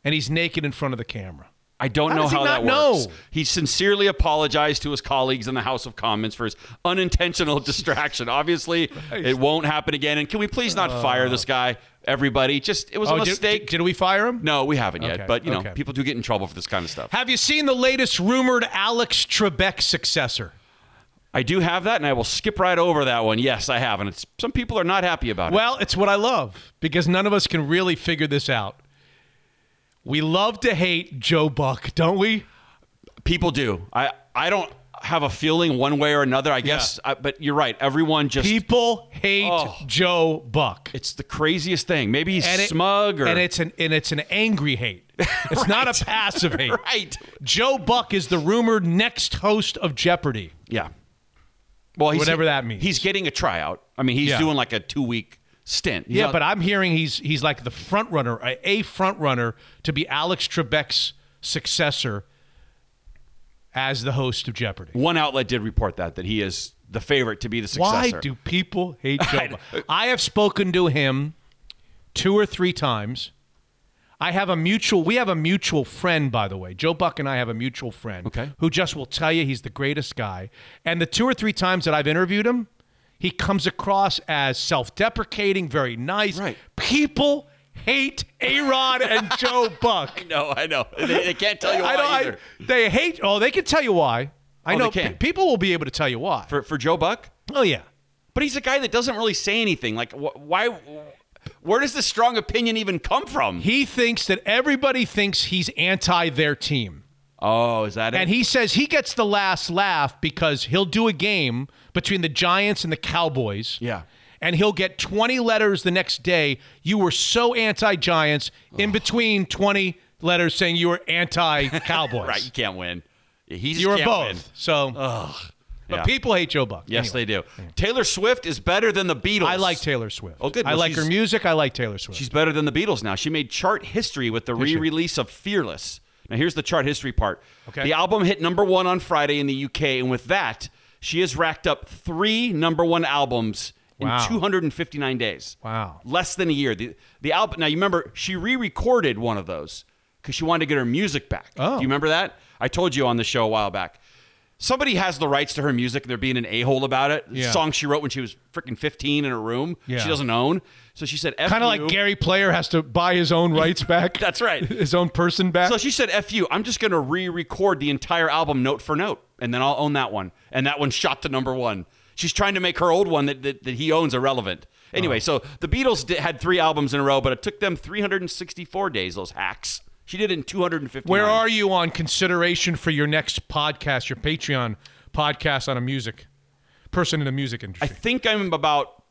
and he's naked in front of the camera? I don't know how that works. He sincerely apologized to his colleagues in the House of Commons for his unintentional distraction. Obviously, it won't happen again. And can we please not fire this guy, everybody? Just, it was a mistake. Did we fire him? No, we haven't yet. But, you know, people do get in trouble for this kind of stuff. Have you seen the latest rumored Alex Trebek successor? I do have that, and I will skip right over that one. Yes, I have, and some people are not happy about it. Well, it's what I love, because none of us can really figure this out. We love to hate Joe Buck, don't we? People do. I don't have a feeling one way or another, I guess, but you're right. Everyone just... People hate Joe Buck. It's the craziest thing. Maybe he's smug or... And it's an angry hate. It's not a passive hate. Right. Joe Buck is the rumored next host of Jeopardy. Yeah. Well, whatever that means. He's getting a tryout. I mean, he's doing like a 2-week stint. He's but I'm hearing he's like the front runner, a front runner to be Alex Trebek's successor as the host of Jeopardy. One outlet did report that he is the favorite to be the successor. Why do people hate Joe? I have spoken to him 2 or 3 times. We have a mutual friend, by the way. Joe Buck and I have a mutual friend who just will tell you he's the greatest guy. And the 2 or 3 times that I've interviewed him, he comes across as self-deprecating, very nice. Right. People hate A-Rod and Joe Buck. I know. They can't tell you why either. They hate. Oh, they can tell you why. I know. People will be able to tell you why. For Joe Buck? Oh yeah. But he's a guy that doesn't really say anything. Like why? Where does this strong opinion even come from? He thinks that everybody thinks he's anti their team. Oh, is that it? And he says he gets the last laugh because he'll do a game between the Giants and the Cowboys. Yeah. And he'll get 20 letters the next day. You were so anti-Giants in between 20 letters saying you were anti-Cowboys. Right, you can't win. You were both. Win. So... Ugh. But people hate Joe Buck. Yes, anyway. They do. Yeah. Taylor Swift is better than the Beatles. I like Taylor Swift. Oh, good. I like her music. I like Taylor Swift. She's better than the Beatles now. She made chart history with the re-release of Fearless. Now, here's the chart history part. Okay. The album hit number 1 on Friday in the UK, and with that, she has racked up 3 number 1 albums in 259 days. Wow. Less than a year. The album. Now, you remember, she re-recorded one of those because she wanted to get her music back. Oh. Do you remember that? I told you on the show a while back. Somebody has the rights to her music, and they're being an a-hole about it. Yeah. Song she wrote when she was freaking 15 in her room. Yeah. She doesn't own. So she said, F you. Kind of like Gary Player has to buy his own rights back. That's right. His own person back. So she said, F you. I'm just going to re-record the entire album note for note, and then I'll own that one. And that one shot to number 1. She's trying to make her old one that he owns irrelevant. Anyway, so the Beatles had 3 albums in a row, but it took them 364 days, those hacks. She did it in 250. Where are you on consideration for your next podcast, your Patreon podcast on a music person in the music industry? I think I'm about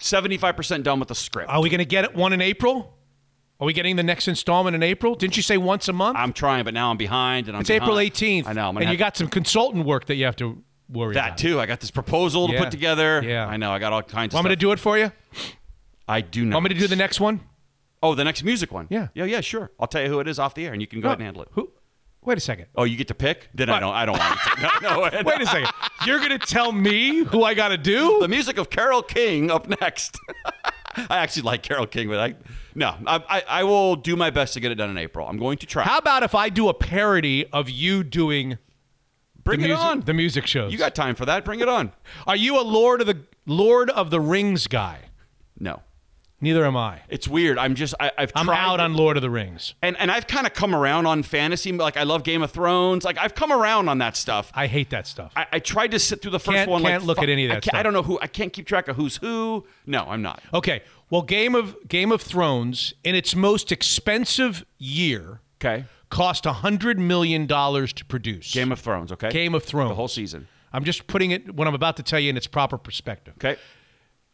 75% done with the script. Are we going to get one in April? Are we getting the next installment in April? Didn't you say once a month? I'm trying, but now I'm behind. And it's behind. April 18th. I know. And you got some consultant work that you have to worry about. That too. I got this proposal to put together. Yeah. I know. I got all kinds of stuff. Want me to do it for you? I do not. Want me to do the next one? Oh, the next music one. Yeah. Yeah, sure. I'll tell you who it is off the air, and you can go ahead and handle it. Who? Wait a second. Oh, you get to pick? Then what? I don't want to. No. Wait a second. You're going to tell me who I got to do? The music of Carole King up next. I actually like Carole King, but I will do my best to get it done in April. I'm going to try. How about if I do a parody of you doing the music shows? You got time for that? Bring it on. Are you a Lord of the Rings guy? No. Neither am I. It's weird. I'm out on Lord of the Rings. And I've kind of come around on fantasy. Like, I love Game of Thrones. Like, I've come around on that stuff. I hate that stuff. I tried to sit through the first one. I can't look at any of that stuff. I don't know who. I can't keep track of who's who. No, I'm not. Okay. Well, Game of Thrones, in its most expensive year, cost $100 million to produce. Game of Thrones, okay? Game of Thrones. The whole season. I'm just putting it, what I'm about to tell you, in its proper perspective. Okay.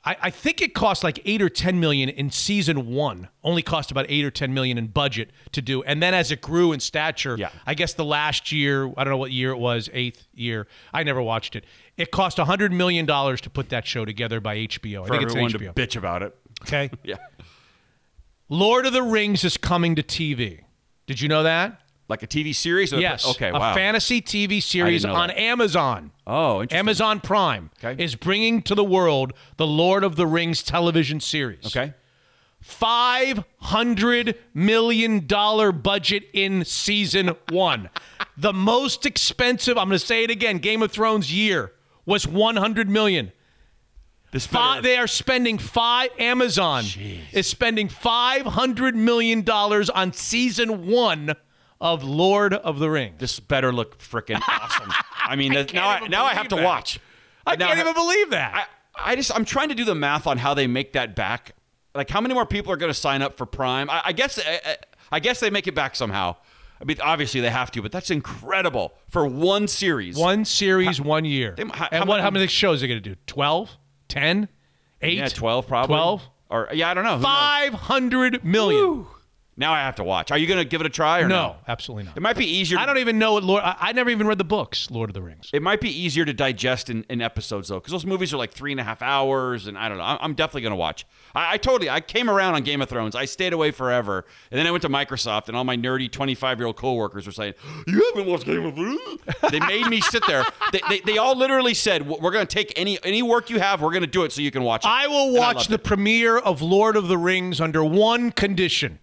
I think it cost like $8 or $10 million in season one. Only cost about $8 or $10 million in budget to do, and then as it grew in stature, I guess the last year, I don't know what year it was, eighth yeyear. I never watched it. It cost $100 million to put that show together by HBO. For I think it's HBO. For everyone to bitch about it. Okay. Yeah. Lord of the Rings is coming to TV. Did you know that? Like a TV series? Yes. Okay, wow. A fantasy TV series on Amazon. Oh, interesting. Amazon Prime is bringing to the world the Lord of the Rings television series. Okay. $500 million budget in season one. The most expensive, I'm going to say it again, Game of Thrones year was $100 million. Amazon is spending $500 million on season one of Lord of the Rings. This better look freaking awesome. I mean, I have to watch. I can't even believe that. I'm trying to do the math on how they make that back. Like, how many more people are going to sign up for Prime? I guess they make it back somehow. I mean, obviously they have to, but that's incredible for one series. One series, 1 year. How many shows are they going to do? 12? 10? 8? Yeah, 12 probably. 12? Or, yeah, I don't know. $500 million. Woo. Now I have to watch. Are you going to give it a try or no? No, absolutely not. It might be easier. I don't even know what Lord... I never even read the books, Lord of the Rings. It might be easier to digest in episodes, though, because those movies are like 3.5 hours, and I don't know. I'm definitely going to watch. I came around on Game of Thrones. I stayed away forever, and then I went to Microsoft, and all my nerdy 25-year-old coworkers were saying, "You haven't watched Game of Thrones?" They made me sit there. They all literally said, "We're going to take any work you have, we're going to do it so you can watch it." I will watch the premiere of Lord of the Rings under one condition.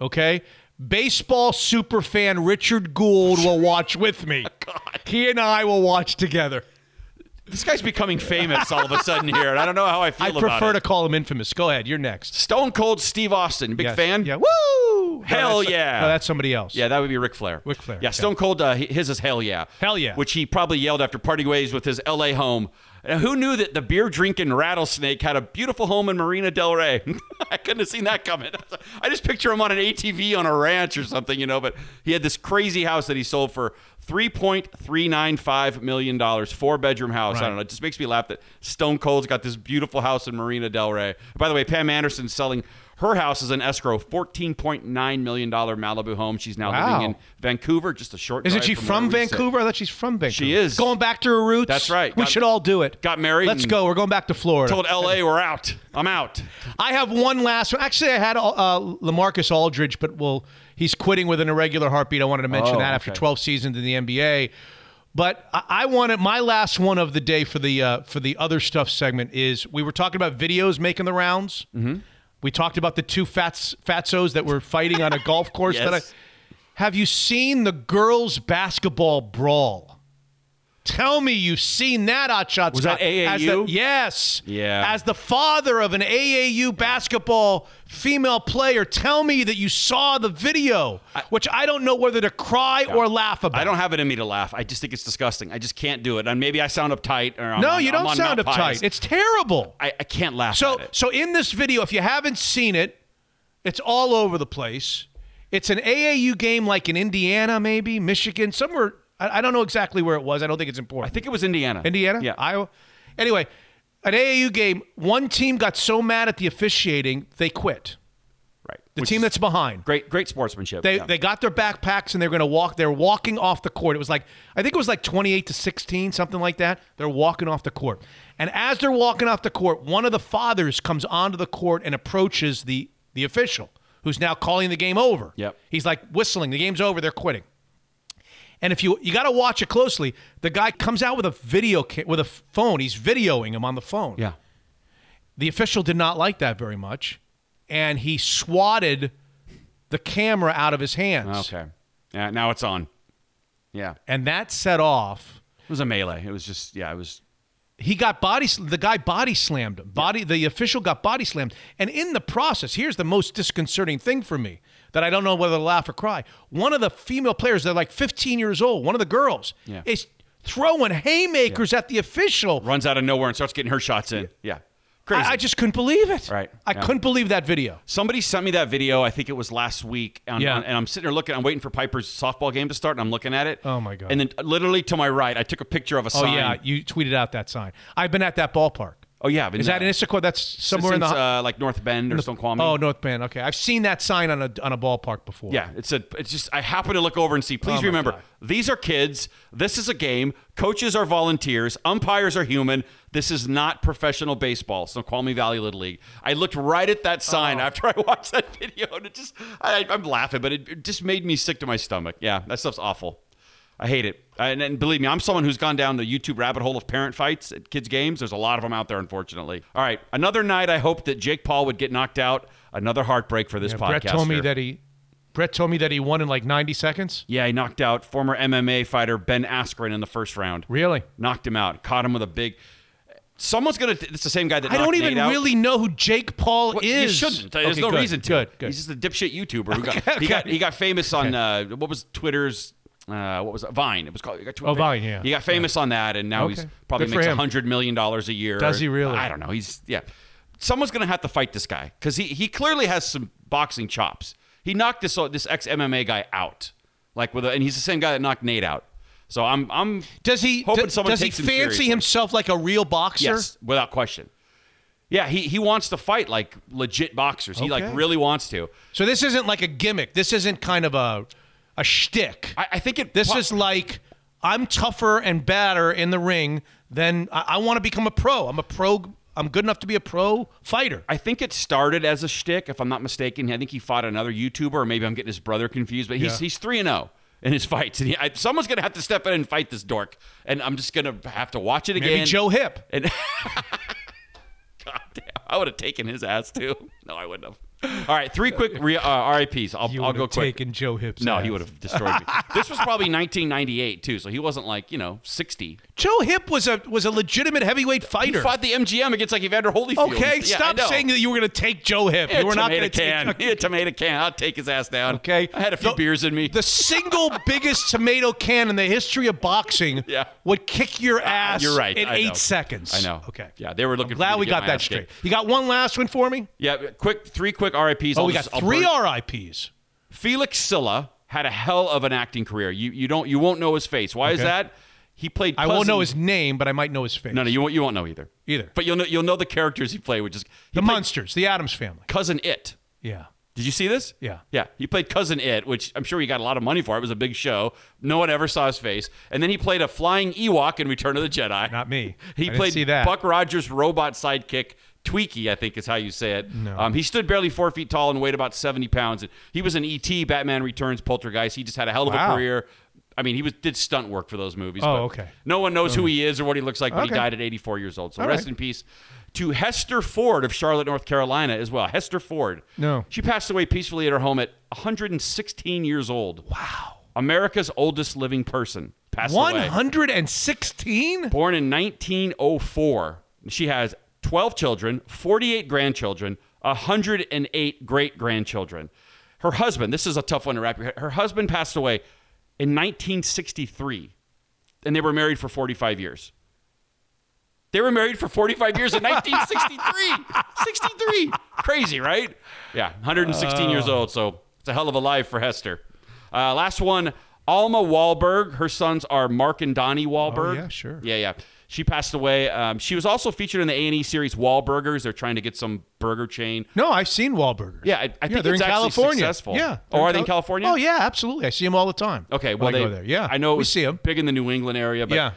Okay? Baseball superfan Richard Gould will watch with me. God. He and I will watch together. This guy's becoming famous all of a sudden here, and I don't know how I feel about it. I prefer to call him infamous. Go ahead. You're next. Stone Cold Steve Austin. Big fan? Yeah. Woo! Hell yeah. No, that's somebody else. Yeah, that would be Ric Flair. Ric Flair. Yeah, Stone Cold, his is hell yeah. Hell yeah. Which he probably yelled after parting ways with his L.A. home. And who knew that the beer-drinking rattlesnake had a beautiful home in Marina Del Rey? I couldn't have seen that coming. I just picture him on an ATV on a ranch or something, but he had this crazy house that he sold for $3.395 million, four-bedroom house. Right. I don't know. It just makes me laugh that Stone Cold's got this beautiful house in Marina Del Rey. By the way, Pam Anderson's selling her house is an escrow, $14.9 million Malibu home. She's now living in Vancouver, just a short drive. Isn't she from Vancouver? I thought she's from Vancouver. She is. Going back to her roots. That's right. We should all do it. Got married. Let's go. We're going back to Florida. Told LA we're out. I'm out. I have one last one. Actually, I had LaMarcus Aldridge, but he's quitting with an irregular heartbeat. I wanted to mention that after 12 seasons in the NBA. But I wanted my last one of the day for the other stuff segment is we were talking about videos making the rounds. Mm-hmm. We talked about the two fatzos that were fighting on a golf course. Yes. Have you seen the girls' basketball brawl? Tell me you've seen that, Hotshot. Was that AAU? Yes. Yeah. As the father of an AAU basketball female player, tell me that you saw the video, which I don't know whether to cry or laugh about. I don't have it in me to laugh. I just think it's disgusting. I just can't do it. And maybe I sound uptight. You don't sound uptight. It's terrible. I can't laugh at it. So in this video, if you haven't seen it, it's all over the place. It's an AAU game like in Indiana, maybe, Michigan, somewhere. I don't know exactly where it was. I don't think it's important. I think it was Indiana. Indiana? Yeah. Iowa. Anyway, an AAU game, one team got so mad at the officiating, they quit. Right. The team that's behind. Great sportsmanship. They got their backpacks and they're going to walk. They're walking off the court. I think it was 28-16, something like that. They're walking off the court. And as they're walking off the court, one of the fathers comes onto the court and approaches the official, who's now calling the game over. Yep. He's like whistling, the game's over, they're quitting. And if you got to watch it closely, the guy comes out with a phone. He's videoing him on the phone. Yeah. The official did not like that very much, and he swatted the camera out of his hands. Okay. Yeah, now it's on. Yeah. And that set off. It was a melee. It was just, yeah, it was. He got the guy body slammed him. The official got body slammed. And in the process, here's the most disconcerting thing for me that I don't know whether to laugh or cry. One of the female players, they're like 15 years old, one of the girls, is throwing haymakers at the official. Runs out of nowhere and starts getting her shots in. Yeah. Crazy. I just couldn't believe it. Right. I couldn't believe that video. Somebody sent me that video. I think it was last week. And I'm sitting there looking. I'm waiting for Piper's softball game to start, and I'm looking at it. Oh, my God. And then literally to my right, I took a picture of a sign. Oh, yeah. You tweeted out that sign. I've been at that ballpark. Oh, yeah. Is that in Issaquah? That's somewhere in the... like North Bend or Snoqualmie. Oh, North Bend. Okay. I've seen that sign on a ballpark before. Yeah. It's just... I happen to look over and see. Please remember, these are kids. This is a game. Coaches are volunteers. Umpires are human. This is not professional baseball. Snoqualmie Valley Little League. I looked right at that sign after I watched that video, and it just... I'm laughing, but it just made me sick to my stomach. Yeah. That stuff's awful. I hate it. And believe me, I'm someone who's gone down the YouTube rabbit hole of parent fights at kids' games. There's a lot of them out there, unfortunately. All right. Another night I hoped that Jake Paul would get knocked out. Another heartbreak for this podcaster. Brett told me that he won in like 90 seconds? Yeah, he knocked out former MMA fighter Ben Askren in the first round. Really? Knocked him out. Caught him with a big... Someone's going to... It's the same guy that knocked Nate out. I don't even really know who Jake Paul is. You shouldn't. There's no reason to. Good. He's just a dipshit YouTuber. He got famous on... what was Twitter's... what was it? Vine? It was called. Vine. Yeah. He got famous on that, and now he's probably makes $100 million a year. Does he really? I don't know. Someone's gonna have to fight this guy because he clearly has some boxing chops. He knocked this ex MMA guy out, and he's the same guy that knocked Nate out. So I'm. Does he? Does he fancy himself like a real boxer? Yes, without question. Yeah, he wants to fight like legit boxers. Okay. He really wants to. So this isn't like a gimmick. This isn't kind of a shtick. I think it... This is like, I'm tougher and badder in the ring than... I want to become a pro. I'm good enough to be a pro fighter. I think it started as a shtick, if I'm not mistaken. I think he fought another YouTuber, or maybe I'm getting his brother confused, but he's 3-0 in his fights. And someone's going to have to step in and fight this dork. And I'm just going to have to watch it again. Maybe Joe Hip. And God damn, I would have taken his ass too. No, I wouldn't have. All right, three quick RIPs. I'll go quick. Taken Joe Hipp's. No, he would have destroyed me. This was probably 1998 too, so he wasn't 60. Joe Hipp was a legitimate heavyweight fighter. He fought the MGM against Evander Holyfield. Okay, stop saying that you were going to take Joe Hipp. You were not going to take a tomato can. I'll take his ass down. Okay, I had a few beers in me. The single biggest tomato can in the history of boxing would kick your ass. You're right. In 8 seconds. I know. Okay. Yeah, they were looking. I'm glad we got that straight. You got one last one for me? Yeah, three quick. RIPs. Oh, we got three RIPs. Felix Silla had a hell of an acting career. You won't know his face. Why is that? He played. I won't know his name, but I might know his face. No, you won't know either. But you'll know the characters he played, which is the Munsters, the Addams Family, Cousin It. Yeah. Did you see this? Yeah. Yeah. He played Cousin It, which I'm sure he got a lot of money for. It was a big show. No one ever saw his face. And then he played a flying Ewok in Return of the Jedi. Not me. He played Buck Rogers' robot sidekick. Tweaky, I think is how you say it. No. He stood barely 4 feet tall and weighed about 70 pounds. He was in E.T., Batman Returns, Poltergeist. He just had a hell of a career. I mean, he did stunt work for those movies. Oh, okay. No one knows who he is or what he looks like, but he died at 84 years old. So rest in peace to Hester Ford of Charlotte, North Carolina as well. Hester Ford. No. She passed away peacefully at her home at 116 years old. Wow. America's oldest living person passed away. 116? Born in 1904. She has 12 children, 48 grandchildren, 108 great-grandchildren. Her husband, this is a tough one to wrap your head. Her husband passed away in 1963, and they were married for 45 years. They were married for 45 years in 1963. 63. Crazy, right? Yeah, 116 years old, so it's a hell of a life for Hester. Last one, Alma Wahlberg. Her sons are Mark and Donnie Wahlberg. Oh, yeah, sure. Yeah. She passed away. She was also featured in the A&E series Wahlburgers. They're trying to get some burger chain. No, I've seen Wahlburgers. Yeah, I think they're it's in actually California. Successful. Yeah. Oh, are they in California? Oh, yeah, absolutely. I see them all the time. Okay, well, they go there. Yeah, I know we see them big in the New England area. But,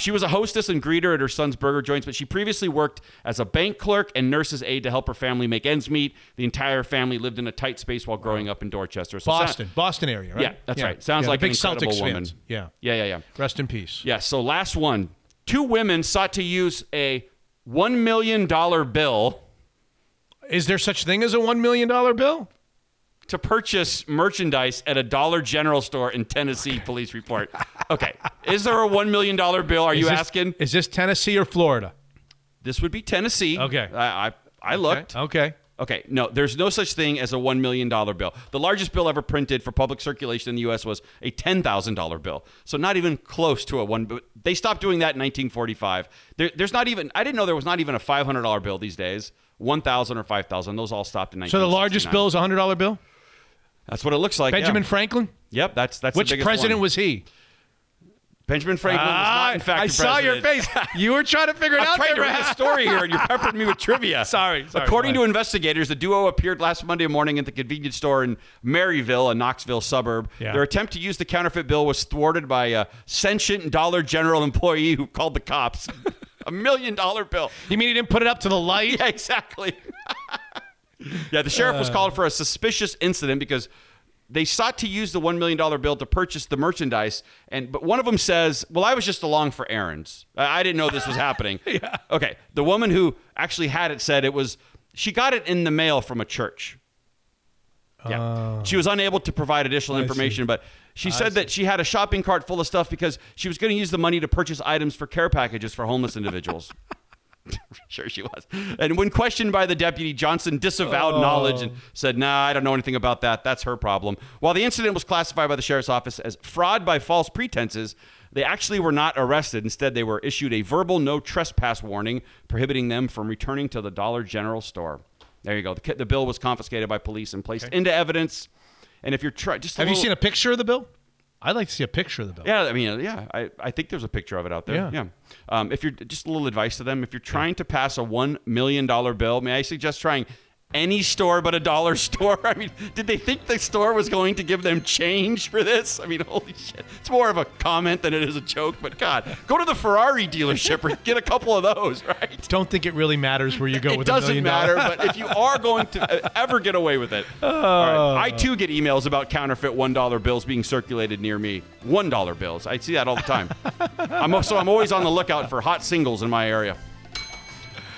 she was a hostess and greeter at her son's burger joints, but she previously worked as a bank clerk and nurse's aide to help her family make ends meet. The entire family lived in a tight space while growing up in Dorchester. So Boston area, right? Yeah, that's right. Sounds like an incredible Celtics woman. Fans. Yeah. Rest in peace. Yeah, so last one. Two women sought to use a $1 million bill Is there such thing as a $1 million bill? To purchase merchandise at a Dollar General store in Tennessee, police report. Okay. Is there a $1 million bill? Are you asking? Is this Tennessee or Florida? This would be Tennessee. Okay. I looked. Okay. Okay, no, there's no such thing as a $1 million bill. The largest bill ever printed for public circulation in the U.S. was a $10,000 bill. So not even close to a one. But they stopped doing that in 1945. There's not even, I didn't know there was not even a $500 bill these days. $1,000 or $5,000. Those all stopped in 1945. So the largest bill is a $100 bill? That's what it looks like. Benjamin Franklin? Yep, that's which the biggest president one. Was he? Benjamin Franklin was not, in fact, the president. I saw your face. You were trying to figure it out. I'm trying to write a story here, and you peppered me with trivia. Sorry. According to investigators, the duo appeared last Monday morning at the convenience store in Maryville, a Knoxville suburb. Yeah. Their attempt to use the counterfeit bill was thwarted by a sentient Dollar General employee who called the cops. $1 million bill. You mean he didn't put it up to the light? Yeah, exactly. Yeah, the sheriff was called for a suspicious incident because they sought to use the $1 million bill to purchase the merchandise, but one of them says, well, I was just along for errands. I didn't know this was happening. Yeah. Okay. The woman who actually had it said she got it in the mail from a church. Yeah. She was unable to provide additional information, but she said that she had a shopping cart full of stuff because she was going to use the money to purchase items for care packages for homeless individuals. Sure she was. And when questioned by the deputy, Johnson disavowed knowledge and said, nah, I don't know anything about that. That's her problem. While the incident was classified by the sheriff's office as fraud by false pretenses, they actually were not arrested. Instead, they were issued a verbal no trespass warning, prohibiting them from returning to the Dollar General store. There you go. The bill was confiscated by police and placed into evidence. And if you're have you seen a picture of the bill? I'd like to see a picture of the bill. Yeah, I mean, yeah, I think there's a picture of it out there. Yeah. If you're just a little advice to them, if you're trying to pass a $1 million bill, may I suggest trying any store but a dollar store? I mean, did they think the store was going to give them change for this? I mean, holy shit. It's more of a comment than it is a joke, but God, go to the Ferrari dealership or get a couple of those, right? Don't think it really matters where you go with $1 million. It doesn't matter, but if you are going to ever get away with it. All right. I, too, get emails about counterfeit $1 bills being circulated near me. $1 bills. I see that all the time. I'm always on the lookout for hot singles in my area.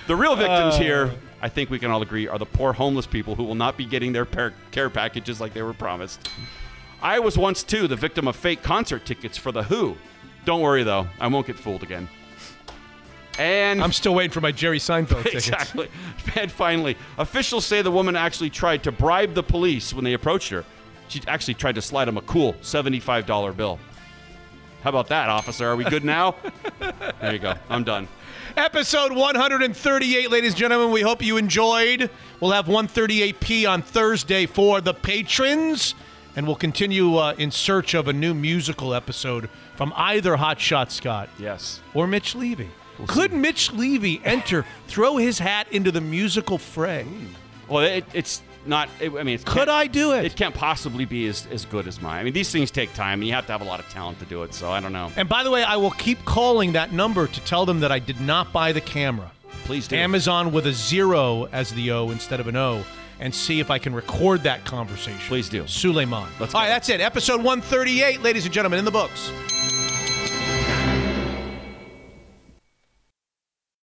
The real victims here, I think we can all agree, are the poor homeless people who will not be getting their care packages like they were promised. I was once, too, the victim of fake concert tickets for The Who. Don't worry, though. I won't get fooled again. And I'm still waiting for my Jerry Seinfeld tickets. Exactly. And finally, officials say the woman actually tried to bribe the police when they approached her. She actually tried to slide them a cool $75 bill. How about that, officer? Are we good now? There you go. I'm done. Episode 138, ladies and gentlemen. We hope you enjoyed. We'll have 138p on Thursday for the patrons, and we'll continue in search of a new musical episode from either Hot Shot Scott, yes, or Mitch Levy. We'll Could see. Mitch Levy throw his hat into the musical fray? Well, it's not. Could I do it? It can't possibly be as good as mine. I mean, these things take time, and you have to have a lot of talent to do it, so I don't know. And by the way, I will keep calling that number to tell them that I did not buy the camera. Please do. Amazon with a 0 as the O instead of an O, and see if I can record that conversation. Please do. Suleiman. All right, that's it. Episode 138, ladies and gentlemen, in the books.